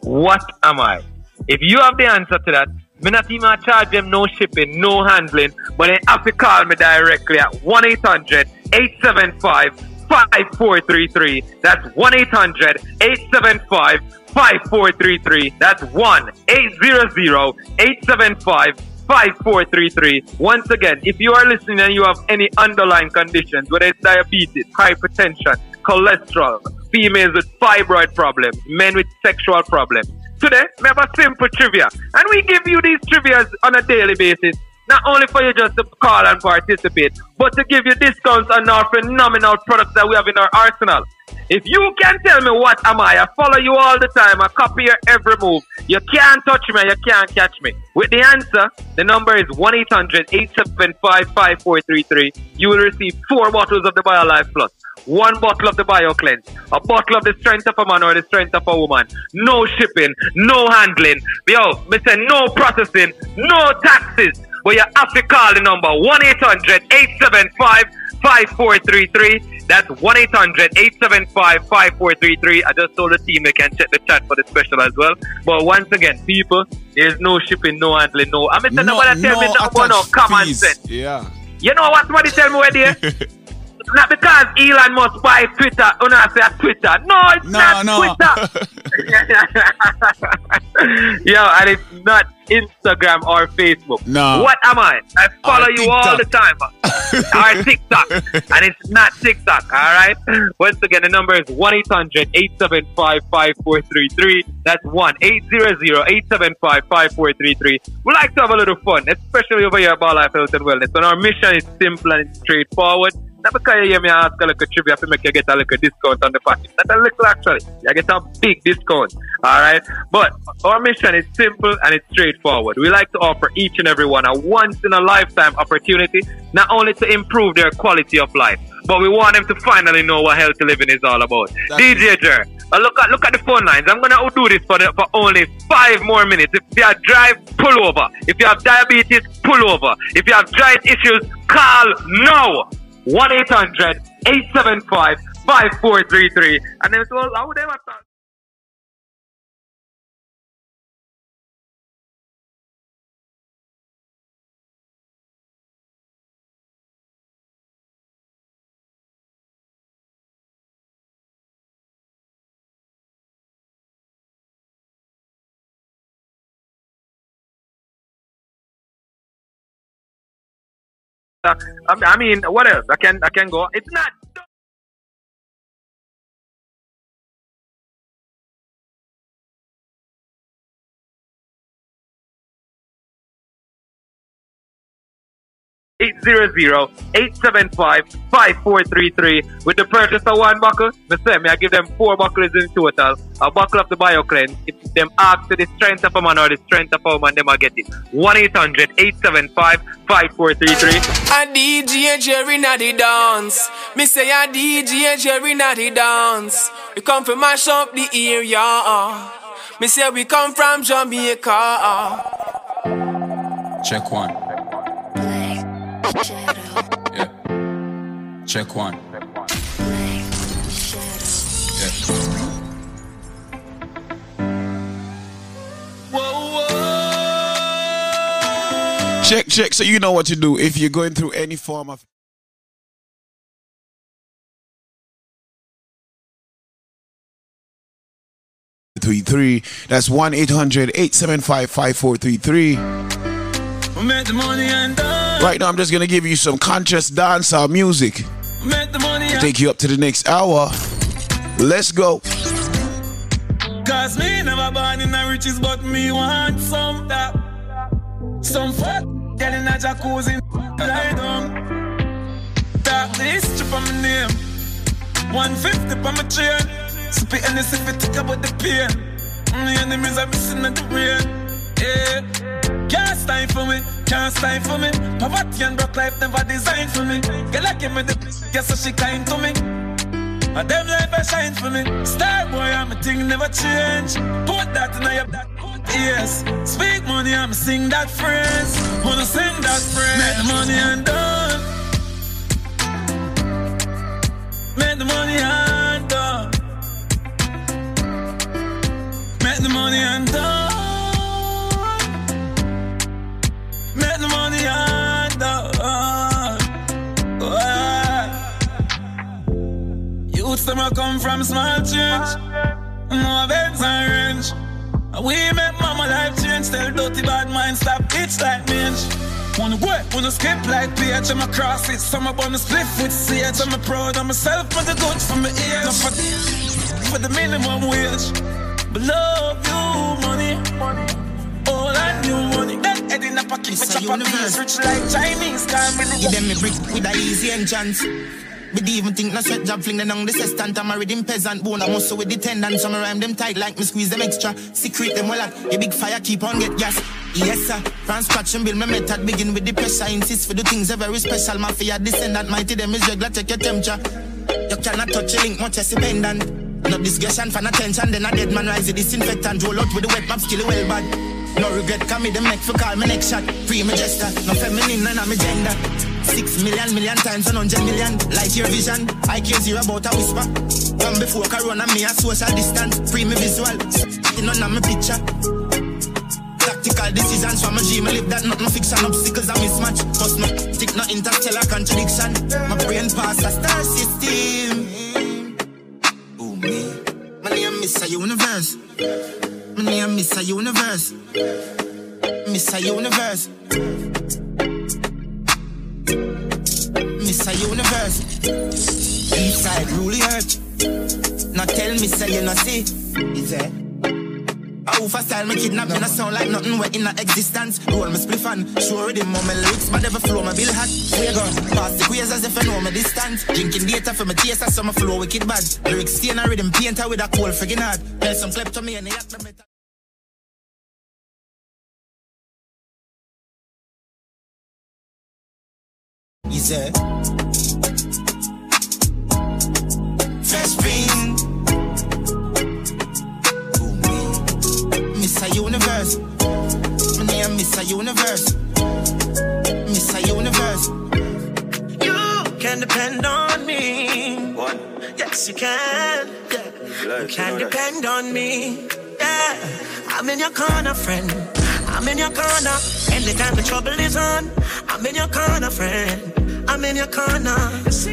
What am I? If you have the answer to that, me not even charge them no shipping, no handling, but they have to call me directly at 1-800-875-5433. That's 1-800-875-5433. That's 1-800-875-5433. Once again, if you are listening and you have any underlying conditions, whether it's diabetes, hypertension, cholesterol, females with fibroid problems, men with sexual problems, today we have a simple trivia, and we give you these trivias on a daily basis, not only for you just to call and participate, but to give you discounts on our phenomenal products that we have in our arsenal. If you can tell me what am I follow you all the time, I copy your every move, you can't touch me, you can't catch me. With the answer, the number is 1-800-875-5433. You will receive 4 bottles of the BioLife Plus, 1 bottle of the BioCleanse, a bottle of the strength of a man or the strength of a woman. No shipping, no handling. Yo, Mr. No processing, no taxes. But you have to call the number 1-800-875-5433. That's 1-800-875-5433. I just told the team they can check the chat for the special as well. But once again, people, there's no shipping, no handling, no. I'm Mr. Nobody tell me that one of common sense. Yeah. You know what somebody tell me where they are? Not because Elon Musk buy Twitter, oh no, I say Twitter. No, it's not Twitter. Yo, and it's not Instagram or Facebook. No. What am I? I follow you all the time. Or TikTok. And it's not TikTok, alright? Once again, the number is 1-800-875-5433. That's 1-800-875-5433. We like to have a little fun, especially over here at BioLife Health and Wellness. And our mission is simple and straightforward. Not because you hear me ask a little trivia to make you get a little discount on the package. Not a little actually. You get a big discount. Alright? But our mission is simple and it's straightforward. We like to offer each and every one a once in a lifetime opportunity, not only to improve their quality of life, but we want them to finally know what healthy living is all about. DJ Jer, look at the phone lines. I'm gonna do this for only 5 more minutes. If you have drive, pull over. If you have diabetes, pull over. If you have joint issues, call now. 1-800-875-5433. And then it's all how they have done. I mean, what else? I can go. It's not. $800-875-5433. With the purchase of 1 buckle, I give them 4 buckles in total. A buckle of the BioCleanse. If them ask to the strength of a man or the strength of a woman, they might get it. 1-800-875-5433. A DJ and Jerry not the dance. Me say a DJ and Jerry not the dance. We come from mash up the area. Me say we come from Jamaica. Check one. Yeah. Check one. Yeah. Check. So you know what to do if you're going through any form of. 5433. That's 1-800-875-5433. Right now I'm just going to give you some conscious dancehall music to take you up to the next hour. Let's go. Cause me never born in the riches, but me want some that. Some fuck get in a jacuzzi lie down. Talk the history for my name. 150 for my chain. Spit and the sip take about the pain. The enemies are missing at the rain. Yeah. Can't stand for me, can't stand for me. Poverty and broke life never designed for me. Girl I give me the guess so she kind to me. A damn life I shine for me. Star boy, I'm a thing never change. Put that in your back. Yes. Speak money, I'm sing that phrase. Wanna sing that phrase. Make the money and done. Make the money and done. Make the money and done. Make the money and done. Oh. Some I come from small change, no events and range. We make mama life change, tell dirty bad mind stop itch like minch. Wanna work, wanna skip like PH, I'm a cross it, some up on the split with CH. I'm a proud of myself, but the good for my ears. Not for the minimum wage, but love you money, all I knew money. Head in a pocket, it's a universe, rich like Chinese, can't really give them a brick with a easy entrance. But even think no sweat job fling down the sestant. I'm married in peasant bone. I muscle with the tendon. So I rhyme them tight like me squeeze them extra. Secret them well at a big fire keep on get gas. Yes sir, from scratch and build my method. Begin with the pressure. Insist for the things are very special. Mafia descendant mighty them is regular. Take your temperature. You cannot touch a link much as a pendant. No discussion for no tension. Then a dead man rise a disinfectant. Roll out with the wet map still well bad. No regret come me the make for call my next shot. Free my gesture. No feminine none of my gender. 6 million times 100 million. Like your vision, I care zero about a whisper. Come before corona, me a social distance. Free me visual, none of my picture. Tactical decisions from a dream, I live that not my fiction. Obstacles are mismatch, must not take no interstellar contradiction. My brain pass a star system. Oh me, my name is a universe. My name is a universe. Miss a universe. Miss a universe. Inside really hurt. Now tell me say you not see. Is it? How fast I'll make kidnap me no sound like nothing wet in a existence. Roll my spliff and sure the moment my lyrics but never flow my bill hat. We go past the queers as if I know my distance. Drinking data for my taste as summer flow wicked bad. Lyrics stain and rhythm painter with a cold friggin' heart. Tell some clip to me and they act the better. Is it? Fresh pain. Miss a universe. My name Miss a universe. Miss a universe. You can depend on me. What? Yes, you can. Yeah. You can depend on me. Yeah. I'm in your corner, friend. I'm in your corner. Anytime the trouble is on, I'm in your corner, friend. I'm in your corner.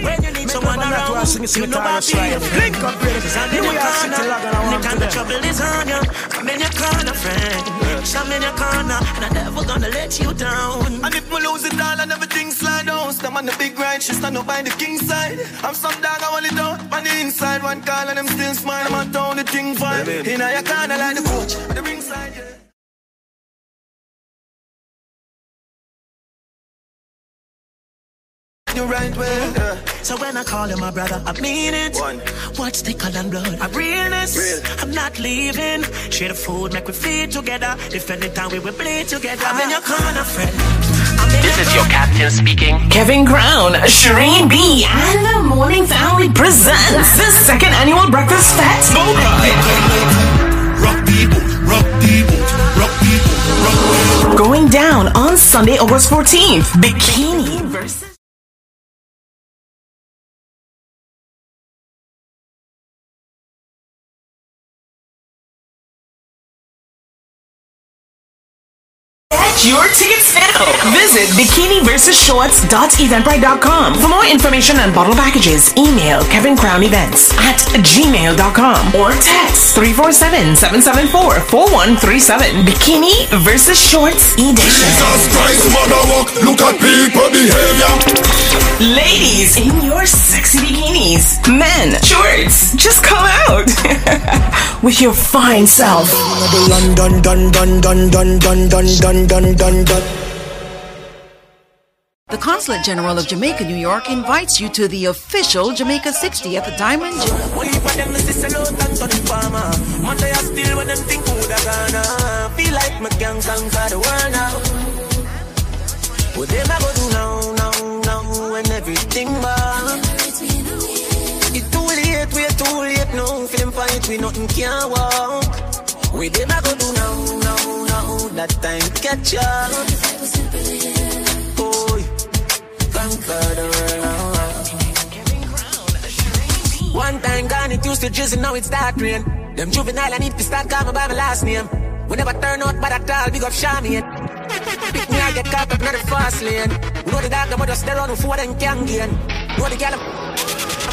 When you need someone around, you know I'll be your friend. Cause I'm in your corner. Anytime the trouble is on you, I'm in your corner, friend. I'm in your corner, and I'm never gonna let you down. And if we lose it all and everything slide down, stand on the big grind, she stand up by the king side. I'm some dog, I want it down on the inside. One call and I'm still smiling, I'm down the thing fine. In your corner like the coach, on the ringside, yeah. You right well. So when I call you my brother, I mean it. What's the color and blood? I realness. Real. I'm not leaving. Share the food, make we feed together. If anytime we will bleed together. I'm in your corner, friend. This is your captain speaking. Kevin Crown, Shireen B, and the Morning Family presents the second annual Breakfast Fest. Rock people, rock people, rock people, rock people. Going down on Sunday, August 14th. Bikini versus. Get your tickets now. Visit bikiniversusshorts.eventbrite.com. For more information on bottle packages, email kevincrownevents@gmail.com or text 347-774-4137. Bikini versus Shorts Edition. Jesus Christ, mother walk, look at people behavior. Ladies in your sexy bikinis, men, shorts, just come out with your fine self. Dun, dun, dun, dun, dun, dun, dun, dun, dun, dun. The Consulate General of Jamaica, New York, invites you to the official Jamaica 60 at the Diamond Gym. One time gone, it used to drizzle, now it's dark rain. Them juvenile, I need to start calling by my last name. We never turn out bad at all, big up Charmian. Pick me, I get caught up, not a fast lane. We know the dog, the mother still on the food and gang gain. Know the girl, I'm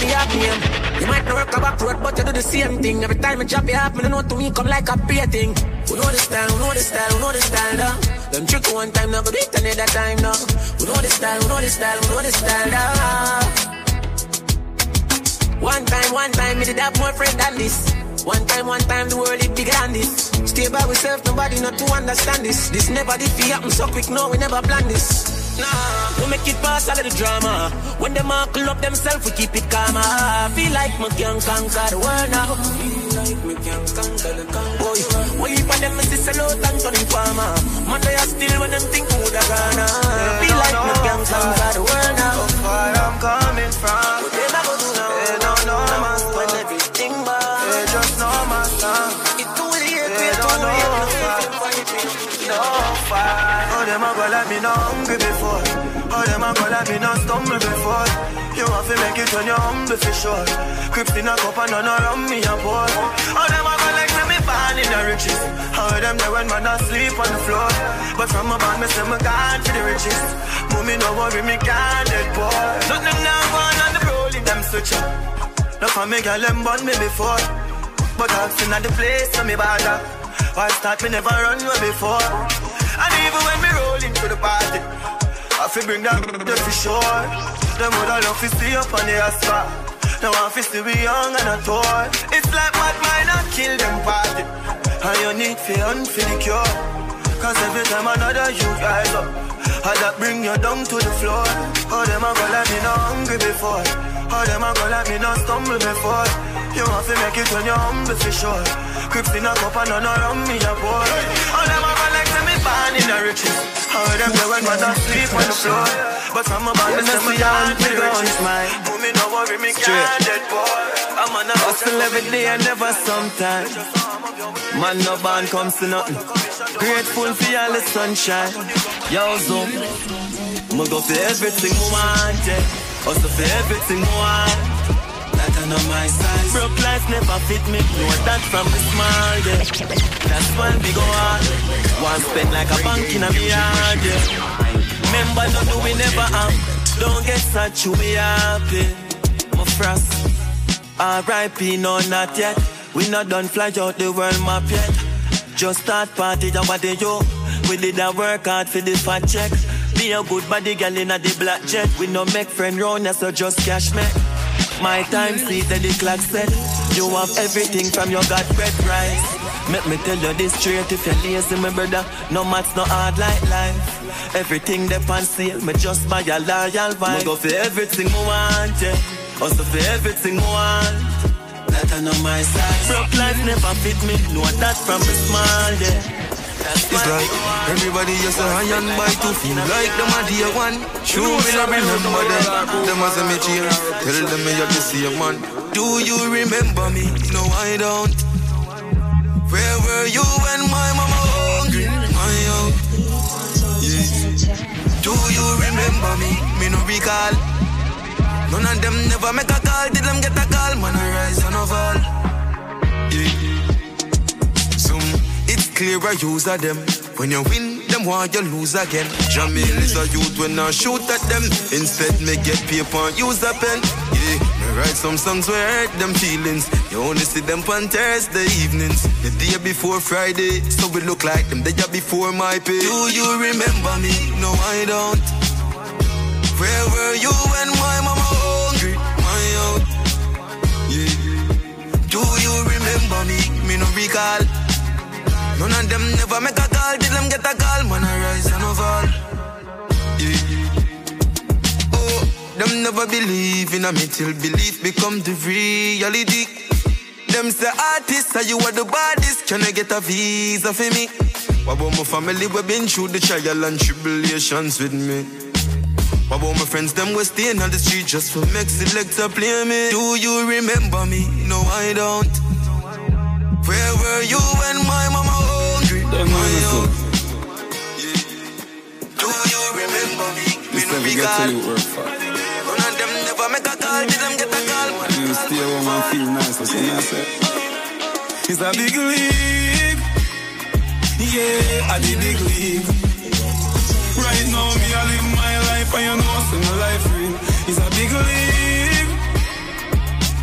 the half name. You might not work a back road, but you do the same thing. Every time I drop you half, I don't know to me, come like a painting. We know the style, we know the style, we know the style, though. Them trick one time, now go do it another time, now. We know this style, we know this style, we know this style, now. One time, me did have more friends than this. One time, the world is bigger than this. Stay by yourself, nobody not to understand this. This never did happen so quick, no, we never planned this. Nah, we make it past all of the drama. When them all club up themselves, we keep it calm. I feel like my young conquer the world now. I'm coming from. They don't know my sound. Everything they just know my sound. They don't know far. Oh, them a go let me not hungry before. Oh, them a go let me not stumble before. You have to make it when you're humble for sure. Crips in a cup and none around me a pour. All them a gone like me born in the riches. All them there when man a sleep on the floor. But from a band me say me gone to the riches. Mommy no worry me can't get poor. Nothing now gone on the road in them switch up. No family girl them born me before. But I've seen at the place so me bother. Why start me never run away before. And even when me roll into the party I feel bring that for sure. Them would all love to see up on the asphalt. Now I feel to be young and a toy. It's like mad mind and kill them party. And you need to unfeel the cure. Cause every time another you rise up, I that bring you down to the floor. All them a go let me not hungry before. All them a go let me not stumble before. You have to make it when you're humble for sure. Crips in a cup and none around me a boy. All them a go like me born in the riches. All them there when man a sleep on the floor. But from a band me say me can't be rich. Put me no worry me can't dead boy. I'm on a hustle every day and never sometime. Man no band comes to nothing. Grateful for all the sunshine. Yo so me go for everything me want, yeah. Hustle for everything me want. That I know my size. Broke life never fit me. Know that from the small, yeah. That's one big one. One spend like a bank in a yard, yeah. Remember no do we never am. Don't get such you be happy. My frost. R.I.P. no not yet. We not done fly out the world map yet. Just start party down by the yo. We did a work hard for the fat check. Be a good body girl in a the black jet. We no make friend round us so just cash me. My time see that the clock set. You have everything from your God bread rice. Make me tell you this straight, if you're lazy, my brother, no maths, no hard like life. Everything they fancy, me just buy a loyal vibe. Me go for everything I want, yeah. Also for everything I want. That I know my size. Broke life never fit me, know that from the small, yeah. It's like everybody just a high and by two feet. Like them a dear one. True, me not remember them. Them as a me cheer. Tell them me you to see a man. Do you remember me? No, I don't. Where were you when my mama hungry? My out, yeah. Do you remember me? Me no recall. None of them never make a call. Did them get a call? Man, I rise and I fall. Yeah. Some, it's clearer use of them. When you win, them them want you lose again. Jamil is a youth when I shoot at them. Instead, me get paper and use a pen. Yeah, me write some songs where I hurt them feelings. You only see them on Thursday evenings. The day before Friday, so we look like them the day before my pay. Do you remember me? No, I don't. Where were you when my mama hungry? My out. Yeah. Do you remember me? Me no recall. None of them never make a call, till them get a call. Man, I rise and I fall. Yeah. Oh, them never believe in a me till belief become the reality. Them say artists, are you are the baddest. Can I get a visa for me? What about my family? We been through the trial and tribulations with me. What about my friends? Them we staying on the street just for make selector play me. Do you remember me? No, I don't. Where were you when my mama hungry? My own. Do you remember me? Me no be gone. None of them never make a call, till them get a call. You stay home and feel nice, that's what I said. It's a big league. Yeah, I did big league. Right now, me I live my life, and you know what's in my life real. It's a big league.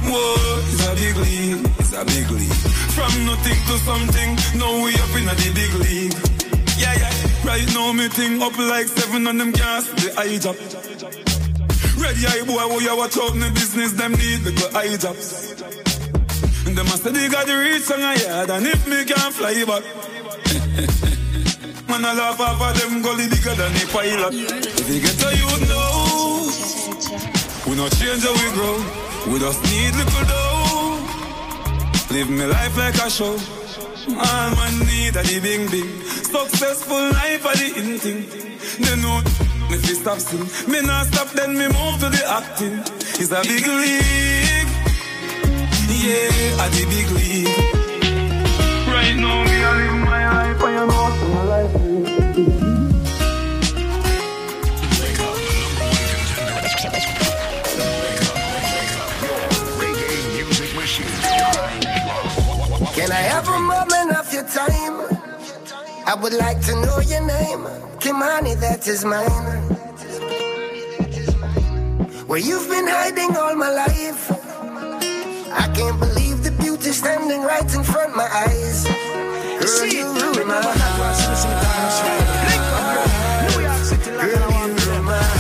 Whoa, it's a big league. It's a big league. From nothing to something, now we up in the big league. Yeah, yeah. Right now me thing up like seven on them gas, the eye drop. Ready eye boy, oh you watch out in the business, them need little eye drops. And them a study got the reach on a yard, and if me can't fly back. Man I laugh off of them gully bigger than the pilot. If you get a youth now, we no change how we grow, we just need little dough. Live my life like a show. All man need a the bing bing. Successful life a the in thing. They know me fi stop sing. Me not stop then me move to the acting. It's a big league. Yeah, a the big league. Right now me I live my life and you know my life. Wake up, number one contender. Reggae music machine. Can I have a moment of your time? I would like to know your name. Kimani, that is mine. Where you've been hiding all my life. I can't believe the beauty standing right in front of my eyes. Girl, you ruin my heart. Girl, you ruin my heart.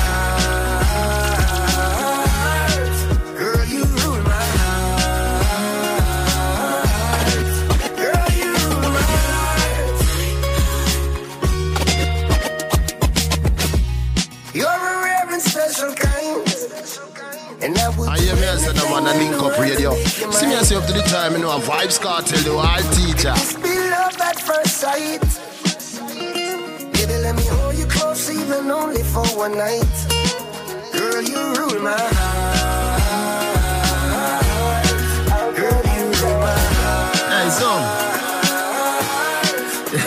I hear me as the man and Link Up Radio. See me as you up to the time, you know, a vibes cartel, the wild teacher. Be love at first sight. Baby, let me hold you close, even only for one night. Girl, you rule my heart. Girl, you rule my heart. Hey,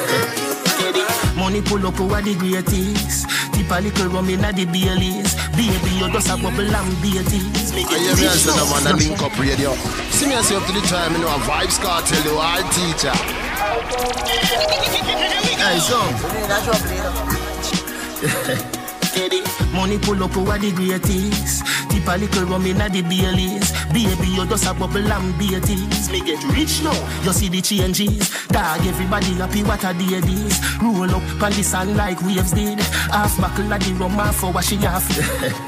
son. Money pull up over the greatest. Tip a little rum in the dailies. Baby, you just a couple long deities. I hear me as the man that Link Up Radio. See me as you up to the time, you know, a vibes cartel, the wild teacher. Hey, son. Money pull up over the greatest. Tip a little rum in the dailies. Baby, you just a couple lamb deities. Me get rich now, you see the changes. Dog, everybody happy what a day this. Roll up on the sand like waves did. Half buckle of the rum, half hour she half.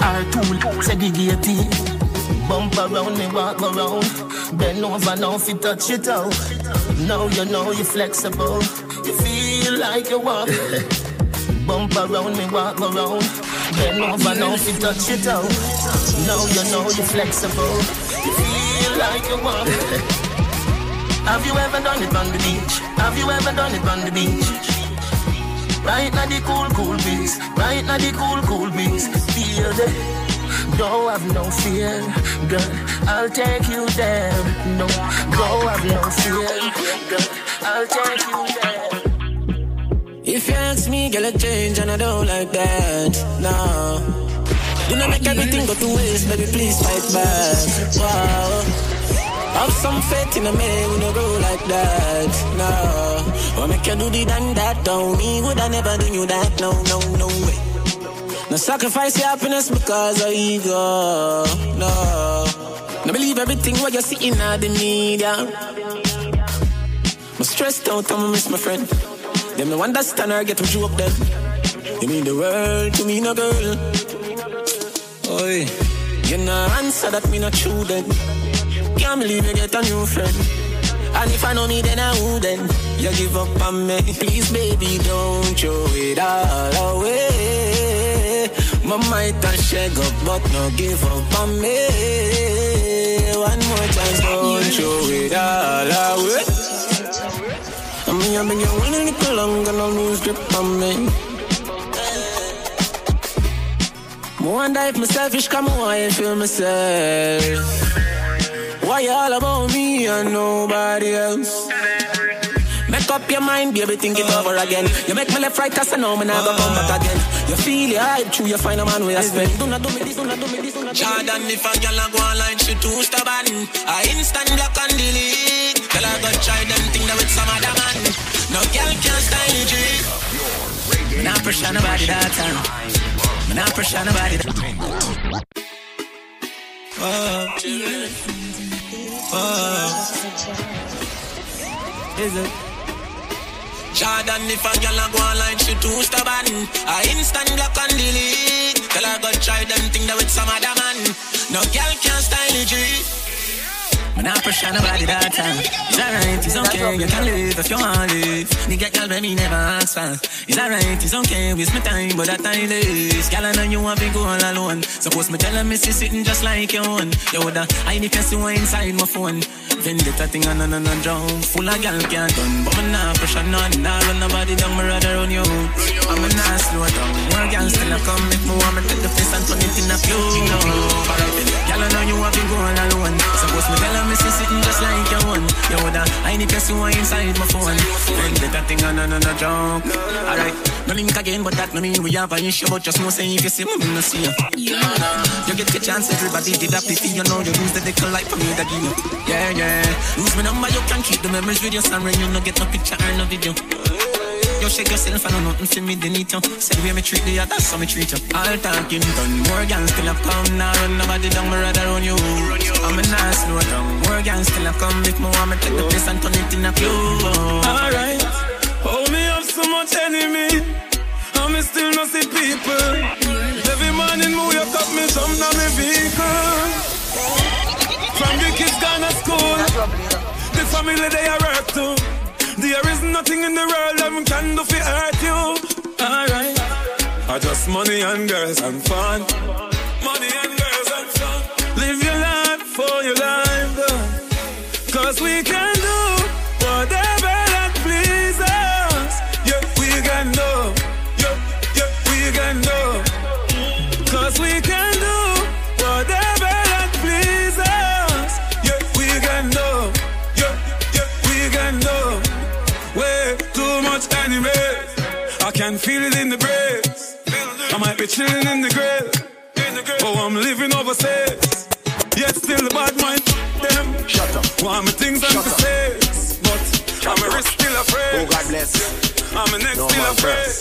Our tool segregated. Bump around and walk around. Bend over now if you touch it out. Now you know you're flexible. You feel like you walk. Bump around and walk around. Bend over now if you touch it out. Now you know you're flexible. You feel like you walk. Have you ever done it on the beach? Have you ever done it on the beach? Right now the cool, cool beats. Right now the cool, cool beats. Feel the. Don't have no fear, girl, I'll take you there. No, don't have no fear, girl, I'll take you there. If you ask me, girl, I change and I don't like that, no. You know, make everything go to waste, baby, please fight back, wow. Have some faith in a man, we no grow like that, no. What make you do the done that, don't me? Would I never do you that, no, no, no way. No sacrifice your happiness because of ego, no. No believe everything what you see in the media. I'm stressed out, I'm miss my friend. Them no understand her, get what you up then. You mean the world to me, no girl. Oi, you no answer that me not true then. Can't believe you get a new friend. And if I know me, then I would then. You give up on me. Please, baby, don't throw it all away. My might and shake up, but no give up on me. One more time, don't throw it all away. I mean, I've been your one a little longer, no lose grip on me. I wonder if I'm selfish, come on, I feel myself. Why you all about me and nobody else? Make up your mind, baby, think it over again. You make me left right, cause I know me never come back again. You feel your hype, true, you find a man where I spend. Do not do me this, do not do me this, do not do me this. Jordan, if a girl a go online, she too stubborn. I instant block and delete. Girl, I go try them thing that with some other man. No girl can't style you, G. Me not pressure nobody that time. Me not pressure nobody that time. Oh. Is it? Jordan, if a girl a go online, she too stubborn. I instant block and delete. Tell her go try them thing that with some other man. No girl can't style you, G. Man, I pressure nobody that time. It's alright, it's okay, you can live if you want live. Nigga, girl, but me never ask for. It's alright, it's okay, waste my time, but that time is. Girl, I know you want to go all alone. Suppose me tell her me see sitting just like your own. You woulda, I need to see what inside my phone. Vendetta thing on and on drown. Full of girl can't done, but man, I pressure none. Nah, run nobody down, me rather run you out. I'm a nice slow down. More girl still a come if me want me take the face and turn it in a few. No, girl, I know you want to go all alone. Suppose me tell her I'm sitting just like you one. You woulda, I need to see what inside my phone. Then get that thing on and a jump. Alright, no link again, but that no mean we have an issue. But just no say if you see me, me no see you. You get your chance, everybody did that pity. You know you lose the dick life for me that give you. Yeah, yeah. Lose me number, you can keep the memories with your son. When you no get no picture or no video. You shake yourself, I know nothing to me, they need you. Say the way me treat you, yeah, that's how me treat you. All talking done, more girls still have come. Now run nobody down, me rather run you. I'm a nice slow down, more girls still have come. If me want me take the place and turn it in a few. Alright, hold me up so much enemy. I'm still not see people. Every morning move you cut me down on my vehicle. From the kids gone to school, the family they are work too. There is nothing in the world that we can do for hurt you. Alright, I just money and girls and fun. Money and girls and fun. Live your life for your life though. Cause we can do whatever that pleases us. Yeah, we can do. Yeah, yeah, we can do. Cause we can do whatever that pleases us. Yeah, we can do. Yeah, yeah, we can do. Way too much anime, I can feel it in the brains. I might be chilling in the grave, but I'm living overseas. Yet still the bad mind them. Shut up. Want me things and mistakes, but shut I'm a wrist still afraid. Oh God bless. I'm a neck no still afraid.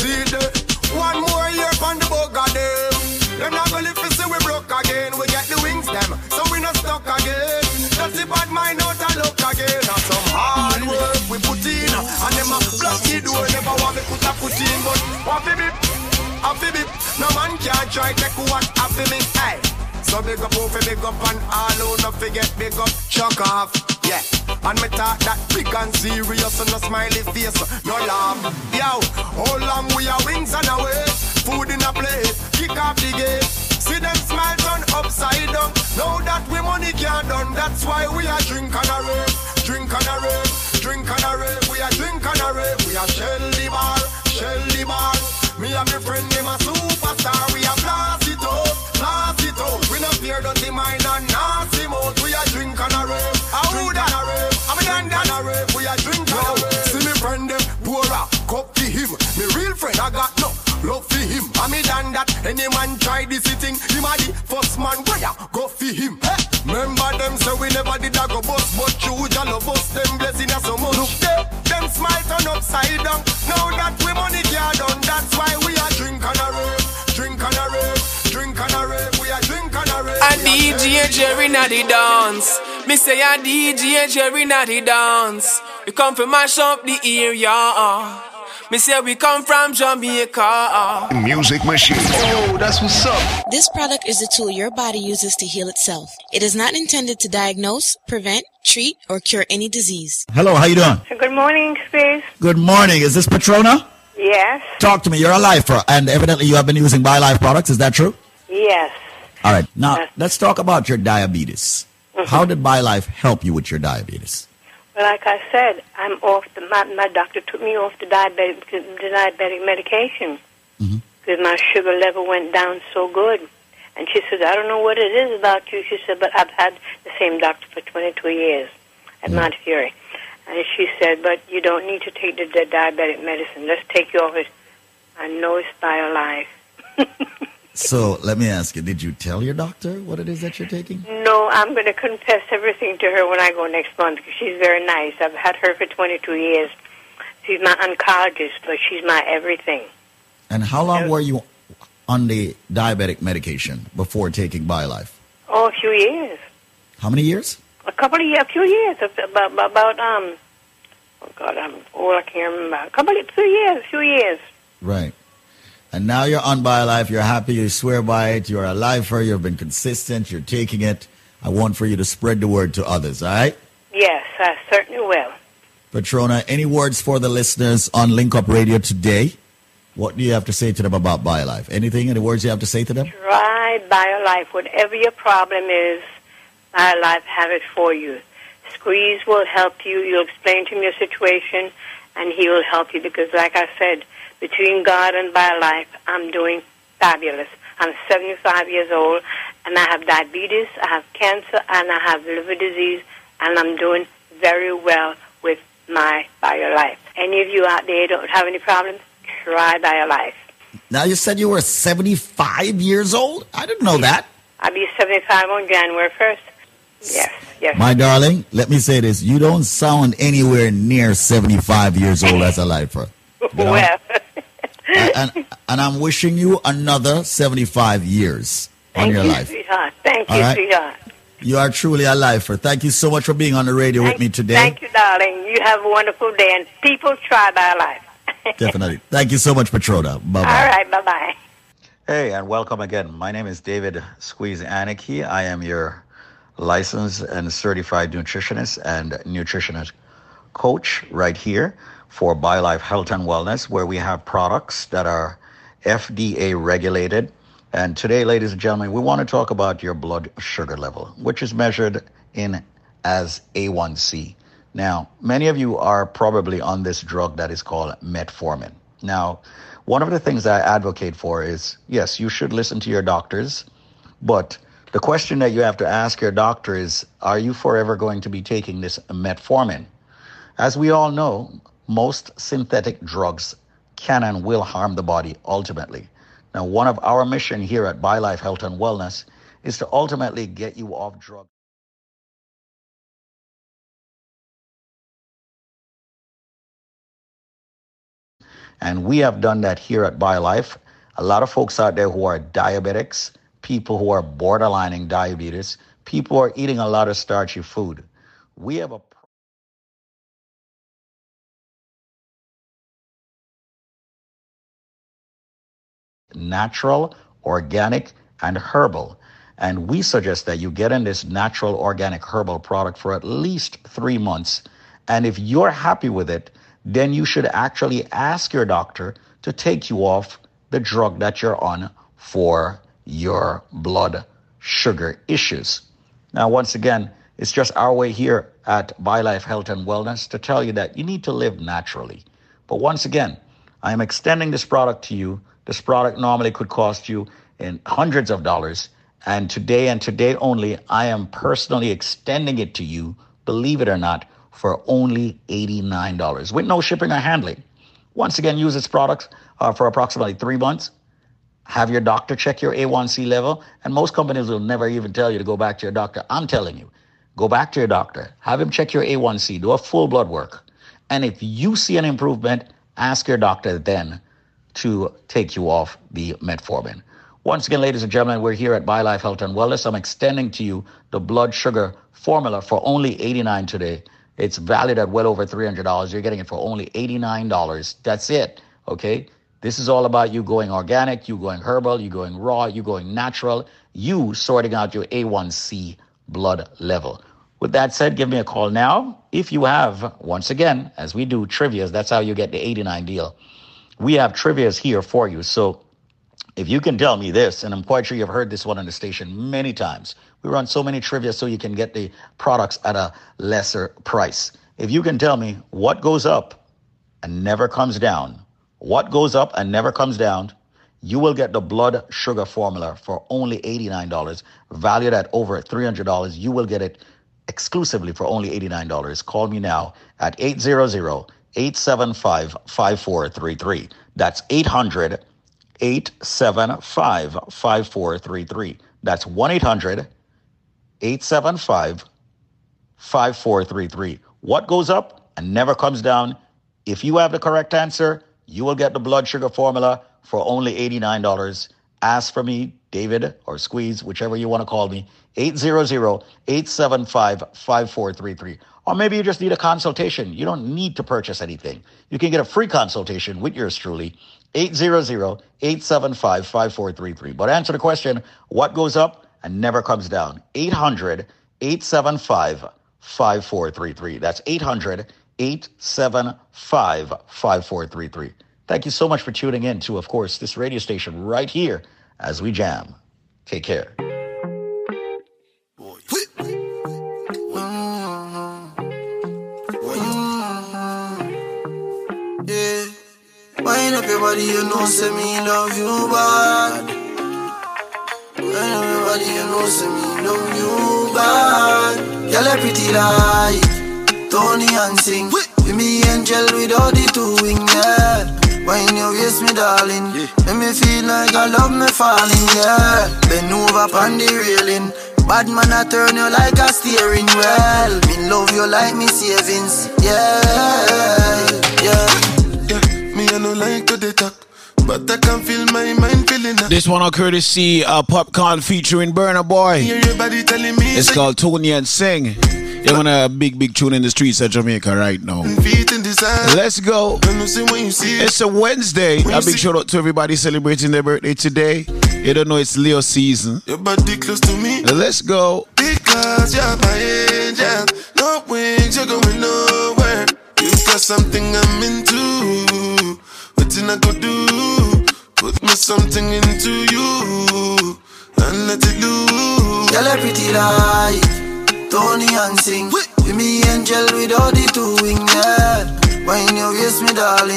See the one more year on the boat goddamn. You're not gonna live to see we broke again. We get the wings them, so we not stuck again. That's the bad mind out and look again. That's some hard work. And them a blocky door, never want me put a foot in. But happy bip, no man can't try take what happy me. Aye. So big up, open big up and all out, no forget big up, chuck off, yeah. And me talk that big and serious and no smiley face, no laugh. Yo, how long we are wings and away, food in a plate, kick off the gate. See them smile turn upside down, now that we money can't done, that's why we are drink and a rave, drink and a rave. Drink and a rave, we are drink and a rave. We are shell the bar. Me and my friend, name a superstar. We are blast it out, blast it out. We no fear dirty mind and nasty mouth. We are drink and a rave, drink and a rave. I'm a drink and a rave, we are drink and a rave. See me friend them, pour a cup to him. Me real friend, I got no love for him. I'm a done that, any man try this thing. Him a the first man, where ya go for him? Hey, remember them. So we never did a go bust, but true, Jah love us, them blessing us so much. Look them smile turn upside down. Now that we money can't done, that's why we are drink and a rave, drink and a rave, drink and a rave. We are drink and a rave. And DJ Jerry na the dance. Me say a DJ Jerry na the dance. We come from mash up the area. Me say we come from Jamaica. Music machine. Oh, that's what's up. This product is a tool your body uses to heal itself. It is not intended to diagnose, prevent, treat, or cure any disease. Hello, how you doing? Good morning, Space. Good morning. Is this Petrona? Yes. Talk to me. You're a lifer, and evidently you have been using BioLife products. Is that true? Yes. All right. Now, let's talk about your diabetes. Mm-hmm. How did BioLife help you with your diabetes? Like I said, I'm off. My doctor took me off the diabetic medication because my sugar level went down so good. And she said, I don't know what it is about you. She said, but I've had the same doctor for 22 years at Mount Fury. And she said, but you don't need to take the diabetic medicine. Let's take you off it. I know it's BioLife. So let me ask you, did you tell your doctor what it is that you're taking? No, I'm going to confess everything to her when I go next month because she's very nice. I've had her for 22 years. She's my oncologist, but she's my everything. And how long were you on the diabetic medication before taking BioLife? Oh, a few years. How many years? A few years. A few years. Right. And now you're on BioLife, you're happy, you swear by it, you're a lifer, you've been consistent, you're taking it. I want for you to spread the word to others, all right? Yes, I certainly will. Petrona, any words for the listeners on Link Up Radio today? What do you have to say to them about BioLife? Anything, any words you have to say to them? Try BioLife. Whatever your problem is, BioLife have it for you. Squeeze will help you. You'll explain to him your situation, and he will help you because, like I said, between God and BioLife, I'm doing fabulous. I'm 75 years old, and I have diabetes, I have cancer, and I have liver disease, and I'm doing very well with my BioLife. Any of you out there don't have any problems, try BioLife. Now, you said you were 75 years old? I didn't know that. I'll be 75 on January 1st. Yes, yes. My darling, let me say this. You don't sound anywhere near 75 years old as a lifer. You know? Well. And I'm wishing you another 75 years on your life. Sweetheart. Thank you, sweetheart. You are truly a lifer. Thank you so much for being on the radio with me today. Thank you, darling. You have a wonderful day, and people try BioLife. Definitely. Thank you so much, Petrona. Bye-bye. All right, bye-bye. Hey, and welcome again. My name is David Squeeze Anarchy. I am your licensed and certified nutritionist and nutritionist coach right here for BioLife Health and Wellness, where we have products that are FDA regulated. And today, ladies and gentlemen, we want to talk about your blood sugar level, which is measured in as A1C. Now, many of you are probably on this drug that is called metformin. Now, one of the things I advocate for is, yes, you should listen to your doctors, but the question that you have to ask your doctor is, are you forever going to be taking this metformin? As we all know, most synthetic drugs can and will harm the body ultimately. Now, one of our mission here at BioLife Health and Wellness is to ultimately get you off drugs. And we have done that here at BioLife. A lot of folks out there who are diabetics, people who are borderlining diabetes, people who are eating a lot of starchy food. We have a natural, organic, and herbal. And we suggest that you get in this natural, organic, herbal product for at least 3 months. And if you're happy with it, then you should actually ask your doctor to take you off the drug that you're on for your blood sugar issues. Now, once again, it's just our way here at BioLife Health and Wellness to tell you that you need to live naturally. But once again, I am extending this product to you. This product normally could cost you in hundreds of dollars. And today only, I am personally extending it to you, believe it or not, for only $89 with no shipping or handling. Once again, use this product for approximately 3 months. Have your doctor check your A1C level. And most companies will never even tell you to go back to your doctor. I'm telling you, Go back to your doctor, have him check your A1C, do a full blood work. And if you see an improvement, ask your doctor then to take you off the metformin. Once again, ladies and gentlemen, we're here at BioLife Health and Wellness. I'm extending to you the blood sugar formula for only $89 today. It's valued at well over $300. You're getting it for only $89. That's it, okay? This is all about you going organic, you going herbal, you going raw, you going natural, you sorting out your A1C blood level. With that said, give me a call now. If you have, once again, as we do trivias, that's how you get the $89 deal. We have trivias here for you, so if you can tell me this, and I'm quite sure you've heard this one on the station many times, we run so many trivia so you can get the products at a lesser price. If you can tell me what goes up and never comes down, what goes up and never comes down, you will get the blood sugar formula for only $89, valued at over $300. You will get it exclusively for only $89. Call me now at 800-875-5433. That's 800 875-5433. That's 1-800-875-5433. What goes up and never comes down? If you have the correct answer, you will get the blood sugar formula for only $89. Ask for me, David, or Squeeze, whichever you want to call me, 800-875-5433. Or maybe you just need a consultation. You don't need to purchase anything. You can get a free consultation with yours truly, 800-875-5433. But answer the question, what goes up and never comes down? 800-875-5433. That's 800-875-5433. Thank you so much for tuning in to, of course, this radio station right here as we jam. Take care. Everybody, you know, say me love you bad. Everybody, you know, say me love you bad. Y'all a pretty like Tony Hansing. With me angel with all the two wings, yeah. Wine your waist, me darling, yeah. Make me feel like I love me falling, yeah. Bend over on the railing. Bad man, I turn you like a steering wheel. Me love you like me savings, yeah, yeah. I don't like to the talk, but I can feel my mind feeling up. This one on courtesy Popcaan featuring Burna Boy. It's called Tony and Sing. They want a big tune in the streets of Jamaica right now. Let's go. It's a Wednesday. A big shout out to everybody celebrating their birthday today. You don't know it's Leo season. Your body close to me. Let's go. Because you're my angel. No wings, you're going nowhere. You've got something I'm into. I could do, put me something into you and let it loose. Y'all a pretty like Tony Hansing. With me angel with all the two wings, yeah. Wine your waist, me darling.